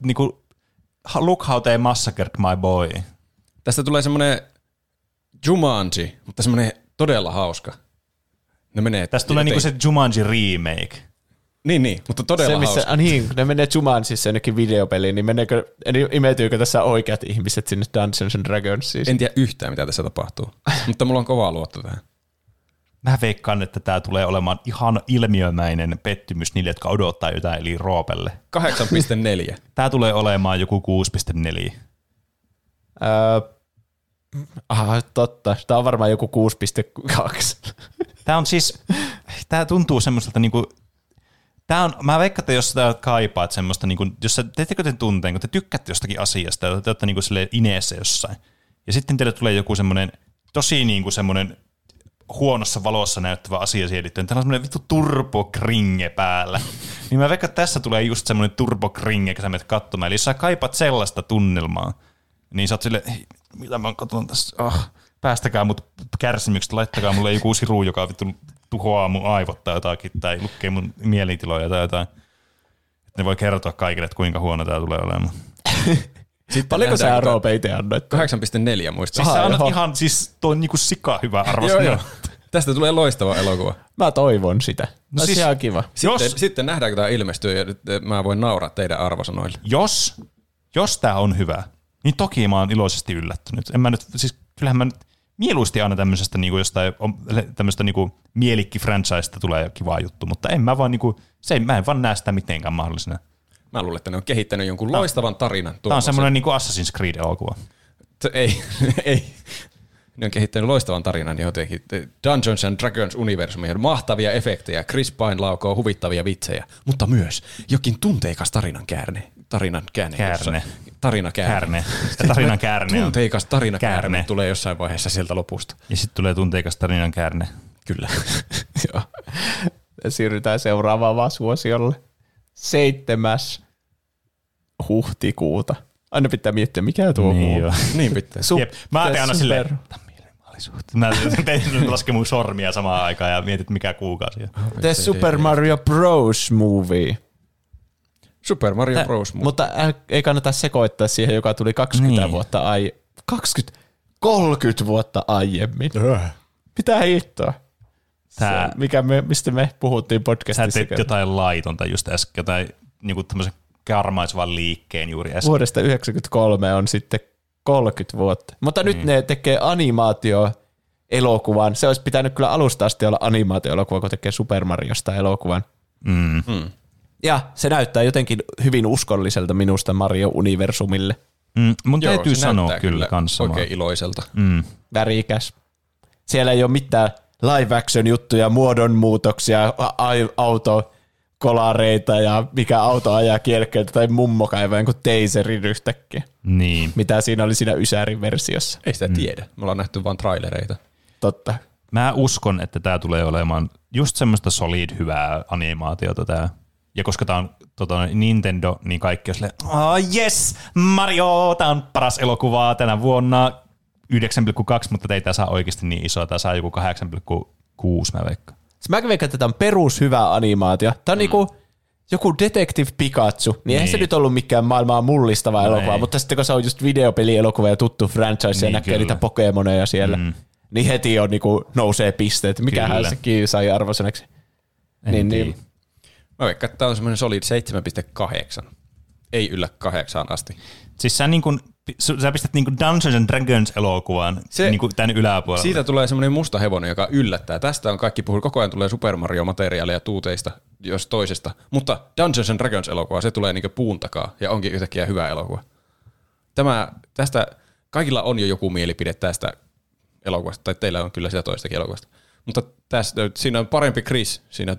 niinku, look how they massacred my boy. Tästä tulee semmonen Jumanji, mutta semmonen todella hauska. Ne menee... Tästä tulee niinku se Jumanji remake. Niin, mutta todella se, missä, hauska. Niin, kun ne menee Jumansissa jonnekin videopeliin, niin imetyykö tässä oikeat ihmiset sinne Dungeons and Dragonsiin? En tiedä yhtään, mitä tässä tapahtuu, mutta mulla on kovaa luotto tähän. Mä veikkaan, että tää tulee olemaan ihan ilmiömäinen pettymys niille, jotka odottaa jotain, eli Roopelle. 8.4. Tää tulee olemaan joku 6.4. Totta. Tää on varmaan joku 6.2. Tää on siis, tää tuntuu semmoiselta niinku... Tää on, mä veikkaan, että jos sä kaipaat semmoista, niin kun, jos sä teettekö te tunteen, kun te tykkäätte jostakin asiasta, ja te ootte niin silleen ineessä jossain, ja sitten teille tulee joku semmoinen tosi niin kuin semmoinen huonossa valossa näyttävä asia siihen liittyen, täällä on semmoinen vittu turbokringe päällä, niin mä veikkaan, että tässä tulee just semmoinen turbokringe, kun sä menet katsomaan, eli jos sä kaipaat sellaista tunnelmaa, niin sä oot silleen, mitä mä katson tässä, päästäkää mut kärsimykset, laittakaa mulle joku siru, joka vittu tuhoaa mun aivot tai jotakin, tai lukkee mun mielitiloja tai jotain. Ne voi kertoa kaikille, että kuinka huono tää tulee olemaan. Paljonko sä Roope itse annoit? 8.4 muistaa. Siis sä annat ihan, siis toi on niinku sika hyvä arvosana. Joo. Tästä tulee loistava elokuva. Mä toivon sitä. No siis, ihan kiva. Sitten nähdäänkö tää ilmestyy ja mä voin nauraa teidän arvosanoille. Jos tää on hyvä, niin toki mä oon iloisesti yllättynyt. En mä nyt, siis kyllähän mä nyt mieluusti aina tämmöisestä niinku jostain tämmöistä niinku mielikki-franchiseista tulee kivaa juttu, mutta en mä vaan niinku, mä en vaan näe sitä mitenkään mahdollisena. Mä luulen, että ne on kehittänyt jonkun loistavan tarinan. Tää on semmoinen niinku Assassin's Creed-elokuva. Ei. Ne on kehittänyt loistavan tarinan jotenkin. Dungeons and Dragons universumien mahtavia efektejä, Chris Pine laukoo huvittavia vitsejä, mutta myös jokin tunteikas tarinan käärne. Tunteikas tarina käärne tulee jossain vaiheessa sieltä lopusta. Ja sitten tulee tunteikas tarinan käärne. Kyllä. Joo. Siirrytään seuraavaan suosiolle. 7. huhtikuuta. Aina pitää miettiä, mikä tuo muu. Niin pitää. Mä tein aina silleen. Mä tein laske mun sormia samaan aikaan ja mietit, mikä kuukausi. The Super Mario Bros. Movie. Super Mario Bros. Movie. Mutta ei kannata sekoittaa siihen, joka tuli 30 vuotta aiemmin. Mitä hittoa? Mistä me puhuttiin podcastissa. Sä teit jotain laitonta just äsken, jotain niinku tämmöisen karmaisevan liikkeen juuri äsken. Vuodesta 1993 on sitten 30 vuotta. Mutta nyt ne tekee animaatioelokuvan. Se olisi pitänyt kyllä alusta asti olla animaatioelokuva, kun tekee Super Mariosta elokuvan. Ja se näyttää jotenkin hyvin uskolliselta minusta Mario-universumille. Mun täytyy sanoa kyllä kanssa. Oikein iloiselta. Värikäs. Siellä ei ole mitään live action juttuja, muodonmuutoksia, autokolareita ja mikä auto ajaa kielkkeeltä tai mummo kaivaa kuin teiserin yhtäkkiä. Niin. Mitä siinä oli siinä Ysärin versiossa. Ei sitä tiedä. Me ollaan nähty vaan trailereita. Totta. Mä uskon, että tää tulee olemaan just semmoista solid hyvää animaatiota tää. Ja koska tämä on Nintendo, niin kaikki on silleen, yes, Mario, tämä on paras elokuva tänä vuonna. 9,2, mutta ei tämä saa oikeasti niin isoa. Tämä saa joku 8,6, mä veikkaan. Mä veikkaan, että tämä on perushyvä animaatio. Tämä on niinku joku Detective Pikachu. Niin eihän se nyt ollut mikään maailmaa mullistava elokuva, mutta sitten kun se on just videopelielokuva ja tuttu franchise ja näkee niitä Pokemoneja siellä, niin heti on niinku nousee pisteet. Mikähän sekin sai arvoiseneksi. Niin. Mä veikkaan, että tämä on semmoinen solid 7,8. Ei yllä 8 asti. Siis sä, niin kun, sä pistät niin Dungeons and Dragons-elokuvaan niin tänne yläpuolelle. Siitä tulee semmoinen musta hevonen, joka yllättää. Tästä on kaikki puhunut. Koko ajan tulee Super Mario-materiaalia tuuteista, jos toisesta. Mutta Dungeons and Dragons-elokuva, se tulee niin puun takaa ja onkin yhtäkkiä hyvä elokuva. Tästä kaikilla on jo joku mielipide tästä elokuvasta, tai teillä on kyllä sitä toistakin elokuvasta. Mutta siinä on parempi Chris siinä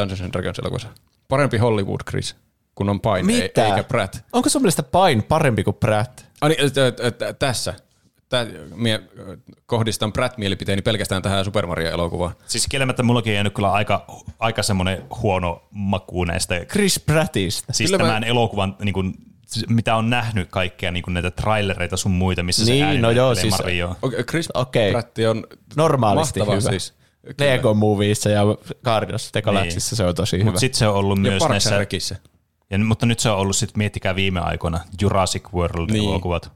Dungeons and Dragons-elokuvassa. Parempi Hollywood Chris, kun on Pine eikä Pratt. Onko sun mielestä Pine parempi kuin Pratt? Tässä. Minä kohdistan Pratt-mielipiteeni pelkästään tähän Super Mario-elokuvaan. Siis kielemättä mullakin ei jäänyt kyllä aika semmoinen huono maku näistä Chris Prattista. Siis kyllä tämän elokuvan, niin kuin, mitä on nähnyt kaikkea, niin kuin näitä trailereita sun muita, missä niin, se äänitettelee siis, Mario. Chris Pratt on normaalisti mahtava hyvä. Siis. Lego Moviessa ja Guardians of the Galaxyssa niin. Se on tosi hyvä. Mutta sitten se on ollut ja myös näissä... Ja, mutta nyt se on ollut, sit, miettikää viime aikoina, Jurassic World-elokuvat.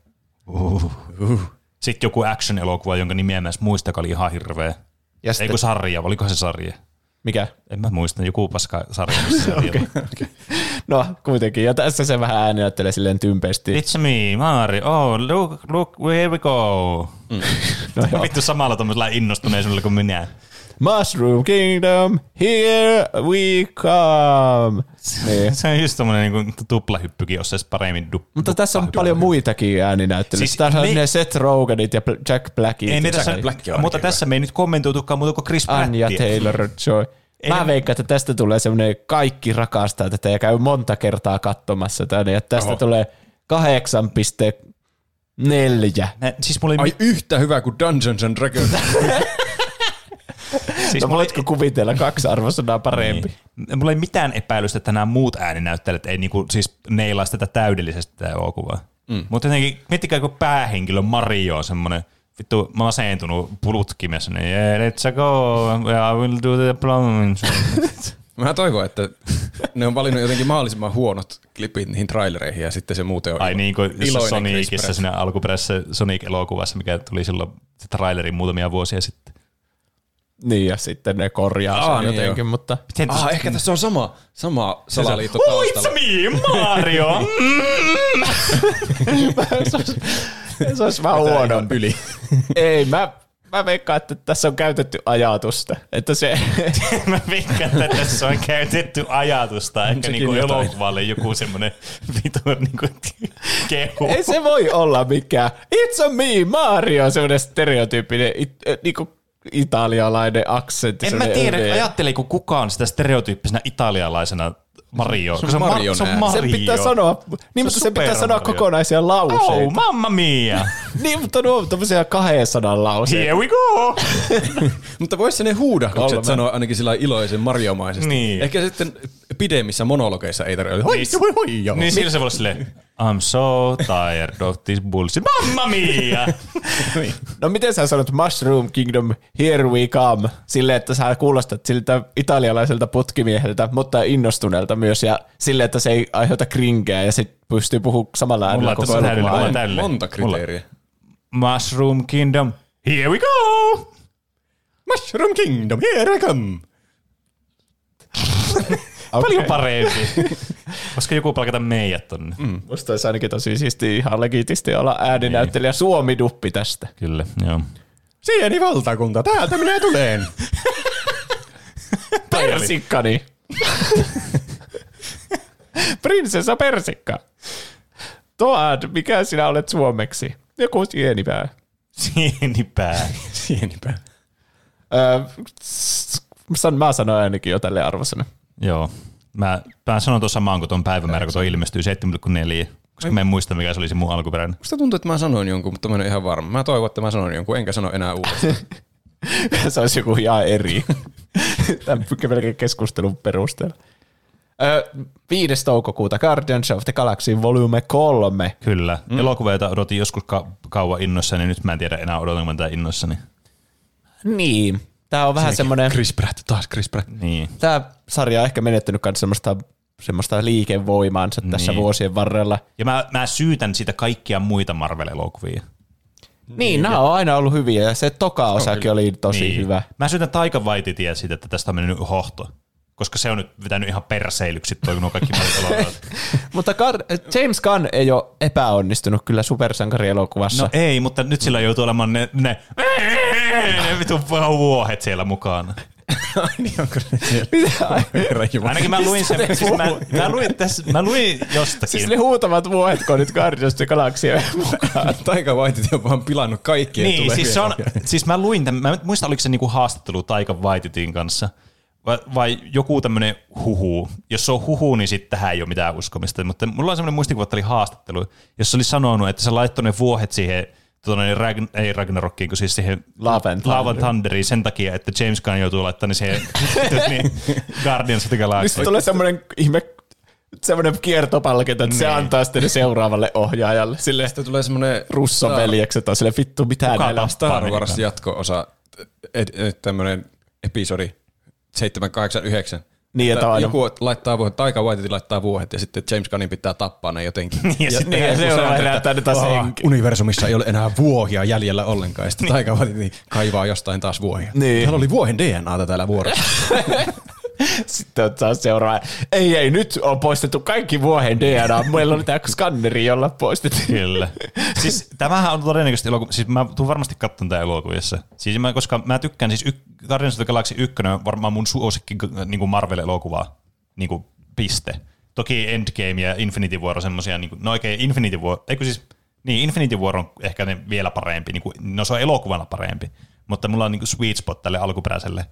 Niin. Sitten joku action-elokuva, jonka nimeä mä edes muistakaan, oli ihan hirveä. Eikö sarja, oliko se sarja? Mikä? En mä muista, joku paska sarja. Okay. No kuitenkin, ja tässä se vähän ääninäyttelee silleen tympeästi. It's me, Mario, oh look, here we go. No vittu samalla tommosella innostuneisuudella kuin minä. Mushroom Kingdom, here we come. Niin. Se on just tommonen niin tuplahyppykin, jos se olisi paremmin Mutta tässä on paljon muitakin ääninäyttelyjä. Siis tässä on ne Seth Rogenit ja Jack Blackit. Mutta tässä me ei nyt kommentoitukaan muuta kuin Chris Prattia. Anya Taylor-Joy. Mä veikkaan, että tästä tulee semmoinen kaikki rakastaa tätä ja käy monta kertaa katsomassa tänne. Ja tästä tulee 8,4. Siis Ai yhtä hyvä kuin Dungeons and Dragons. Siis no voitko kuvitella kaksi arvosanaa parempi? Niin. Mulla ei mitään epäilystä, että nämä muut ääninäyttelijät ei niinku, siis neilaisi tätä täydellisesti tätä elokuvaa. Mutta jotenkin, miettikää kun päähenkilö Mario on semmoinen, vittu mä oon asentunut putkimessa, niin yeah, let's go, I will do the plumbing. Mä toivon, että ne on valinnut jotenkin mahdollisimman huonot klipit niihin trailereihin ja sitten se muuten on niin kuin Sonicissa siinä alkuperäisessä Sonic-elokuvassa, mikä tuli silloin se traileri muutamia vuosia sitten. Niin, ja sitten ne korjaa sen jotenkin, mutta... ehkä tässä on sama salaliitto taustalla. It's me, Mario! Se olisi vähän huonompi. Ei, mä veikkaan, että tässä on käytetty ajatusta. Mä veikkaan, että tässä on käytetty ajatusta. Ehkä niinku elokuvalle joku semmoinen vitun niinku kehu. Ei se voi olla mikään. It's me, Mario! Semmoinen stereotyyppinen niinku... italialainen aksentti. En mä tiedä, ajatteleeko kukaan sitä stereotyyppisenä italialaisena Mario. Se on Mario. Se pitää sanoa, kokonaisia lauseita. Oh, mamma mia! Niin, mutta nuo on tommosia 200 lauseita. Here we go! Mutta vois se ne huudahdukset sanoa ainakin sillä iloisen mariomaisesti. Niin. Ehkä sitten pidemmissä monologeissa ei tarvitse. Hoi. Niin sillä se voi olla silleen, I'm so tired of this bullshit. Mamma mia! No miten sä sanot Mushroom Kingdom, here we come? Silleen, että sä kuulostat siltä italialaiselta putkimieheltä, mutta innostuneelta myös. Ja silleen, että se ei aiheuta krinkeä ja sit pystyy puhumaan samalla äänellä koko ajan. Monta kriteeriä. Mushroom Kingdom, here we go! Mushroom Kingdom, here we come! Paljon parempi. Koska joku palkata meijät tonne. Musta olisi ainakin tosi siistiä ihan legitisti olla ääninäyttelijä Suomi-duppi tästä. Kyllä, joo. Sieni valtakunta, täältä minä tulen. Persikkani. Prinsessa Persikka. Toad, mikä sinä olet suomeksi? Joku sienipää. Sienipää. Mä sanoin ainakin jo tälle arvosana. Joo. Mä sanon tuossa samaan kuin tuon päivämäärä, kun tuo ilmestyy 7,4, koska mä en muista, mikä se oli se mun alkuperäinen. Musta tuntuu, että mä sanoin jonkun, mutta mä en ole ihan varma. Mä toivon, että mä sanoin jonkun, enkä sano enää uudestaan. Se olisi joku ihan eri. Tämän pelkän keskustelun perusteella. 5. toukokuuta Guardians of the Galaxy Volume 3. Kyllä. Elokuveita odotin joskus kauan innoissani, nyt mä en tiedä enää odotanko tätä innoissani. Niin. Tää on vähän semmoinen... Chris Pratt. Niin. Tää sarja on ehkä menettänyt myös semmoista liikevoimaansa tässä vuosien varrella. Ja mä syytän siitä kaikkia muita Marvel-elokuvia. Niin, nämä on aina ollut hyviä ja se toka osakin oli tosi hyvä. Mä syytän Taika Waititiä siitä, että tästä on mennyt hohto. Koska se on nyt vetänyt ihan perseilyksi toi, kun on kaikki elokuvat. Mutta James Gunn ei ole epäonnistunut kyllä supersankarielokuvassa. No ei, mutta nyt sillä joutuu olemaan ne vitun vuohet siellä mukana. Ai niin, onko ne siellä? Ainakin mä luin sen. Siis mä luin jostakin. Siis ne huutavat vuohet, kun nyt Guardians of the Galaxy on mukaan. Taika Waititi on vaan pilannut kaikkien niin, tulevia. Siis, mä luin tämän. Mä muista, oliko se niinku haastattelu Taika Waititin kanssa. Vai joku tämmöinen huhu. Jos se on huhu, niin sitten tähän ei ole mitään uskomista. Mutta mulla on semmoinen muistikuva, että oli haastattelu, jossa oli sanonut, että se laittoi ne vuohet siihen, ei Ragnarokkiin, kun siis siihen Love and Thunderiin sen takia, että James Gunn joutuu laittamaan siihen Guardians of the Galaxy. Niin sitten tulee semmoinen ihme, semmoinen kiertopalkinto, että se antaa sitten seuraavalle ohjaajalle. Sitten tulee semmoinen russoveljekset, että on silleen vittu mitään näillä. Star Wars jatko-osa, tämmöinen episodi. 7, 8, 9. Niin, joku laittaa vuohet, Taika Waititi laittaa vuohet ja sitten James Gunnin pitää tappaa ne jotenkin. Ja sitten seuraa herättää ne taas henki. Universumissa ei ole enää vuohia jäljellä ollenkaan. Ja sitten Taika Waititi kaivaa jostain taas vuohia. Niin. Täällä oli vuohen DNAta täällä vuorossa. Sitten taas seuraa. Ei, nyt on poistettu kaikki vuohen DNA. Meillä on tämä skanneri, jolla poistettiin. Kyllä. Siis tämähän on todennäköisesti elokuva. Siis mä tuun varmasti katson tämän elokuvissa. Siis koska mä tykkään siis Guardians of the Galaxy 1 on varmaan mun suosikki niinku Marvel-elokuvaa, niinku piste. Toki Endgame ja Infinity War on semmosia, niinku, no oikein Infinity War, eikö siis, niin Infinity War on ehkä ne vielä parempi, niinku, no se on elokuvana parempi, mutta mulla on niinku sweet spot tälle alkuperäiselle.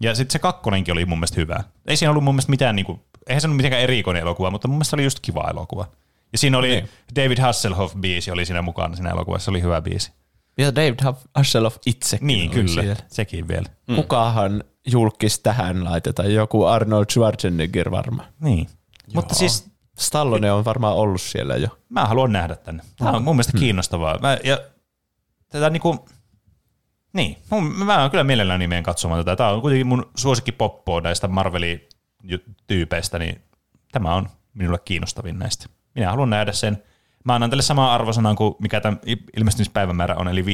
Ja sitten se kakkonenkin oli mun mielestä hyvä. Ei siinä ollut mun mielestä mitään, niinku, eihän se ollut mitenkään erikoinen elokuva, mutta mun mielestä se oli just kiva elokuva. Ja siinä oli David Hasselhoff-biisi oli siinä mukana siinä elokuvassa, se oli hyvä biisi. Ja David Hasselhoff itsekin. Niin, kyllä. Siellä. Sekin vielä. Kukahan julkis tähän laitetaan? Joku Arnold Schwarzenegger varmaan. Niin. Joo. Mutta siis Stallone on varmaan ollut siellä jo. Mä haluan nähdä tänne. Tämä on mun mielestä kiinnostavaa. Mä kyllä mielelläni menen katsomaan tätä. Tämä on kuitenkin mun suosikki poppoa näistä Marvel-tyypeistä, niin tämä on minulle kiinnostavin näistä. Minä haluan nähdä sen. Mä annan tälle samaa arvosanaa kuin mikä tämän ilmestymispäivämäärä on, eli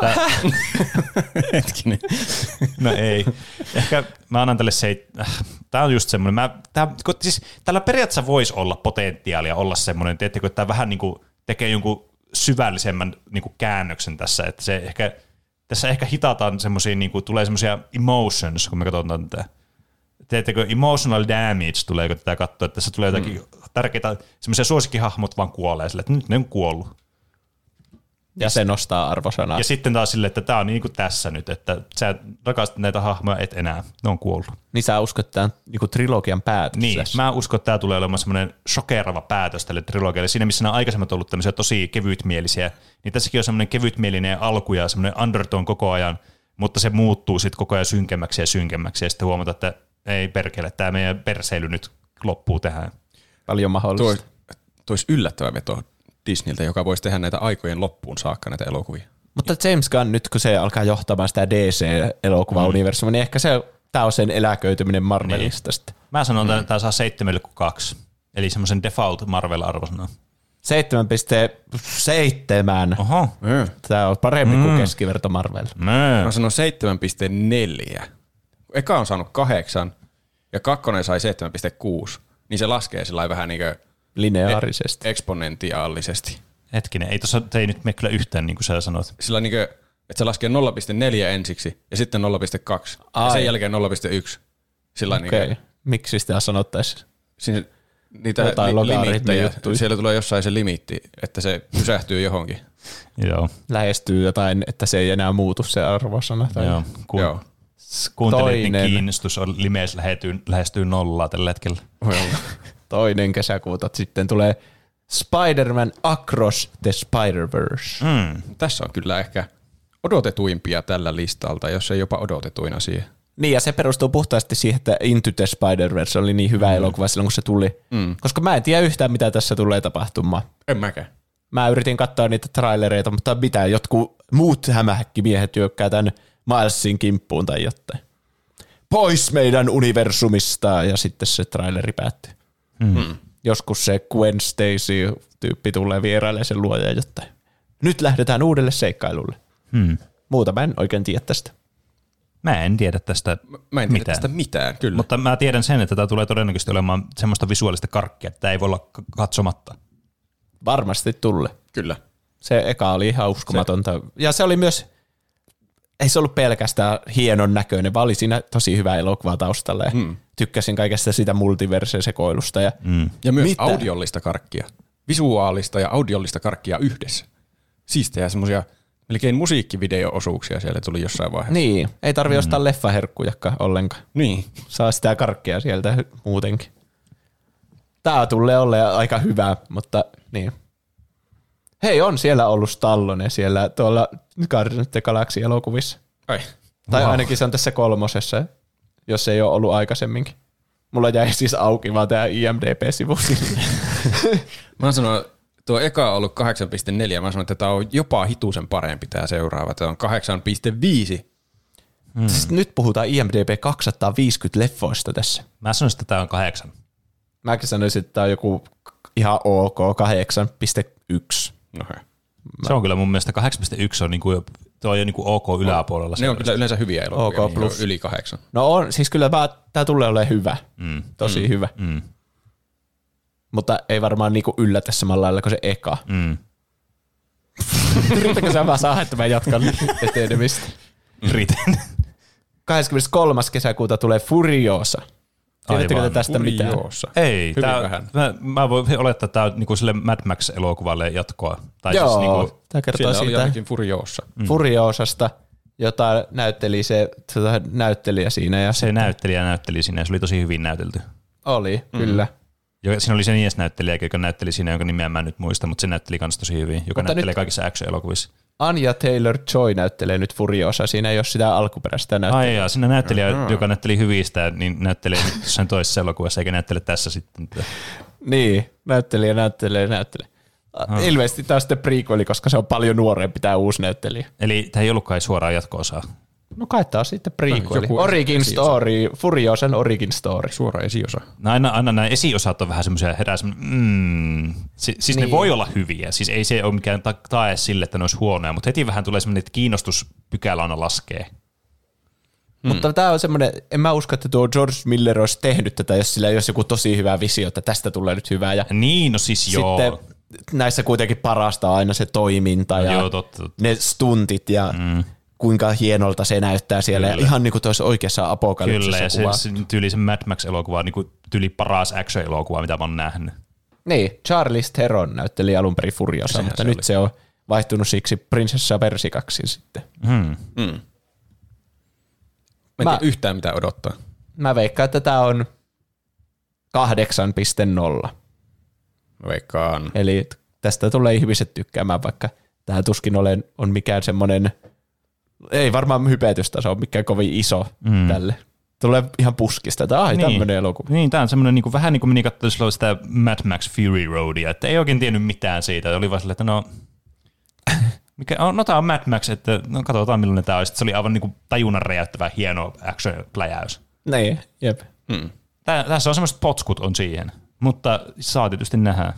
5,5. Hetkinen. No ei. Ehkä mä annan tälle 7. Tää on just semmoinen. Tällä periaatteessa voisi olla potentiaalia olla semmoinen, tiedättekö, että tämä vähän niin kuin tekee jonkun syvällisemmän niin kuin käännöksen tässä. Että se ehkä, tässä ehkä hitataan semmoisia, niin kuin tulee semmoisia emotions, kun me katsotaan tätä. Teettekö emotional damage, tuleeko tätä katsoa, että tässä tulee jotakin tärkeitä, semmoisia suosikkihahmot vaan kuolee sille, että nyt ne on kuollut. Ja se nostaa arvosanaa. Ja sitten taas sille, että tämä on niin kuin tässä nyt, että sä rakastat näitä hahmoja, et enää, ne on kuollut. Niin sä uskot, että tämä on niin kuin trilogian päätös. Niin, mä uskon, että tämä tulee olemaan semmoinen shokerava päätös tälle trilogialle. Siinä missä nämä aikaisemmat on ollut tämmöisiä tosi kevytmielisiä, niin tässäkin on semmoinen kevytmielinen alku ja semmoinen undertone koko ajan, mutta se muuttuu sitten koko ajan synkemmäksi ja synkemmäksi ja sitten huomata, että ei perkele, tämä meidän perseily nyt loppuu tähän. Paljon mahdollista. Tuo olisi yllättävä veto Disneyltä, joka voisi tehdä näitä aikojen loppuun saakka näitä elokuvia. Mutta James Gunn nyt, kun se alkaa johtamaan sitä DC-elokuva-universumia, niin ehkä tämä on sen eläköityminen Marvelista sitten. Mä sanon, että tämä saa 7,2. Eli semmoisen default Marvel-arvosana. 7,7. Oho. Tämä on parempi kuin keskiverto Marvel. Mä sanon 7,4. Eka on saanut 8 ja kakkonen sai 7,6, niin se laskee sillä vähän niin kuin lineaarisesti, eksponentiaalisesti. Hetkinen, ei tuossa ei nyt mene kyllä yhtään niin kuin sä sanot. Sillä niin kuin, että se laskee 0,4 ensiksi ja sitten 0,2 ja sen jälkeen 0,1. Sillä okay. Niin kuin, miksi sitä sanottaisiin? Siis niitä limiittejä, siellä tulee jossain se limiitti, että se pysähtyy johonkin. Joo. Lähestyy jotain, että se ei enää muutu se arvosana. Joo, joo. Kuuntelijoiden kiinnostus on limeessä lähestyy 0 tällä hetkellä. Toinen kesäkuuta sitten tulee Spider-Man Across the Spider-Verse. Tässä on kyllä ehkä odotetuimpia tällä listalta, jos ei jopa odotetuina siihen. Niin, ja se perustuu puhtaasti siihen, että Into the Spider-Verse oli niin hyvä elokuva silloin, kun se tuli. Mm. Koska mä en tiedä yhtään, mitä tässä tulee tapahtumaan. En mäkään. Mä yritin katsoa niitä trailereita, mutta mitä jotkut muut hämähäkkimiehet hyökkää tämän Milesin kimppuun tai jotain. Pois meidän universumista! Ja sitten se traileri päättyy. Mm. Joskus se Gwen Stacy-tyyppi tulee vieraille sen luoja ja jotain. Nyt lähdetään uudelle seikkailulle. Mm. Muuta mä en oikein tiedä tästä. Mä en tiedä tästä mitään, kyllä. Mutta mä tiedän sen, että tämä tulee todennäköisesti olemaan semmoista visuaalista karkkia, että tämä ei voi olla katsomatta. Varmasti tulee. Kyllä. Se eka oli ihan uskomatonta. Se. Ja se oli myös, ei se ollut pelkästään hienon näköinen, vaan oli siinä tosi hyvä elokuva taustalla. Ja tykkäsin kaikesta sitä multiverse-sekoilusta. Ja myös audiollista karkkia. Visuaalista ja audiollista karkkia yhdessä. Siistejä semmoisia... Melkein musiikkivideo-osuuksia siellä tuli jossain vaiheessa. Niin, ei tarvitse ostaa leffaherkkujakka ollenkaan. Niin. Saa sitä karkkia sieltä muutenkin. Tää tulee olla aika hyvä, mutta niin. Hei, on siellä ollut Stallone siellä tuolla Guardians of the Galaxy-elokuvissa. Ai. Tai ainakin se on tässä 3, jos ei ole ollut aikaisemminkin. Mulla jäi siis auki vaan tää IMDb-sivu. Mä sanon... Tuo eka on ollut 8.4. Mä sanon, että tämä on jopa hitusen parempi tämä seuraava. Tämä on 8.5. Nyt puhutaan IMDb 250 leffoista tässä. Mä sanoisin, että tämä on 8. Mäkin sanoisin, että tämä on joku ihan ok 8.1. No hei. Se on kyllä mun mielestä 8.1 on niinku, tuo on jo niinku OK yläpuolella. Ne on kyllä yleensä hyviä elokuvia, OK plus. Niin yli 8. No on, siis kyllä tämä tulee olemaan hyvä. Tosi hyvä. Mutta ei varmaan niinku yllätä samalla lailla kuin se eka. Yrittäkö sä vaan saada, että mä jatkan etenemistä? Yritän. 23. kesäkuuta tulee Furiosa. Tiedättekö tästä mitään? Ei. Tää, mä voin olettaa, että tämä on niinku sille Mad Max-elokuvalle jatkoa. Tai joo, siis niinku, tämä kertoo siitä. Oli jotenkin Furiosa. Furiosasta, jota näytteli se näyttelijä siinä. Ja se näyttelijä näytteli siinä ja se oli tosi hyvin näytelty. Oli, kyllä. Siinä oli se miesnäyttelijä, joka näytteli siinä, jonka nimeä mä nyt muista, mutta se näytteli myös tosi hyvin, joka näyttelee kaikissa action-elokuvissa. Anja Taylor-Joy näyttelee nyt Furiosa, siinä ei ole sitä alkuperäistä näyttelijää. Ai jaa, siinä näyttelijä, joka näytteli hyvistä, niin näyttelee nyt jossain toisessa elokuvassa, eikä näyttele tässä sitten. Niin, näyttelijä. Ilmeisesti tämä on sitten prequeli, koska se on paljon nuorempi tämä uusi näyttelijä. Eli tämä ei ollutkaan suoraan jatko-osaa. No kai tämä on sitten prequeli. Origin story, Furiosan origin story. Suora esiosa. No aina nämä esiosat on vähän semmoisia herää siis niin. Ne voi olla hyviä, siis ei se ole mikään tae sille, että ne olisi huonoja, mutta heti vähän tulee semmoinen, että kiinnostuspykälä aina laskee. Mutta tämä on semmoinen, en mä usko, että tuo George Miller olisi tehnyt tätä, jos sillä ei olisi joku tosi hyvä visio, että tästä tulee nyt hyvää. Ja niin, no siis joo. Sitten näissä kuitenkin parasta aina se toiminta ja joo, totta. Ne stuntit ja... kuinka hienolta se näyttää siellä. Kyllä. Ihan niin kuin tuossa oikeassa apokalypsissa kuvaa. Kyllä, ja se tyyli se Mad Max-elokuva on niin tyyli paras action-elokuva, mitä mä oon nähnyt. Niin, Charlize Theron näytteli alun perin Furiosa, sehän mutta se nyt oli. Se on vaihtunut siksi prinsessa Persikaksi sitten. Mä en tiedä yhtään mitä odottaa. Mä veikkaan, että tää on 8.0. Mä veikkaan. Eli tästä tulee ihmiset tykkäämään, vaikka tää tuskin on mikään semmoinen... Ei varmaan hypetystaso ole mikään kovin iso tälle. Tulee ihan puskista, että niin, tämmöinen elokuva. Niin, tämä on semmoinen niinku, vähän niin kuin meni katsoa sitä Mad Max Fury Roadia, että ei oikein tiennyt mitään siitä. Oli vaan silleen, että tämä on Mad Max, että no katsotaan millainen tämä on. Sitten se oli aivan niinku tajunnan räjäyttävä hieno action-pläjäys. Niin, jep. Tässä on semmoiset potskut on siihen, mutta saa tietysti nähdä.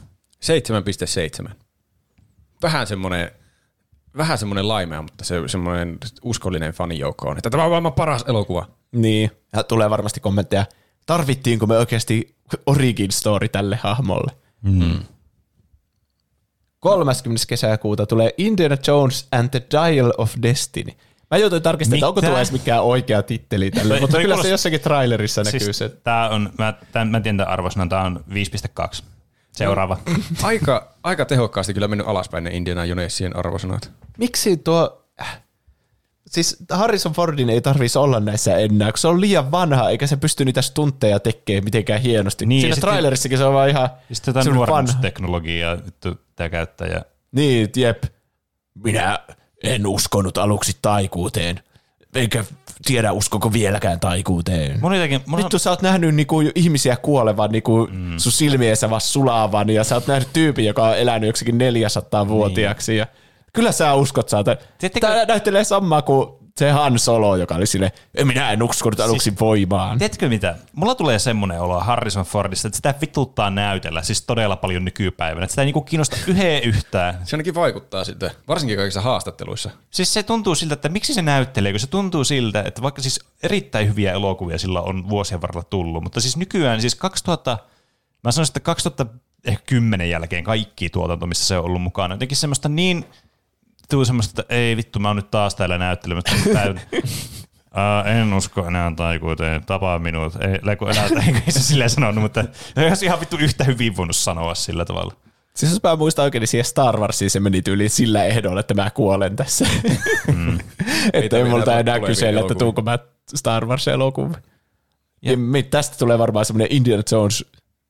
7.7. Vähän semmoinen laimea, mutta se semmoinen uskollinen fanijoukko on, että tämä on maailman paras elokuva. Niin, ja tulee varmasti kommentteja, tarvittiinko me oikeasti origin story tälle hahmolle. 30. kesäkuuta tulee Indiana Jones and the Dial of Destiny. Mä joutuin tarkistamaan, että onko tuo edes mikään oikea titteli tälle, mutta kyllä se jossakin trailerissa siis näkyy se. Tää on, mä tiedän tämän arvosana, tää on 5.2. Seuraava. Aika tehokkaasti kyllä mennyt alaspäin ne Indiana Jonesien arvosanat. Miksi tuo... Siis Harrison Fordin ei tarvitsisi olla näissä enää, kun se on liian vanha, eikä se pysty niitä stuntteja tekemään mitenkään hienosti. Niin, siinä trailerissakin se on vaan ihan... Ja sitten jotain nuorennusteknologiaa pitää käyttää. Ja... Niin, jep. Minä en uskonut aluksi taikuuteen, eikä tiedä uskoko vieläkään taikuuteen. Vittu, sä oot nähnyt niinku ihmisiä kuolevan niinku sun silmiensä vaan sulaavan ja sä oot nähnyt tyypin, joka on elänyt joksikin 400-vuotiaaksi. Niin. Kyllä sä uskot, sä oot. Tää näyttelee samaa kuin se Han Solo, joka oli silleen, minä en uskonut aluksi siis, voimaan. Tiedätkö mitä? Mulla tulee semmoinen olo Harrison Fordista, että sitä vituttaa näytellä, siis todella paljon nykypäivänä. Että sitä ei niinku kiinnosta yhtään. Se ainakin vaikuttaa siltä, varsinkin kaikissa haastatteluissa. Siis se tuntuu siltä, että miksi se näyttelee, kun se tuntuu siltä, että vaikka siis erittäin hyviä elokuvia sillä on vuosien varrella tullut, mutta siis nykyään siis 2010 jälkeen kaikki tuotanto, missä se on ollut mukana, jotenkin semmoista niin... Tuu semmoista, että ei vittu, mä oon nyt taas täällä näyttelemässä. En usko enää taikuuteen, tapaa minut. Ei se silleen sanonut, mutta ei se ihan vittu yhtä hyvin voinut sanoa sillä tavalla. Siis jos mä muistan oikein, niin siihen Star Warsiin se meni tyyliin sillä ehdolla, että mä kuolen tässä. Että ei multa enää kysellä, että tuunko mä Star Wars-elokuva. Tästä tulee varmaan semmoinen Indiana Jones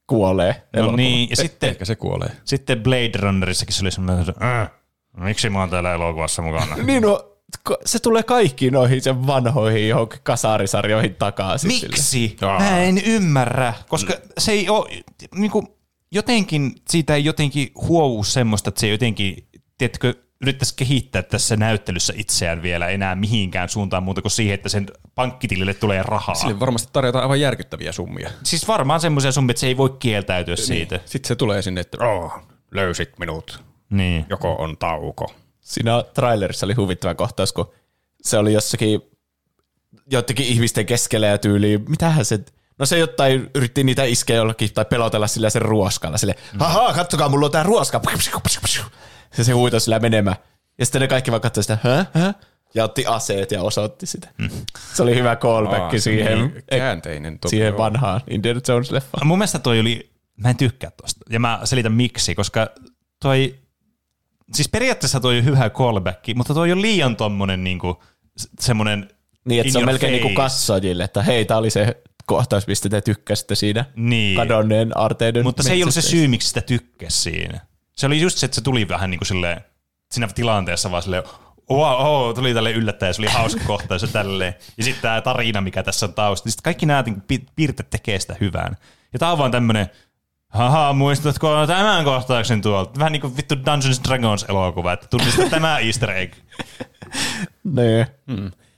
kuolee. No niin, ja sitten, ehkä se kuolee. Sitten Blade Runnerissakin se oli semmoinen... Miksi mä oon täällä elokuvassa mukana? Niin no, se tulee kaikkiin noihin sen vanhoihin johonkin kasarisarjoihin takaisin. Miksi? Mä en ymmärrä, koska se ei oo, niinku, jotenkin, siitä ei jotenkin huovu semmoista, että se jotenkin, tiedätkö, yrittäisi kehittää tässä näyttelyssä itseään vielä enää mihinkään suuntaan muuta kuin siihen, että sen pankkitilille tulee rahaa. Sille varmasti tarjotaan aivan järkyttäviä summia. Siis varmaan semmoisia summia, että se ei voi kieltäytyä siitä. Sitten se tulee sinne, että löysit minut. Niin. Joko on tauko. Siinä trailerissa oli huvittava kohtaus, kun se oli joidenkin ihmisten keskellä ja tyyliin. Mitähän se... No se jotain yritti niitä iskeä jollakin tai pelotella sillä sen ruoskalla. Sille, haha, katsokaa, mulla on tää ruoska. Se huitoi sillä menemään. Ja sitten ne kaikki vaan katsoi sitä, hä? Ja otti aseet ja osoitti sitä. Se oli hyvä callback siihen, siihen vanhaan Indiana Jones-leffaan. Mun mielestä toi oli... Mä en tykkää tosta. Ja mä selitän miksi, koska... Toi, siis periaatteessa toi on hyvä callback, mutta toi on liian tommonen niinku, semmonen niin, että se on melkein niinku katsojille, että hei, tää oli se kohtaus, mistä te tykkäsitte siinä niin. Kadonneen arteiden. Mutta se ei ollut se syy, miksi sitä tykkäs siinä. Se oli just se, että se tuli vähän niinku silleen, siinä tilanteessa vaan silleen, wow, tuli tälleen yllättäen, se oli hauska kohtaus ja tälleen. Ja sitten tää tarina, mikä tässä on tausta. Sitten kaikki nää piirteet tekee sitä hyvään. Ja tää on vaan tämmönen, haha, muistatko tämän kohtauksen tuolta? Vähän niin kuin vittu Dungeons Dragons-elokuva, että tunnistat tämä easter egg.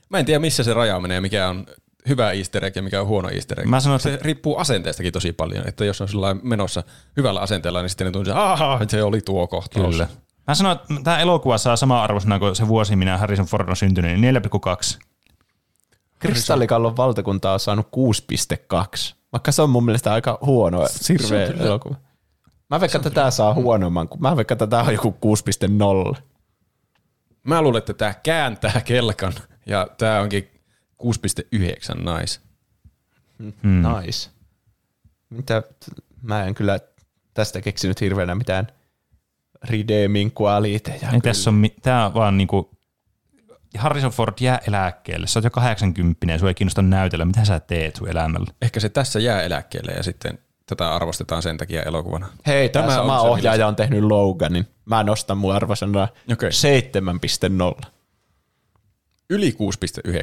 Mä en tiedä, missä se raja menee, mikä on hyvä easter egg ja mikä on huono easter egg. Mä sanon, se riippuu asenteestakin tosi paljon, että jos on sellainen menossa hyvällä asenteella, niin sitten ne tunnistat, se oli tuo kohtaus. Kyllä. Mä sanon, että tämä elokuva saa samaa arvosana kuin se vuosi, minä Harrison Ford on syntynyt, niin 4,2. Kristallikallon valtakunta on saanut 6,2. Vaikka se on mun mielestä aika huono, sirveä elokuva. Mä veikkaan, että tää saa huonomman. Mä veikkaan, että tää on joku 6,0. Mä luulen, että tää kääntää kelkan. Ja tää onkin 6,9 nais. Nais. Mitä? Mä en kyllä tästä keksinyt hirveänä mitään redeeming qualiteja. Tää on vaan niinku... Harrison Ford jää eläkkeelle. Sä oot jo 80, sua ei kiinnosta näytellä. Mitä sä teet sun elämällä? Ehkä se tässä jää eläkkeelle ja sitten tätä arvostetaan sen takia elokuvana. Hei, tämä sama ohjaaja on tehnyt Loganin. Mä nostan mun arvosanaa 7,0. Yli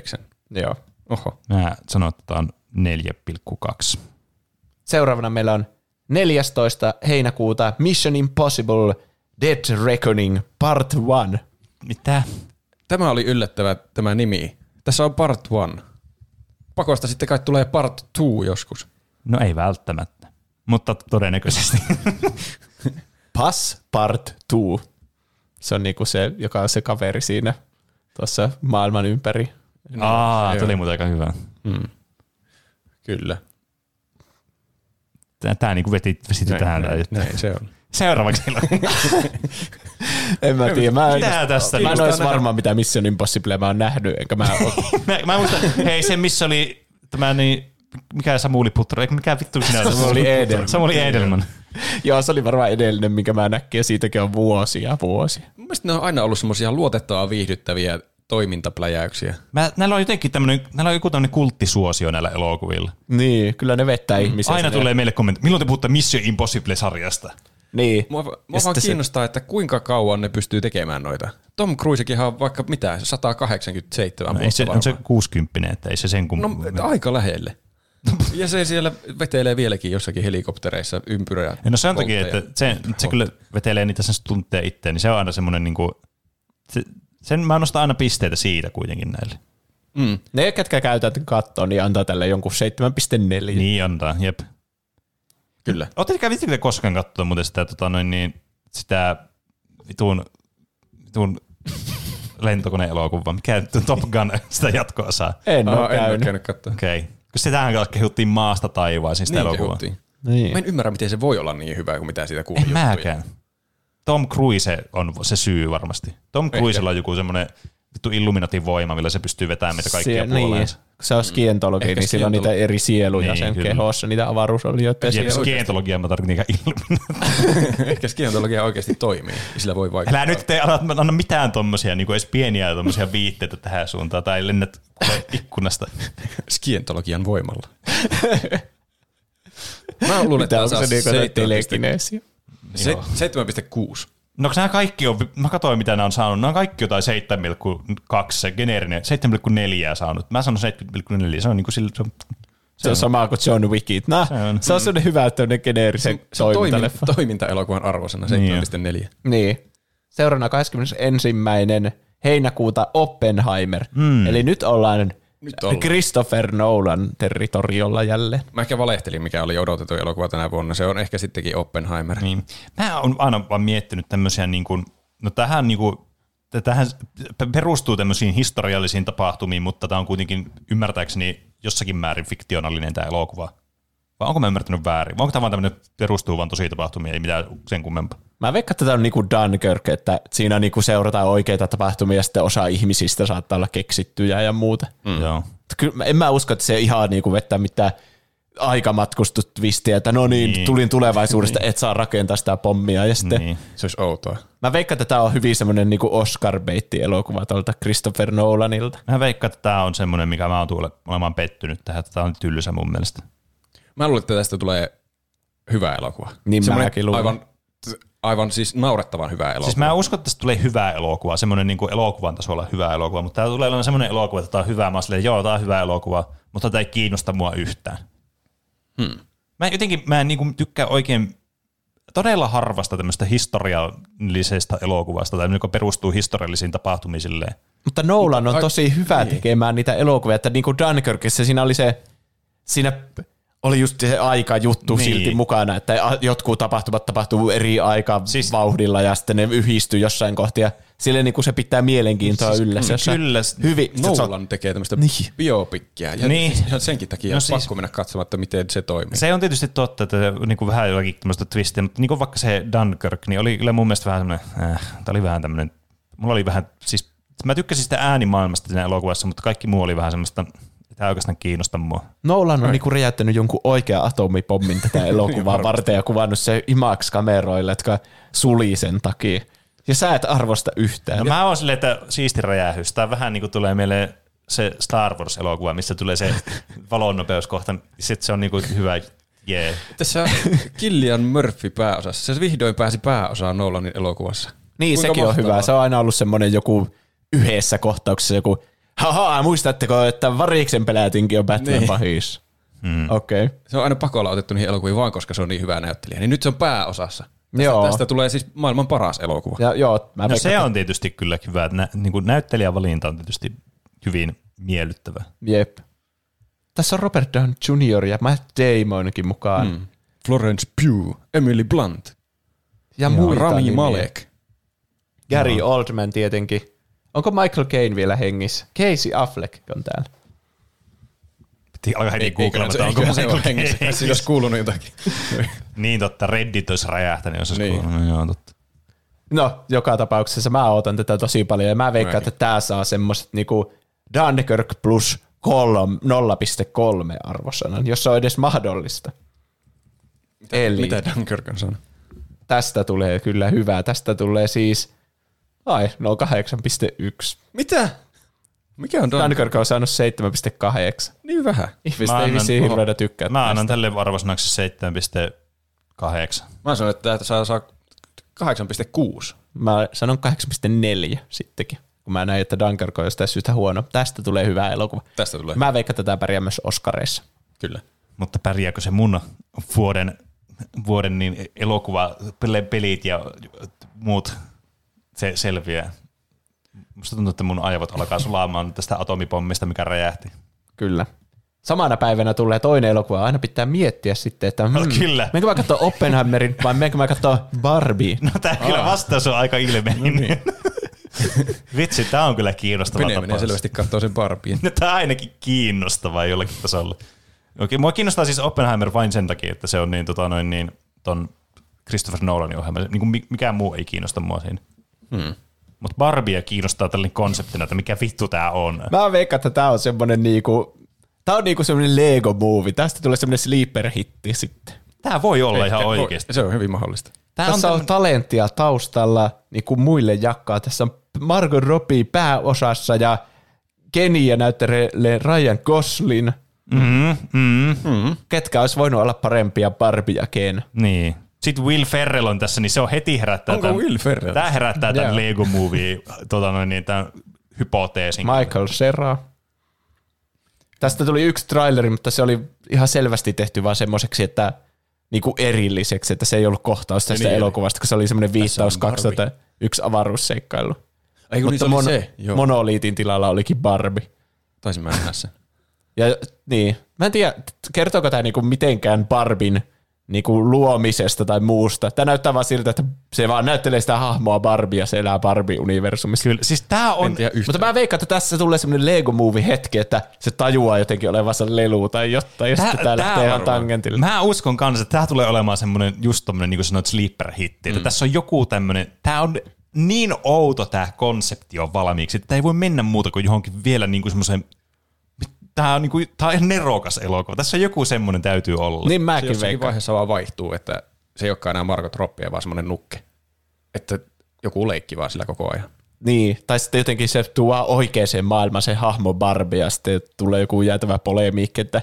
6,9. Joo. Oho. Mä sanon, että tää on 4,2. Seuraavana meillä on 14. heinäkuuta Mission Impossible Dead Reckoning Part 1. Mitä? Tämä oli yllättävä tämä nimi. Tässä on Part 1. Pakosta sitten kai tulee Part 2 joskus. No ei välttämättä, mutta todennäköisesti. Pass Part 2. Se on niinku se, joka on se kaveri siinä tuossa maailman ympäri. Tuli muuten aika hyvä. Kyllä. Tää niinku vesitti tähän. Näin se on. Seuraavaksi. En mä tiedä. Mä en olisi varmaan mitä Mission Impossible mä oon nähnyt, enkä mä ole. Mä muistan, hei se missä oli tämä niin, mikä Samuli Putro, eikä mikä vittu sinä oli? Samuli Edelman. Joo, se oli varmaan edellinen, minkä mä näkin, ja siitäkin on vuosia. Mun mielestä ne on aina ollut semmoisia luotettavaa viihdyttäviä toimintapläjäyksiä. Näillä on jotenkin tämmöinen kulttisuosio näillä elokuvilla. Niin, kyllä ne vettää ihmisiä. Aina tulee meille kommentti, milloin te puhutaan Mission Impossible-sarjasta? Niin. Mua vaan kiinnostaa, että kuinka kauan ne pystyy tekemään noita. Tom Cruisekinhan on vaikka mitä, 187 vuotta varmaan. On se 60, että ei se sen kun... No aika lähelle. Ja se siellä vetelee vieläkin jossakin helikoptereissa ympyrää. No sen takia, että se kyllä vetelee niitä sen tunteja itteen, niin se on aina semmoinen niinku... Sen mä nostan aina pisteitä siitä kuitenkin näille. Mm. Ne, ketkä käytät kattoon, niin antaa tälle jonkun 7,4. Niin antaa, jep. Kyllä. Ootteko vitsikö koskaan katsoa muuten sitä, sitä vitun lentokoneelokuvaa? Mikä Top Gun sitä jatkoa saa? En ole käynyt katsoa. Okei. Okay. Kun sitähän kehuttiin maasta taivaisiin sitä elokuvaa. Niin. Mä en ymmärrä, miten se voi olla niin hyvä kuin mitä siitä kuulee. En mäkään. Tom Cruise on se syy varmasti. Tom Cruisella on joku semmoinen vittu Illuminatin voima, millä se pystyy vetämään meitä kaikkia puoleensa. Niin. Se on skientologia, niin sillä on niitä eri sieluja niin, sen kyllä. Kehossa, niitä avaruusolioita. Ja skientologia mä tarkoitan ilmiötä. Ehkä skientologia oikeasti toimii, sillä voi vaikuttaa. Älä nyt anna mitään tommosia, niin kuin edes pieniä tommosia viitteitä tähän suuntaan, tai lennät ikkunasta. Skientologian voimalla. Mä luulen, että saa 7,6. No nämä kaikki on, mä katsoin mitä nämä on saanut, nämä on kaikki jotain 7,2, se geneerinen, 7,4 saanut. Mä sanon 7,4, se on niin kuin sillä... Se on sama kuin John Wickit. No, se on sellainen hyvä tämmöinen geneerisen toimintaleffa. Toimintaelokuvan arvosana 7,4. Niin. Seuraavana 21. heinäkuuta Oppenheimer. Mm. Eli nyt ollaan... Christopher Nolan territoriolla jälleen. Mä ehkä valehtelin, mikä oli odotettu elokuva tänä vuonna. Se on ehkä sittenkin Oppenheimer. Niin. Mä oon aina vaan miettinyt tämmöisiä, tähän perustuu tämmöisiin historiallisiin tapahtumiin, mutta tämä on kuitenkin ymmärtääkseni jossakin määrin fiktionaalinen tämä elokuva. Vai onko mä ymmärtänyt väärin? Vai onko tämä vaan tämmöinen perustuu vaan tosi tapahtumiin, ei mitään sen kummempaa? Mä veikkaan, että tämä on niin kuin Dunkirk, että siinä niin kuin seurataan oikeita tapahtumia ja sitten osa ihmisistä saattaa olla keksittyjä ja muuta. Mm. Joo. Kyllä, en mä usko, että se ihan niin kuin vettää mitään aikamatkustuttvistiä, että no niin, tulin tulevaisuudesta, et saa rakentaa sitä pommia. Ja sitten, niin. Se olisi outoa. Mä veikkaan, että tämä on hyvin semmoinen niin kuin Oscar-beitti-elokuva tuolta Christopher Nolanilta. Mä veikkaan, että tämä on semmoinen, mikä mä oon olemaan pettynyt tähän, että tämä on tylsä mun mielestä. Mä luulen, että tästä tulee hyvä elokuva. Niin mäkin luulen. Aivan siis naurettavan hyvä elokuva. Siis mä uskon, että tästä tulee hyvä elokuva, semmoinen niin kuin elokuvan tasolla hyvä elokuva, mutta tää tulee olemaan semmoinen elokuva, että tää on hyvä. Mä oon silleen, joo, tää on hyvä elokuva, mutta tää ei kiinnosta mua yhtään. Hmm. Mä en niin kuin tykkää oikein todella harvasta tämmöistä historiallisesta elokuvasta, tai joka perustuu historiallisiin tapahtumiin silleen. Mutta Nolan on tosi hyvä tekemään niitä elokuvia, että niin kuin Dunkirkissä siinä oli se, siinä... Oli just se aikajuttu niin. Silti mukana, että jotkut tapahtumat tapahtuu eri aikavauhdilla ja sitten ne yhdistyy jossain kohtia. Silleen niin kuin se pitää mielenkiintoa yllä. Kyllä. Hyvin. Nolan tekee tämmöistä biopikkiä ja niin. Senkin takia on pakko mennä katsomaan, että miten se toimii. Se on tietysti totta, että niin kuin vähän jollakin tämmöistä twistiä, mutta niin kuin vaikka se Dunkirk, niin oli kyllä mun mielestä vähän semmoinen, tämä oli vähän tämmöinen, mulla oli vähän, siis mä tykkäsin sitä äänimaailmasta siinä elokuvassa, mutta kaikki muu oli vähän semmoista... Tämä oikeastaan kiinnostaa mua. Nolan on niinku räjäyttänyt jonkun oikean atomipommin tätä elokuvaa varten ja kuvannut se IMAX-kameroille, jotka suli sen takia. Ja sä et arvosta yhtään. No mä oon silleen, että siisti räjähys. Tää vähän niinku tulee mieleen se Star Wars-elokuva, missä tulee se valonnopeuskohta. Sitten se on niinku hyvä... Yeah. Tässä Cillian Murphy pääosassa. Se vihdoin pääsi pääosaan Nolanin elokuvassa. Niin, kuinka sekin mahtavaa. On hyvä. Se on aina ollut semmoinen joku yhdessä kohtauksessa joku... Haha, muistatteko, että variksen pelätinkin on Batman pahis? Mm. Okei. Okay. Se on aina pakolla otettu niihin elokuviin vaan, koska se on niin hyvä näyttelijä. Niin nyt se on pääosassa. Tästä tulee siis maailman paras elokuva. Ja, joo, mä se on tietysti kyllä hyvä. Niin kuin näyttelijävalinta on tietysti hyvin miellyttävä. Jep. Tässä on Robert Downey Jr. ja Matt Damonkin mukaan. Mm. Florence Pugh, Emily Blunt ja Rami Malek. Gary Oldman tietenkin. Onko Michael Caine vielä hengissä? Casey Affleck on täällä. Piti alkaa heti googlata, onko Michael hengissä. Siinä olisi kuulunut jotakin. Niin totta, Reddit olisi räjähtänyt, jos olisi kuulunut. Joo, totta. No, joka tapauksessa mä odotan tätä tosi paljon ja mä veikkaan, että tää saa semmoiset niinku Dunkirk plus 0,3 arvosanan, jos se on edes mahdollista. Mitä Dunkirk on sanonut? Tästä tulee kyllä hyvää. Tästä tulee siis... Ai, 8,1. Mitä? Mikä on Dunkirk on saanut 7,8. Niin vähän. Ihmiset ei vissiin hirveänä tykkää. Mä annan tälle arvosanaksi 7,2. 8. Mä sanon, että tämä saa 8.6. Mä sanon 8.4 sittenkin, kun mä näin, että Dunkirk on jostain syystä huono. Tästä tulee hyvä elokuva. Tästä tulee. Mä veikkaan, että tämä pärjää myös Oscareissa. Kyllä. Mutta pärjääkö se mun vuoden niin elokuva, pelit ja muut, se selviää. Musta tuntuu, että mun aivot alkaa sulaamaan tästä atomipommista, mikä räjähti. Kyllä. Samana päivänä tulee toinen elokuva, aina pitää miettiä sitten, että menkö mä katsoa Oppenheimerin vai menkö mä katsoa Barbie? No tää kyllä vastaus on aika ilmeinen. No niin. Vitsi, tää on kyllä kiinnostava tapaus. Menee selvästi katsoa sen Barbien. No tää on ainakin kiinnostava jollakin tasolla. Okei, mua kiinnostaa siis Oppenheimer vain sen takia, että se on niin, ton Christopher Nolanin ohjelma. Niin mikään muu ei kiinnosta mua siinä. Hmm. Mutta Barbie kiinnostaa tällainen konseptina, että mikä vittu tää on. Mä veikkaan, että tää on semmonen niinku... Tää on niinku semmoinen Lego-movie. Tästä tulee semmoinen sleeper-hitti sitten. Tää voi olla ihan oikeesti. Se on hyvin mahdollista. Tässä on talenttia taustalla, niin kuin muille jakkaa. Tässä on Margot Robbie pääosassa ja Kenia näyttelee Ryan Goslin. Ketkä olisi voinut olla parempia Barbie ja Ken. Niin. Sitten Will Ferrell on tässä, niin se on heti herättää. Onko Will Ferrell? Tää herättää tämän Lego-movie tämän hypoteesin. Michael Cera. Tästä tuli yksi traileri, mutta se oli ihan selvästi tehty vaan semmoiseksi, että niinku erilliseksi, että se ei ollut kohtaus tästä elokuvasta, kun se oli semmoinen viittaus 2001 avaruusseikkailu. Ei, mutta monoliitin tilalla olikin Barbie. Taisin mä nähdä sen. Ja niin, mä en tiedä, kertooko tämä niinku mitenkään Barbin niinku luomisesta tai muusta. Tämä näyttää vaan siltä, että se vaan näyttelee sitä hahmoa Barbie ja se elää Barbie-universumissa. Kyllä, siis tää on... Mutta mä veikkaan, että tässä tulee semmoinen Lego-movie-hetki, että se tajuaa jotenkin olevansa lelu tai jotain, jos tää lähtee ihan tangentille. Mä uskon kanssa, että tää tulee olemaan semmoinen just tommoinen, niin kuin sanoit, sleeper-hitti. Että tässä on joku tämmöinen... Tää on niin outo tää konsepti on valmiiksi, että ei voi mennä muuta kuin johonkin vielä niin kuin semmoiseen... Tää on ihan nerokas elokuva. Tässä joku semmoinen täytyy olla. Niin mäkin veikkaan. Se jossakin vaiheessa vaan vaihtuu, että se ei olekaan enää Margot Robbie, vaan semmoinen nukke. Että joku leikki vaan sillä koko ajan. Niin, tai sitten jotenkin se tuo oikeaan maailmaan se hahmo Barbie, ja sitten tulee joku jäätävä polemiikki, että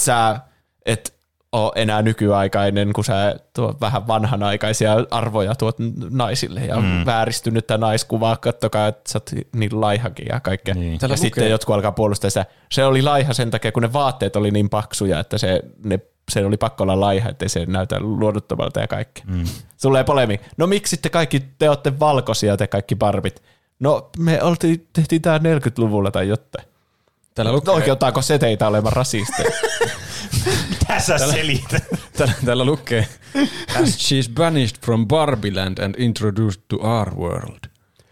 sä et ole enää nykyaikainen, kun sä tuot vähän vanhanaikaisia arvoja tuot naisille, ja vääristynyttä naiskuvaa, katsokaa, että sä oot niin laihakin ja kaikkea. Niin. Ja sitten jotkut alkaa puolustaa sitä. Se oli laiha sen takia, kun ne vaatteet oli niin paksuja, että se oli pakko olla laiha, ettei se näytä luoduttomalta ja kaikkea. Tulee polemi. No miksi sitten kaikki te ootte valkoisia, te kaikki Barbit? No me tehtiin tää 40-luvulla tai jotain. Oikeutaanko se teitä olemaan rasisteja? Mitä sä selität? Täällä lukee, as she's banished from Barbieland and introduced to our world.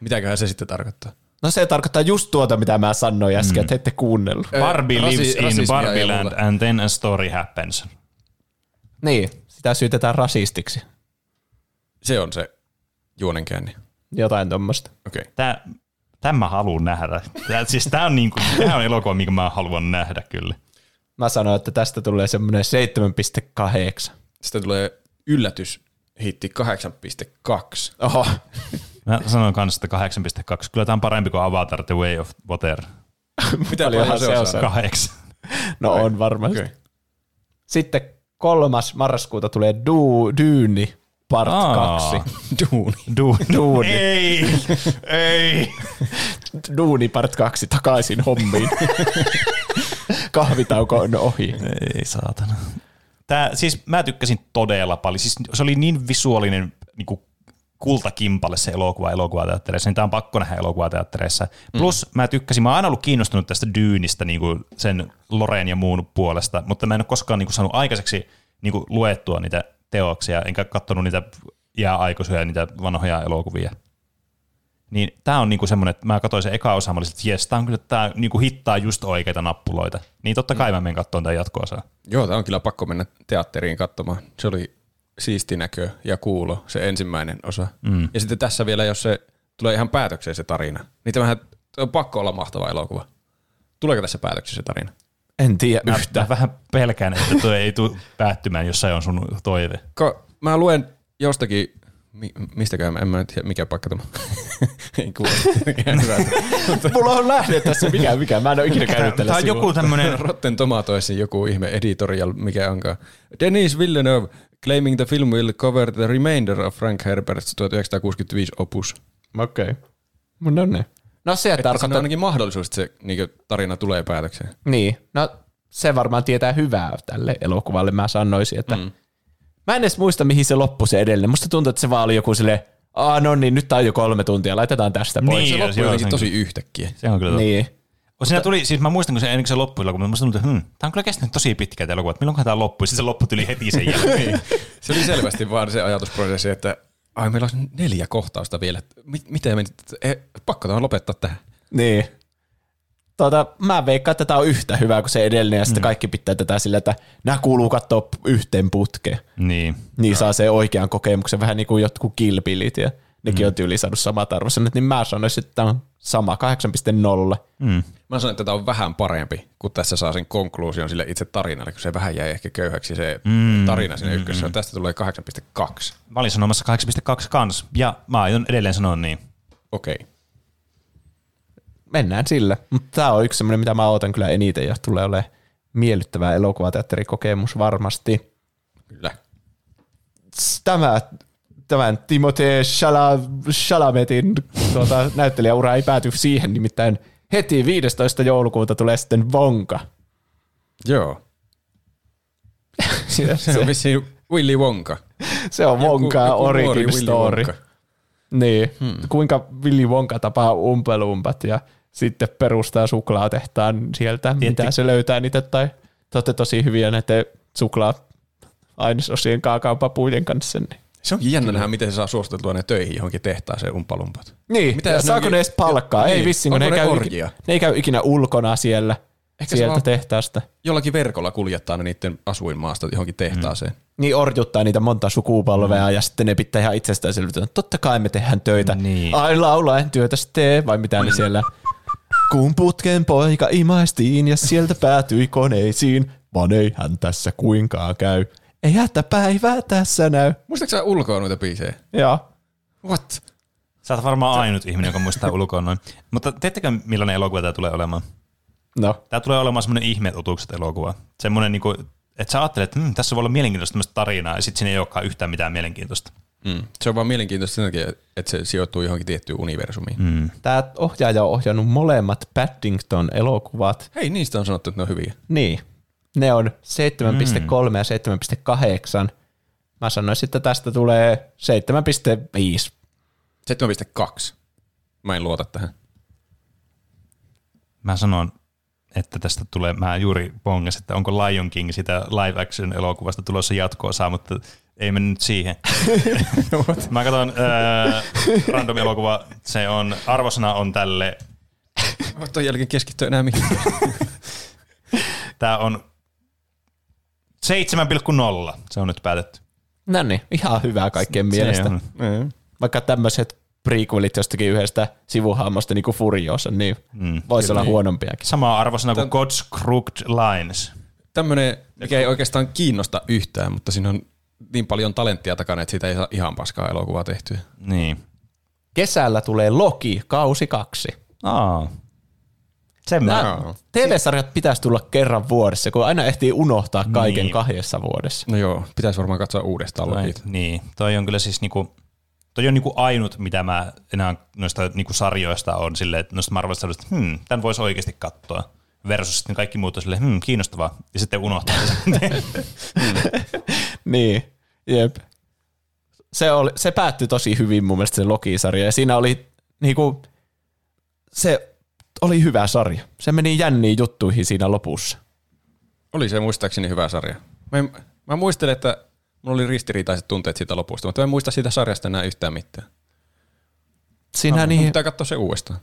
Mitäköhän se sitten tarkoittaa? No se tarkoittaa just tuota, mitä mä sanoin äsken, että ette kuunnellut. Barbie lives in Barbieland and then a story happens. Niin, sitä syytetään rasistiksi. Se on se juonenkäänne. Jotain tommoista. Okei. Tän mä haluun nähdä. Tää on, niinku, on elokuva, minkä mä haluan nähdä kyllä. Mä sanoin, että tästä tulee semmoinen 7.8. Sitä tulee yllätyshitti 8.2. Oho. Mä sanoin kanssa, että 8.2. Kyllä tää on parempi kuin Avatar The Way of Water. Mitä paljon se on? 8. No on varmasti. Okay. Sitten 3. marraskuuta tulee Dyyni. Part 2. Duuni. Ei. Duuni part 2 takaisin hommiin. Kahvitauko on ohi. Ei saatana. Tää, siis mä tykkäsin todella paljon. Siis se oli niin visuaalinen niinku kultakimpale se elokuva elokuvateattereissa. Tää on pakko nähdä elokuvateattereissa. Plus mä tykkäsin, mä oon aina ollut kiinnostunut tästä Dyynistä niinku sen Loren ja muun puolesta, mutta mä en ole koskaan niinku saanut aikaiseksi niinku luettua niitä teoksia, enkä katsonut niitä jääaikuisia, niitä vanhoja elokuvia. Niin tää on niinku semmonen, että mä katsoin sen eka osa, mä olisin, että jes, tää on kyllä, tää niinku hittaa just oikeita nappuloita. Niin totta kai mä menen katsomaan tän jatko-osaa. Joo, tää on kyllä pakko mennä teatteriin katsomaan. Se oli siisti näkö ja kuulo, se ensimmäinen osa. Ja sitten tässä vielä, jos se tulee ihan päätökseen se tarina, niin tämähän on pakko olla mahtava elokuva. Tuleeko tässä päätöksessä se tarina? En tiedä yhtään. Vähän pelkään, että tuo ei tule päättymään, jos se on sun toive. Mä luen jostakin, mistäkään, en mä tiedä, mikä paikka tämä ei kuule. Mulla on lähde tässä, mikä, mä en ole ikinä käynyt tällä sivulla. Tää on joku tämmönen Rotten Tomatoesin joku ihme editorial, mikä onkaan. Denis Villeneuve Claiming the film will cover the remainder of Frank Herbert's 1965 opus. Okei. Okay. Mun no, on ne. No se tarkoittaa ainakin mahdollisuus, että se niin tarina tulee päätökseen. Niin. No se varmaan tietää hyvää tälle elokuvalle. Mä sanoisin, että mä en edes muista, mihin se loppui se edellinen. Musta tuntuu, että se vaan oli joku silleen, no niin, nyt tää on jo 3 tuntia, laitetaan tästä pois. Niin, se loppui jotenkin tosi yhtäkkiä. Se on kyllä niin. Siinä tuli, siis mä muistan, kun se ennen kuin se loppui, kun mä muistan, että tää on kyllä kestänyt tosi pitkään tämä elokuva, että milloinkohan tää loppui, sitten se loppui tuli heti sen jälkeen. Se oli selvästi vaan se ajatusprosessi, että ai meillä on 4 kohtausta vielä, miten me nyt, pakko lopettaa tähän. Niin. Mä veikkaan, että tää on yhtä hyvää kuin se edellinen, ja sitten kaikki pitää tätä sillä, että nää kuuluu katsoa yhteen putkeen. Niin. Niin saa sen oikean kokemuksen, vähän niin kuin jotkut kilpilit ja nekin on tyyliin saanut samat arvosanat, niin mä sanoisin, että tämä on sama 8.0. Mä sanoin, että tämä on vähän parempi, kun tässä saa sen konkluusion sille itse tarinalle, kun se vähän jäi ehkä köyhäksi se tarina sinne ykkössä. Tästä tulee 8.2. Mä olin sanomassa 8.2 kans, ja mä aion edelleen sanoa niin. Okei. Okay. Mennään sillä. Mutta tämä on yksi semmoinen, mitä mä ootan kyllä eniten, ja tulee olemaan miellyttävää elokuvateatterikokemus varmasti. Kyllä. Tämän Timothée Chalametin näyttelijäura ei pääty siihen, nimittäin heti 15. joulukuuta tulee sitten Wonka. Joo. Se on vissiin Willy Wonka. Se on Wonka origin story. Wonka. Niin, kuinka Willy Wonka tapaa umpelumpat ja sitten perustaa suklaatehtaan sieltä, mitä se löytää niitä, tai te olette tosi hyviä näiden suklaa-ainesosien kaakaanpapujen kanssa. Niin. Se onkin jännä nähdä, miten se saa suositeltua ne töihin johonkin tehtaaseen umpalumpat. Niin, saako ne edes palkkaa? Ei vissiin, kun ne ei käy ikinä ulkona siellä ehkä sieltä tehtaasta. Jollakin verkolla kuljettaa ne niiden asuinmaasta johonkin tehtaaseen. Niin orjuttaa niitä monta sukupolvea ja sitten ne pitää ihan itsestään selvitä. Tota kai me tehdään töitä. Niin. Ai laula, en työtä tee, vai mitä ne siellä. Kun putken poika imaistiin ja sieltä päätyi koneisiin, vaan eihän tässä kuinkaan käy. Ei jätä päivää tässä näy. Muistatko sä ulkoa noita biisejä? Joo. What? Sä oot varmaan ainut ihminen, joka muistaa ulkoa noin. Mutta teettekö millainen elokuva tää tulee olemaan? No. Tää tulee olemaan semmoinen ihmeotukset elokuva. Semmoinen niinku, että sä ajattelet, että tässä voi olla mielenkiintoista tämmöistä tarinaa, ja sit siinä ei olekaan yhtään mitään mielenkiintoista. Se on vaan mielenkiintoista sen takia, että se sijoittuu johonkin tiettyyn universumiin. Tää ohjaaja on ohjannut molemmat Paddington-elokuvat. Hei, niistä on sanottu, että ne on hyviä. Niin. Ne on 7.3 ja 7.8. Mä sanoisin, että tästä tulee 7.5. 7.2. Mä en luota tähän. Mä sanon, että tästä tulee, mä juuri bongasin, että onko Lion King sitä live action -elokuvasta tulossa jatko-osaa, mutta ei mennyt siihen. Mä katson random elokuva, se on, arvosana on tälle. Mä oon ton jälkeen keskittyä enää mihinkään. Tää on 7.0. Se on nyt päätetty. No niin, ihan hyvää kaikkien mielestä. On. Vaikka tämmöiset prequelit jostakin yhdestä sivuhahmosta niin kuin Furiosa, niin voisi olla huonompiakin. Sama arvosana kuin God's Crooked Lines. Tämmönen, mikä ei oikeastaan kiinnosta yhtään, mutta siinä on niin paljon talenttia takana, että siitä ei saa ihan paskaa elokuvaa tehtyä. Niin. Kesällä tulee Loki, kausi 2. Aa. TV-sarjat pitäisi tulla kerran vuodessa, kun aina ehtii unohtaa kaiken kahdessa vuodessa. No joo, pitäisi varmaan katsoa uudestaan Lokit. Niin, toi on kyllä siis niinku, toi on niinku ainut, mitä mä enää noista niinku sarjoista on silleen, että noista Marvelista sarjoista, että tämän voisi oikeasti katsoa. Versus sitten kaikki muut on silleen, kiinnostavaa. Ja sitten unohtaa. Niin, jep. Se päättyi tosi hyvin mun mielestä se Loki-sarja, ja siinä oli niinku se... Oli hyvä sarja. Se meni jänniin juttuihin siinä lopussa. Oli se muistaakseni hyvä sarja. Mä muistelen, että mulla oli ristiriitaiset tunteet siitä lopusta, mutta mä en muista siitä sarjasta enää yhtään mitään. Mun pitää katsoa se uudestaan.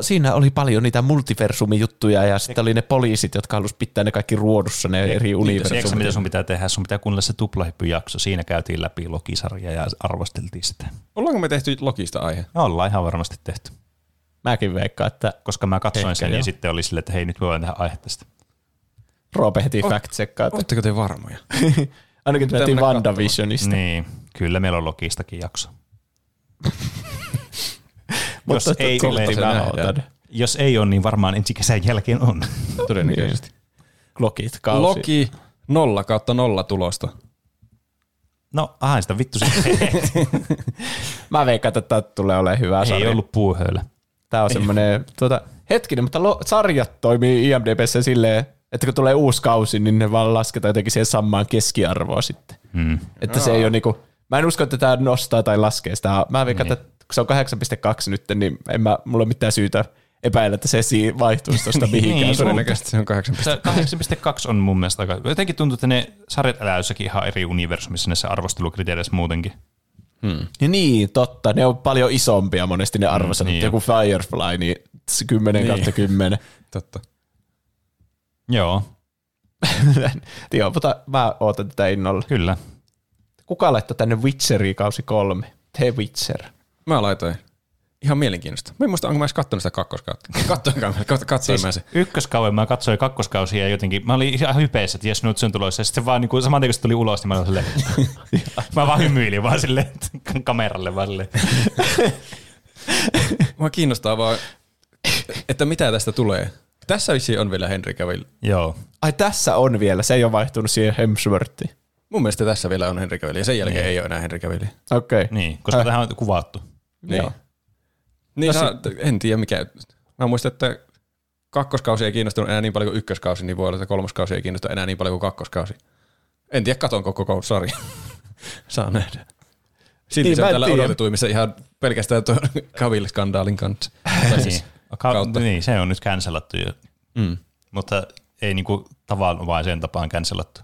Siinä oli paljon niitä multiversumijuttuja ja sitten oli ne poliisit, jotka halus pitää ne kaikki ruodussa, ne eri universumit. Tiedätkö mitä sun pitää tehdä? Sun pitää kuunnella se Tuplahyppy-jakso. Siinä käytiin läpi Loki-sarja ja arvosteltiin sitä. Ollaanko me tehty Lokista aihe? No, ollaan ihan varmasti tehty. Mäkin veikkaan, että... Koska mä katsoin sen ja sitten oli silleen, että hei, nyt voidaan tehdä aihetta sitä. Roope heti fact-checkaa. Oletteko te varmoja? Ainakin me tehtiin WandaVisionista. Niin, kyllä meillä on Lokistakin jakso. Jos ei ole, niin varmaan ensi kesän jälkeen on. Todennäköisesti. Lokit kausi. Loki 0/0 tulosta. No, ahan sitä vittu sitten. Mä veikkaan, että tää tulee olemaan hyvä sarja. Ei ollut puuhöylä. Tää on semmoinen hetkinen, mutta sarjat toimii IMDb:ssä silleen, että kun tulee uusi kausi, niin ne vaan lasketaan jotenkin siihen samaan keskiarvoon sitten. Mm. Että se ei ole niinku, mä en usko, että tää nostaa tai laskee sitä. Mä veikkaan, että kun se on 8.2 nyt, niin mulla ole mitään syytä epäillä, että se vaihtuisi tuosta mihinkään. Niin, todennäköisesti se on 8.2. 8.2 on mun mielestä aika. Jotenkin tuntuu, että ne sarjat elää jossakin ihan eri universumissa näissä arvostelukriteereissä muutenkin. Hmm. Ja niin, totta. Ne on paljon isompia monesti ne arvosanat. Niin joku Firefly, niin 10/10. Totta. Joo. Joo, mutta mä ootan tätä innolla. Kyllä. Kuka laittoi tänne Witcheriin kausi 3? The Witcher. Mä laitoin. Ihan mielenkiintoista. Mä en muista, onko mä edes katsonut sitä kakkoskautta. Katsoin mä se. Ykköskauden mä katsoin kakkoskausia ja jotenkin mä olin ihan hypeissä, että jes, nyt se on tulossa. Ja sitten vaan niin saman tien, kun se tuli ulos, niin mä olin silleen. Mä vaan hymyilin vaan silleen, kameralle vaan silleen. Mua kiinnostaa vaan, että mitä tästä tulee. Tässä on vielä Henry Cavill. Joo. Ai tässä on vielä, se ei ole vaihtunut siihen Hemsworthiin. Mun mielestä tässä vielä on Henry Cavill ja sen jälkeen ei ole enää Henry Cavill. Okei. Okay. Niin, koska tähän on kuvattu. Niin. Joo. Niin, en tiedä mikä. Mä muistan, että kakkoskausi ei kiinnostunut enää niin paljon kuin ykköskausi, niin voi olla, että kolmoskausi ei kiinnosta enää niin paljon kuin kakkoskausi. En tiedä, katonko koko sarja. Saa nähdä. Silti niin, se on täällä odotetuimissa ihan pelkästään tuon Cavill-skandaalin kanssa. Siis niin, se on nyt cancelattu jo. Mm. Mutta ei niinku tavallaiseen tapaan cancelattu.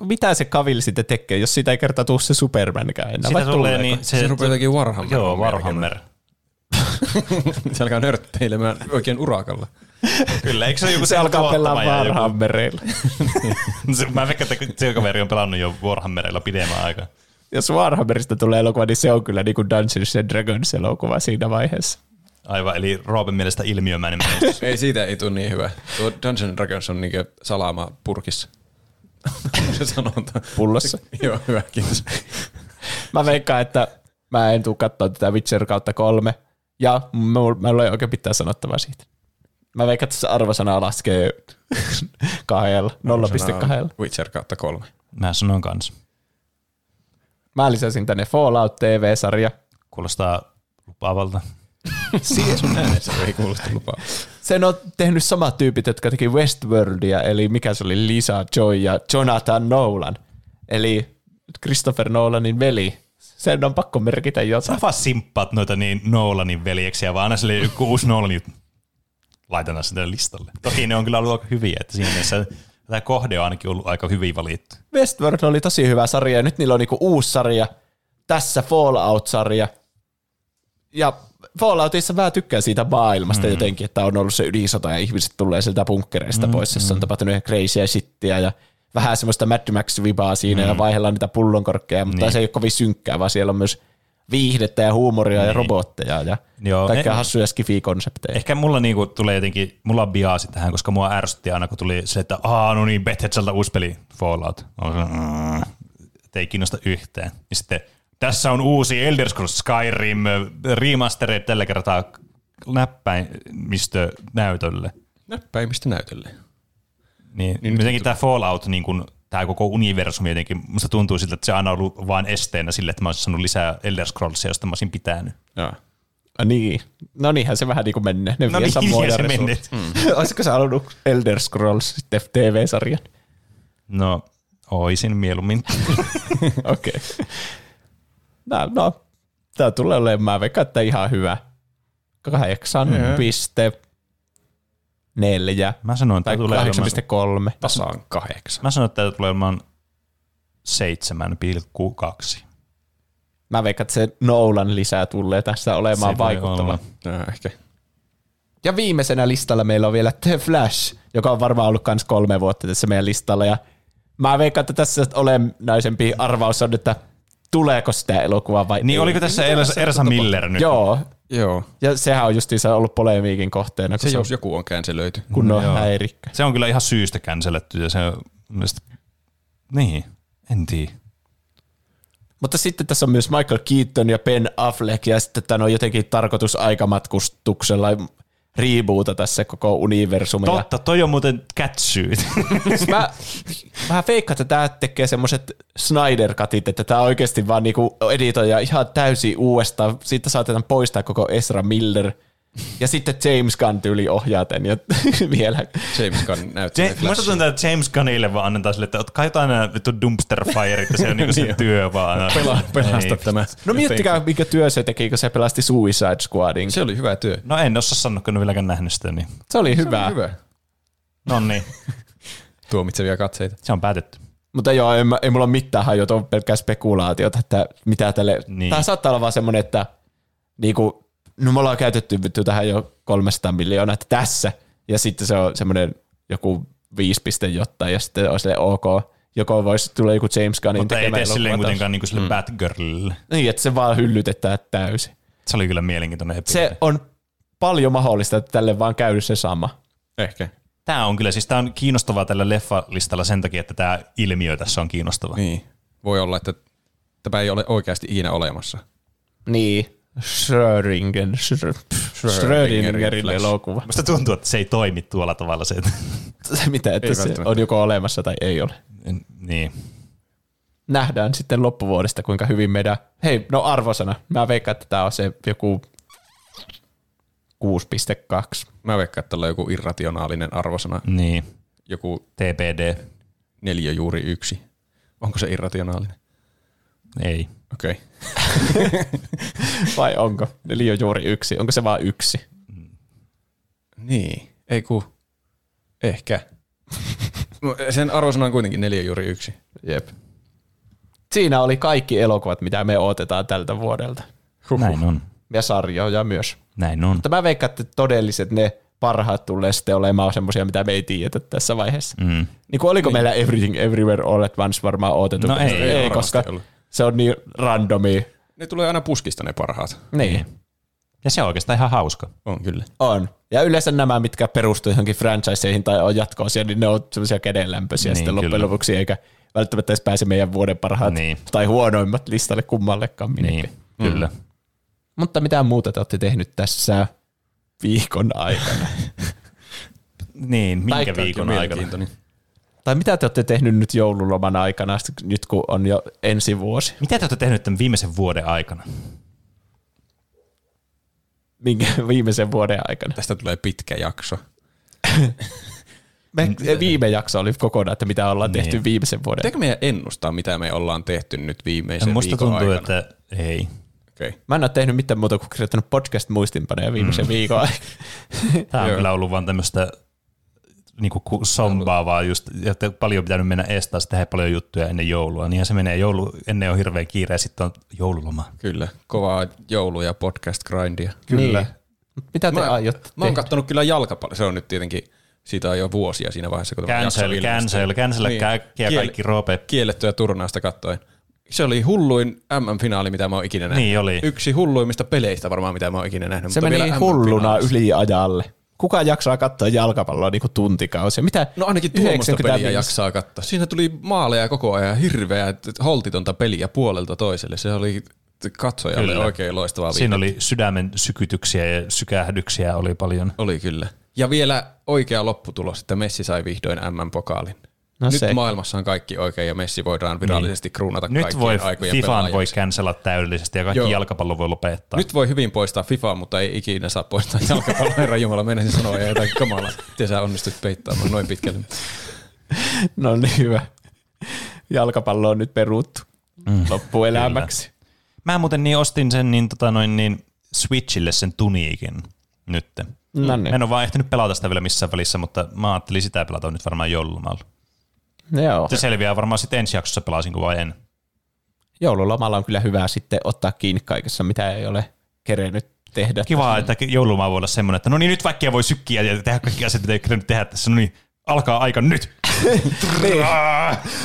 Mitä se Cavill sitten tekee, jos siitä ei kertaa tule se Supermankään enää? Sitä tulee niin. Se rupeaa jotenkin Warhammer. Joo, Warhammer. Se alkaa nörtteilemään oikein urakalla. Kyllä, eikö se joku se alkaa pelaa Warhammereilla? Mä veikkaan, että se kaveri on pelannut jo Warhammereilla pidemmän aikaa. Jos Warhammerista tulee elokuva, niin se on kyllä niin kuin Dungeons and Dragons elokuva siinä vaiheessa. Aivan, eli Roopen mielestä ilmiömäinen menestys. Ei, siitä ei tule niin hyvä. Tuo Dungeons and Dragons on niin kuin salama purkissa. Se sanotaan. Pullossa. Joo, hyvä, kiitos. Mä veikkaan, että mä en tule katsoa tätä Witcher 3. Ja mä en oikein pitää sanottavaa siitä. Mä veikkaan, että se arvosana laskee 0.2. Witcher 3. Mä sanon kans. Mä lisäsin tänne Fallout TV-sarja. Kuulostaa lupaavalta. Sun äänessä ei kuulosta lupaavalta. Sen on tehnyt samat tyypit, jotka teki Westworldia, eli mikä se oli, Lisa Joy ja Jonathan Nolan. Eli Christopher Nolanin veli. Sen on pakko merkitä jotain. Sä vaan simppaat noita niin Nolanin veljeksiä, vaan aina sille joku uusi Nolanin laitetaan sitä listalle. Toki ne on kyllä ollut aika hyviä, että siinä mielessä tämä kohde on ainakin ollut aika hyvin valittu. Westworld oli tosi hyvä sarja ja nyt niillä on niinku uusi sarja, tässä Fallout-sarja. Ja Falloutissa mä tykkään siitä maailmasta jotenkin, että on ollut se ydinsota ja ihmiset tulee sieltä bunkkereista pois, jossa on tapahtunut ihan crazyä shittiä ja vähän semmoista Mad Max-vibaa siinä ja vaihdellaan niitä pullonkorkkeja, mutta niin. Se ei ole kovin synkkää, vaan siellä on myös viihdettä ja huumoria ja robotteja ja kaikkia hassuja skifi-konsepteja. Ehkä mulla niinku tulee jotenkin, mulla on biaasi tähän, koska mua ärsytti aina, kun tuli se, että no niin, Bethesdalta uusi peli Fallout. Ei kiinnosta yhtään. Ja sitten tässä on uusi Elder Scrolls Skyrim remastered tällä kertaa näppäimistönäytölle. Näppäimistönäytölle. Niin jotenkin tämä Fallout, niin kun, tämä koko universumi jotenkin, musta tuntuu siltä, että se on aina ollut vain esteenä sille, että mä olisin saanut lisää Elder Scrollsia, josta mä olisin pitänyt. Joo. Niin. No niinhän se vähän niin kuin menee. Ne vie samoja resursseja. Olisitko sä halunnut Elder Scrolls TV-sarjan? No, oisin mieluummin. Okei. No, tämä tulee olemaan veikkaan, että ihan hyvä. 8.4. Mä sanoin, että tulee 8.3. Tasaan 8. Mä sanoin, että tulee olemaan 7.2. Mä veikkaan, että se Nolan lisää tulee tässä olemaan vaikuttava. No, ehkä. Ja viimeisenä listalla meillä on vielä The Flash, joka on varmaan ollut kans 3 vuotta tässä meidän listalla. Ja mä veikkaan, että tässä olennaisempi arvaus on, että tuleeko sitä elokuvaa vai niin ei. Oliko tässä Elsa Miller nyt? Joo. Ja sehän on justiinsa ollut polemiikin kohteena. Se jos joku on cancelöity. Kun on häirikkä. Se on kyllä ihan syystä canceletty. Ja se on niin, en tiedä. Mutta sitten tässä on myös Michael Keaton ja Ben Affleck ja sitten tämä on jotenkin tarkoitus aikamatkustuksella rebootata se koko universumia. Totta, toi on muuten kätsyy. Mä feikkaan, että tää tekee semmoset Snyder-katit, että tää oikeesti vaan niinku editoja ihan täysin uudestaan. Siitä saatetaan poistaa koko Ezra Miller. Ja sitten James Gunn tyyli ohjaa tän ja vielä. James Gunn näyttää. Musta tuntuu, että James Gunnille vaan annetaan sille, että otkaa jotain nämä dumpster fire, että se on niinku se työ vaan. Pelasta tämä. No miettikää, mikä työ se teki, kun se pelasti Suicide Squadin. Se oli hyvä työ. No en osaa sanoa, kun en vieläkään nähnyt sitä. Niin. Se oli hyvä. Noniin. Tuomitsevia katseita. Se on päätetty. Mutta joo, ei mulla ole mitään hajota, on pelkkää spekulaatiota, että mitä tälle. Niin. Tämä saattaa olla vaan semmoinen, että niinku... No me ollaan käytetty tähän jo 300 miljoonaa tässä, ja sitten se on semmoinen joku 5. jotain, ja sitten on silleen ok. Joko voisi tulla joku James Gunnin tekemään elokuva. Mutta ei tee silleen kuitenkaan niin kuin sille Batgirlille. Niin, että se vaan hyllytetään täysin. Se oli kyllä mielenkiintoinen epidemi. Se on paljon mahdollista, että tälle vaan käy se sama. Ehkä. Tämä on kyllä, siis tämä on kiinnostavaa tällä leffalistalla sen takia, että tämä ilmiö tässä on kiinnostava. Niin, voi olla, että tämä ei ole oikeasti ikinä olemassa. Niin. Schrödingerin elokuva. Musta tuntuu, että se ei toimi tuolla tavalla. Se, että mitä, että se on joko olemassa tai ei ole. Niin. Nähdään sitten loppuvuodesta, kuinka hyvin meidän... Hei, no arvosana. Mä veikkaan, että tää on se joku 6.2. Mä veikkaan, että tällä on joku irrationaalinen arvosana. Niin. Joku TPD 4/1. Onko se irrationaalinen? Ei. Okei. Okay. Vai onko? 4/1. Onko se vaan 1? Niin. Ei ku. Ehkä. Sen arvosana on kuitenkin 4/1. Jep. Siinä oli kaikki elokuvat, mitä me odotetaan tältä vuodelta. Näin on. Ja sarjoja myös. Näin on. Mutta mä veikkaan, että todelliset ne parhaat tulee sitten olemaan semmoisia, mitä me ei tiedetä tässä vaiheessa. Mm. Niin kuin oliko meillä Everything Everywhere All at Once varmaan odotettu? No ei koska... Ollut. Se on niin randomia. Ne tulee aina puskista ne parhaat. Niin. Ja se on oikeastaan ihan hauska. On kyllä. On. Ja yleensä nämä, mitkä perustuu johonkin franchiseihin tai on jatko-osia, niin ne on semmoisia kädenlämpöisiä niin, sitten loppujen lopuksi, eikä välttämättä edes pääse meidän vuoden parhaat niin. Tai huonoimmat listalle kummallekaan minnekin. Niin, kyllä. Mm. Mutta mitään muuta te olette tehnyt tässä viikon aikana? Niin, minkä viikon aikana? Tai mitä te olette tehnyt nyt joululoman aikana, nyt kun on jo ensi vuosi? Mitä te olette tehnyt tämän viimeisen vuoden aikana? Minkä viimeisen vuoden aikana? Tästä tulee pitkä jakso. Viime jakso oli kokonaan, että mitä ollaan tehty niin. Viimeisen vuoden aikana. Pitääkö meidän ennustaa, mitä me ollaan tehty nyt viimeisen viikon aikana? Musta tuntuu, että ei. Okay. Mä en ole tehnyt mitään muuta kuin kirjoittanut podcast-muistinpanoja viimeisen viikon aikana. Tämä on kyllä ollut vaan tämmöistä... Niinku sombaa vaan just, että paljon pitänyt mennä estää, sitten paljon juttuja ennen joulua. Niinhän se menee, joulu ennen on hirveän kiire ja sitten on joululoma. Kyllä, kovaa joulu- ja podcast-grindia. Kyllä. Niin. Mitä te aiotte tehdä? Mä oon kattonut kyllä jalkapalloa, se on nyt tietenkin, siitä on jo vuosia siinä vaiheessa. Cancel, niin. Kaikki Roope. Kiellettyä turnausta katsoen. Se oli hulluin MM-finaali, mitä mä oon ikinä nähnyt. Niin oli. Yksi hulluimmista peleistä varmaan, mitä mä oon ikinä nähnyt. Se meni hulluna yli ajalle. Kuka jaksaa katsoa jalkapalloa niin kuin tuntikausia? Mitä? No ainakin tuommoista peliä jaksaa katsoa. Siinä tuli maaleja koko ajan, hirveää holtitonta peliä puolelta toiselle. Se oli katsojalle oikein loistavaa. Siinä oli sydämen sykytyksiä ja sykähdyksiä oli paljon. Oli kyllä. Ja vielä oikea lopputulos, että Messi sai vihdoin MM-pokaalin. No nyt se. Maailmassa on kaikki oikein ja Messi voidaan virallisesti niin. Kruunata nyt kaikkien aikojen pelaajiksi. Nyt FIFAn voi cancella täydellisesti ja kaikki jalkapallo voi lopettaa. Nyt voi hyvin poistaa FIFAn, mutta ei ikinä saa poistaa jalkapalloa. Herra Jumala, mennäisin sanoa jotain kamalaa. Miten sä onnistut peittämään noin pitkälle? No niin hyvä. Jalkapallo on nyt peruuttu loppuelämäksi. Kyllä. Mä muuten ostin sen Switchille sen tuniikin nyt. No niin. Mä en ole vaan ehtinyt pelata sitä vielä missään välissä, mutta mä ajattelin sitä pelata nyt varmaan joululomalla. Joo. Se selviää varmaan sitten ensi jaksossa pelasinko vai en. Joululomalla on kyllä hyvä sitten ottaa kiinni kaikessa, mitä ei ole kerennyt tehdä. Kiva, että joululoma voi olla semmoinen, että no niin nyt vaikka voi sykkiä ja tehdä kaikki asiat, mitä ei kerennyt tehdä tässä. No niin, alkaa aika nyt. Niin.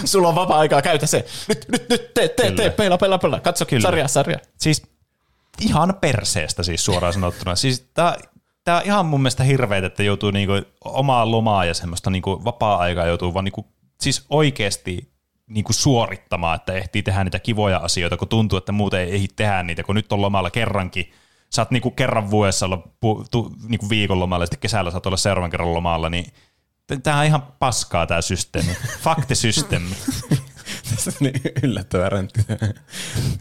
Sulla on vapaa-aikaa, käytä se. Nyt, tee, peila. Katso, sarja. Siis ihan perseestä siis suoraan sanottuna. Siis tää on ihan mun mielestä hirveetä, että joutuu niinku omaa lomaa ja semmoista niinku vapaa-aikaa joutuu vaan niinku siis oikeasti niin kuin suorittamaan, että ehtii tehdä niitä kivoja asioita, kun tuntuu, että muuten ei tehdä niitä, kun nyt on lomalla kerrankin saat niinku kerran vuodessa olla niinku viikonlomalla ja sitten kesällä saat olla seuraavan kerran lomalla, niin tämä on ihan paskaa tämä systeemi. Faktisysteemi. Tässä on niin yllättävä räntti.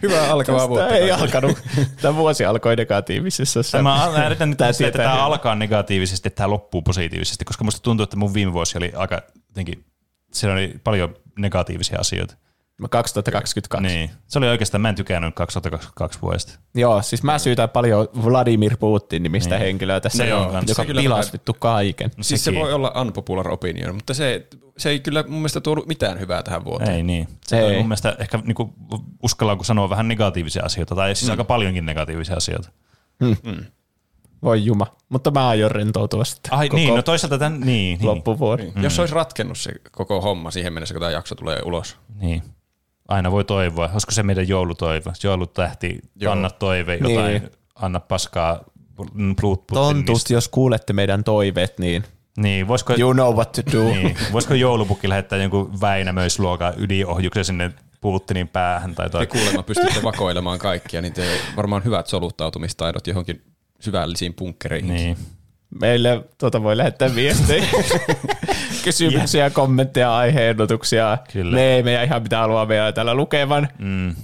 Hyvää alkavaa vuotta. Tämä ei alkanut. Tämä vuosi alkoi negatiivisesti. Mä yritän nyt tietää, että tämä alkaa negatiivisesti, että tämä loppuu positiivisesti, koska musta tuntuu, että mun viime vuosi oli aika jotenkin, siellä oli paljon negatiivisia asioita. 2022. Niin. Se oli oikeastaan, mä en tykännyt 2022 vuodesta. Joo, siis mä syytän paljon Vladimir Putin nimistä niin henkilöä tässä, joka pilasi vittu kaiken. No, siis se voi olla unpopular opinion, mutta se ei kyllä mun mielestä tuonut mitään hyvää tähän vuoteen. Ei niin. Se on mun mielestä ehkä niinku, uskallaan, kun sanoo vähän negatiivisia asioita, tai siis aika paljonkin negatiivisia asioita. Voi juma, mutta mä aion rentoutua sitten. Ai niin, no toisaalta tämän niin. loppuvuoden. Niin. Jos olisi ratkennut se koko homma siihen mennessä, kun tämä jakso tulee ulos. Niin. Aina voi toivoa. Olisiko se meidän joulutoivo? Joulutähti, anna toive, jotain, niin. Anna paskaa. Tontut, jos kuulette meidän toiveet, niin, voisiko, you know what to do. Niin. Voisiko joulupukki lähettää jonkun Väinämöisluokan ydinohjuksen sinne Putinin päähän? Tai te kuulemma pystytte vakoilemaan kaikkia, niin te varmaan hyvät soluttautumistaidot johonkin syvällisiin punkkereihin. Niin. Meille voi lähettää viestejä, kysymyksiä, kommentteja, aihe-ehdotuksia. Me ei meidän ihan mitä haluaa meidän täällä lukevan.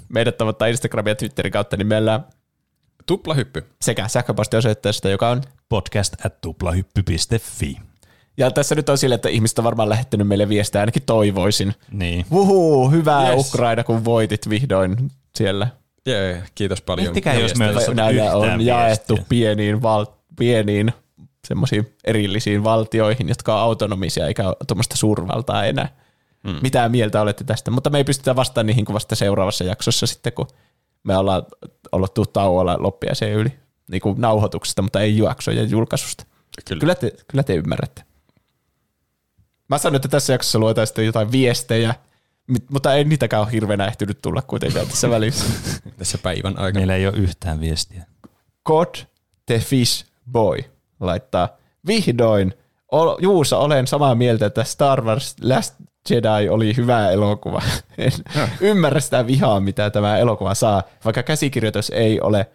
Meidät tavoittaa Instagramin ja Twitterin kautta nimellä Tuplahyppy. Sekä sähköpostiosoitteesta, joka on podcast@tuplahyppy.fi. Ja tässä nyt on sille, että ihmiset on varmaan lähettänyt meille viestejä, ainakin toivoisin. Niin. Wuhuu, hyvää Ukraina, kun voitit vihdoin siellä. Jee, kiitos paljon. Ehtikää, jos me on jaettu pieniin semmoisiin erillisiin valtioihin, jotka on autonomisia eikä ole tuommoista suurvaltaa enää. Mitä mieltä olette tästä? Mutta me ei pystytä vastaamaan niihin kuin vasta seuraavassa jaksossa sitten, kun me ollaan oltu tauolla loppiaiseen yli niin kuin nauhoituksesta, mutta ei jaksojen julkaisusta. Kyllä te ymmärrätte. Mä sanon, että tässä jaksossa luetaan sitten jotain viestejä, mutta ei niitäkään ole hirveänä ehtinyt tulla kuitenkaan tässä välissä. Tässä päivän aikana. Meillä ei ole yhtään viestiä. God the Fish Boy laittaa: vihdoin, Juuso, olen samaa mieltä, että Star Wars Last Jedi oli hyvä elokuva. En ymmärrä sitä vihaa, mitä tämä elokuva saa. Vaikka käsikirjoitus ei ole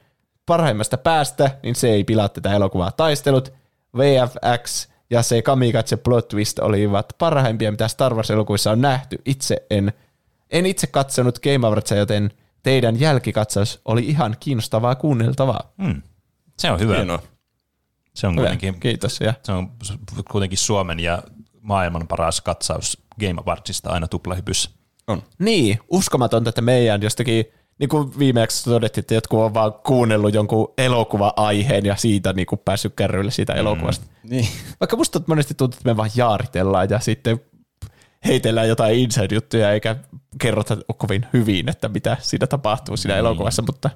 parhaimmasta päästä, niin se ei pilaa tätä elokuvaa. Taistelut, VFX ja se kamikatse plot twist olivat parhaimpia, mitä Star Wars-elokuvissa on nähty. Itse en itse katsonut Game Awardsia, joten teidän jälkikatsaus oli ihan kiinnostavaa kuunneltavaa. Se on hyvä. Hienoa. Se on kuitenkin, kiitos, se on kuitenkin Suomen ja maailman paras katsaus Game Awardsista aina Tuplahypyssä. On. Niin, uskomatonta, että meidän jostakin, niin kuin viimeksi todettiin, että jotkut on vaan kuunnellut jonkun elokuva-aiheen ja siitä niin kuin päässyt kärryille siitä elokuvasta. Niin. Vaikka musta monesti tuntuu, että me vaan jaaritellaan ja sitten heitellään jotain inside-juttuja eikä kerrota kovin hyvin, että mitä siinä tapahtuu siinä elokuvassa, mutta...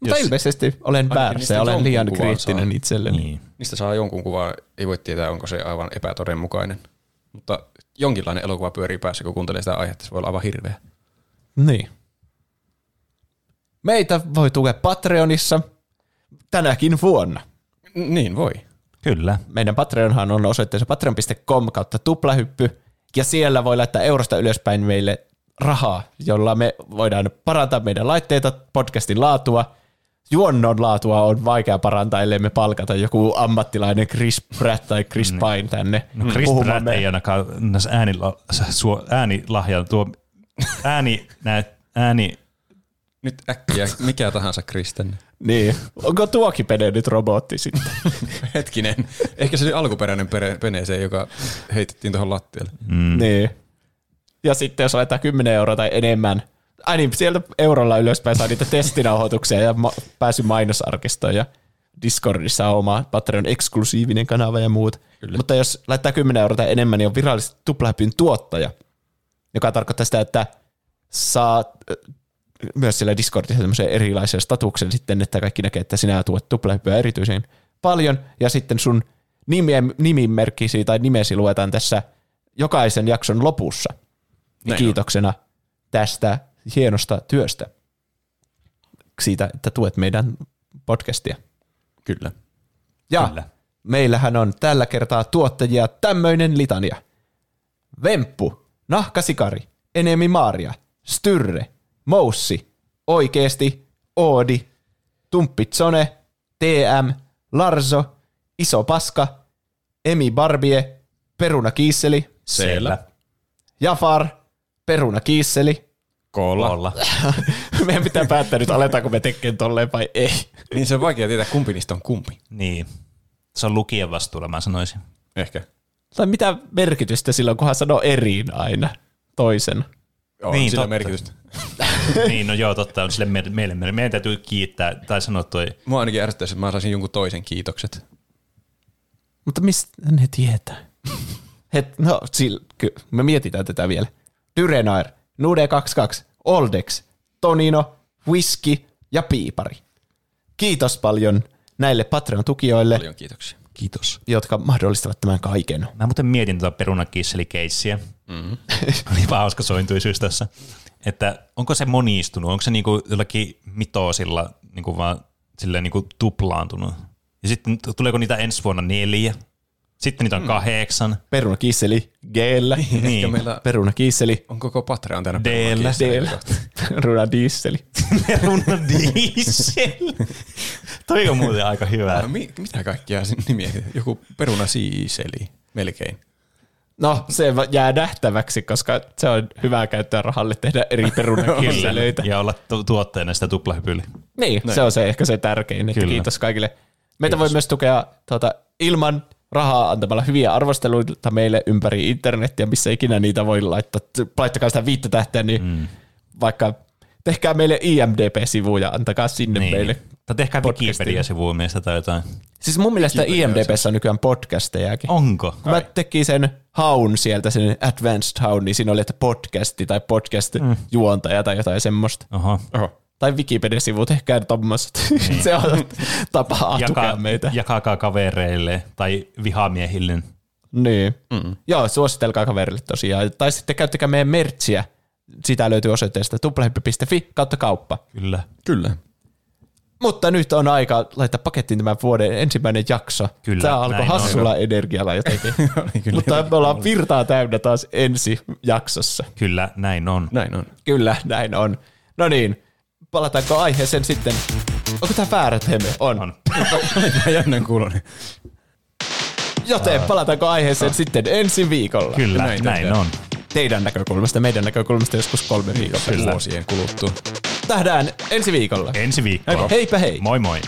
Mutta ilmeisesti olen väärässä ja olen liian kriittinen itselleni. Niin. Niistä saa jonkun kuvaa, ei voi tietää, onko se aivan epätodenmukainen. Mutta jonkinlainen elokuva pyörii päässä, kun kuuntelee sitä aihetta, se voi olla aivan hirveä. Niin. Meitä voi tukea Patreonissa tänäkin vuonna. Niin voi. Kyllä. Meidän Patreonhan on osoitteessa patreon.com/tuplahyppy, ja siellä voi laittaa eurosta ylöspäin meille rahaa, jolla me voidaan parantaa meidän laitteita, podcastin laatua. Juonnon laatua on vaikea parantaa, ellei me palkata joku ammattilainen Chris Pratt tai Chris Pine tänne. No Chris Pratt ei ainakaan äänilahjan nyt äkkiä mikä tahansa Chris tänne. Niin. Onko tuokin Pene nyt robotti sitten? Hetkinen. Ehkä se oli alkuperäinen Pene se, joka heitettiin tuohon lattialle. Niin. Ja sitten jos laitetaan 10 € tai enemmän, niin sieltä eurolla ylöspäin saa niitä testinauhoituksia ja pääsy mainosarkistoon ja Discordissa on oma Patreon-eksklusiivinen kanava ja muut. Kyllä. Mutta jos laittaa 10 € tai enemmän, niin on virallisesti Tuplahypyn tuottaja, joka tarkoittaa sitä, että saa myös siellä Discordissa semmoisen erilaisen statuksen sitten, että kaikki näkee, että sinä tuot Tuplahypyä erityisen paljon ja sitten sun nimimerkkisi tai nimesi luetaan tässä jokaisen jakson lopussa. Näin kiitoksena tästä hienosta työstä. Siitä, että tuet meidän podcastia. Kyllä. Ja kyllä, meillähän on tällä kertaa tuottajia tämmöinen litania: Vemppu, Nahkasikari, Enemi Maaria, Styrre, Moussi, Oikeesti, Oodi, Tumppitsone, TM, Larzo, Iso Paska, Emi Barbie, Peruna Kiisseli, Seellä, Jafar, Peruna Kiisseli, Koolla. Meidän pitää päättää nyt, aletaanko me tekemään tolleen vai ei. Niin se on vaikea tietää, kumpi niistä on kumpi. Niin. Se on lukijan vastuulla, mä sanoisin. Ehkä. Tai mitä merkitystä silloin, kunhan sanoo eriin aina toisen. Joo, niin, sillä totta. Merkitystä. Niin, no joo, totta. Sille meidän täytyy kiittää, tai sanoa toi. Mua ainakin ärsyttäisi, että mä saisin jonkun toisen kiitokset. Mutta mistä ne tietää? Me mietitään tätä vielä. Tyrenair, Nude22, Oldex, Tonino, Whisky ja Piipari. Kiitos paljon näille Patreon-tukijoille. Paljon kiitoksia. Kiitos. Jotka mahdollistavat tämän kaiken. Mä muuten mietin tuota perunakisseli-keissiä. Mm-hmm. Oli vaan hauska sointuisyys tässä. Että onko se monistunut? Onko se niinku jollakin mitoosilla niinku vaan silleen niinku tuplaantunut? Ja sitten tuleeko niitä ensi vuonna 4? Sitten niitä on 8. Perunakisseli G-llä. Niin. Perunakisseli. On koko Patreon tänä perunakisseli. Perunadiisseli. Perunadiisseli. Toi on muuten aika hyvä. No, mitä kaikkia nimiä? Joku perunasiiseli melkein. No se jää nähtäväksi, koska se on hyvää käyttää rahalle tehdä eri perunakisselöitä. Ja olla tuottajana sitä tuplahypyllä. Niin, noin. Se on se ehkä se tärkein. Että kiitos kaikille. Meitä voi myös tukea ilman rahaa antamalla hyviä arvosteluita meille ympäri internetiä, missä ikinä niitä voi laittaa. Laittakaa sitä 5 tähteä, niin vaikka tehkää meille IMDb-sivuja ja antakaa sinne meille. Tai tehkää Wikipedia-sivuja meistä tai jotain. Siis mun mielestä IMDb:ssä on nykyään podcastejakin. Onko? Kun mä tekin sen haun sieltä, sen advanced haun, niin siinä oli, että podcasti tai podcast-juontaja tai jotain semmoista. Oho. Tai Wikipedia-sivu, tehkää tommoset. Niin. Se on tapa tukea meitä. Jakakaa kavereille tai vihamiehille. Niin. Mm-mm. Joo, suositelkaa kaverille tosiaan. Tai sitten käyttäkää meidän mertsiä. Sitä löytyy osoitteesta tuplahyppy.fi/kauppa. Kyllä. Mutta nyt on aika laittaa pakettiin tämän vuoden ensimmäinen jakso. Kyllä, tämä alkoi hassulla energialla jotenkin. Mutta me ollaan virtaa täynnä taas ensi jaksossa. Kyllä, näin on. Kyllä, näin on. No niin. Palataanko aiheeseen sitten? Onko tää väärä teemme? On. Tää jännän kuulonen. Joten palataanko aiheeseen sitten ensi viikolla? Kyllä, näin on. Teidän näkökulmasta, meidän näkökulmasta joskus 3 viikolla vuosien kuluttua. Nähdään ensi viikolla. Heipä hei! Moi moi!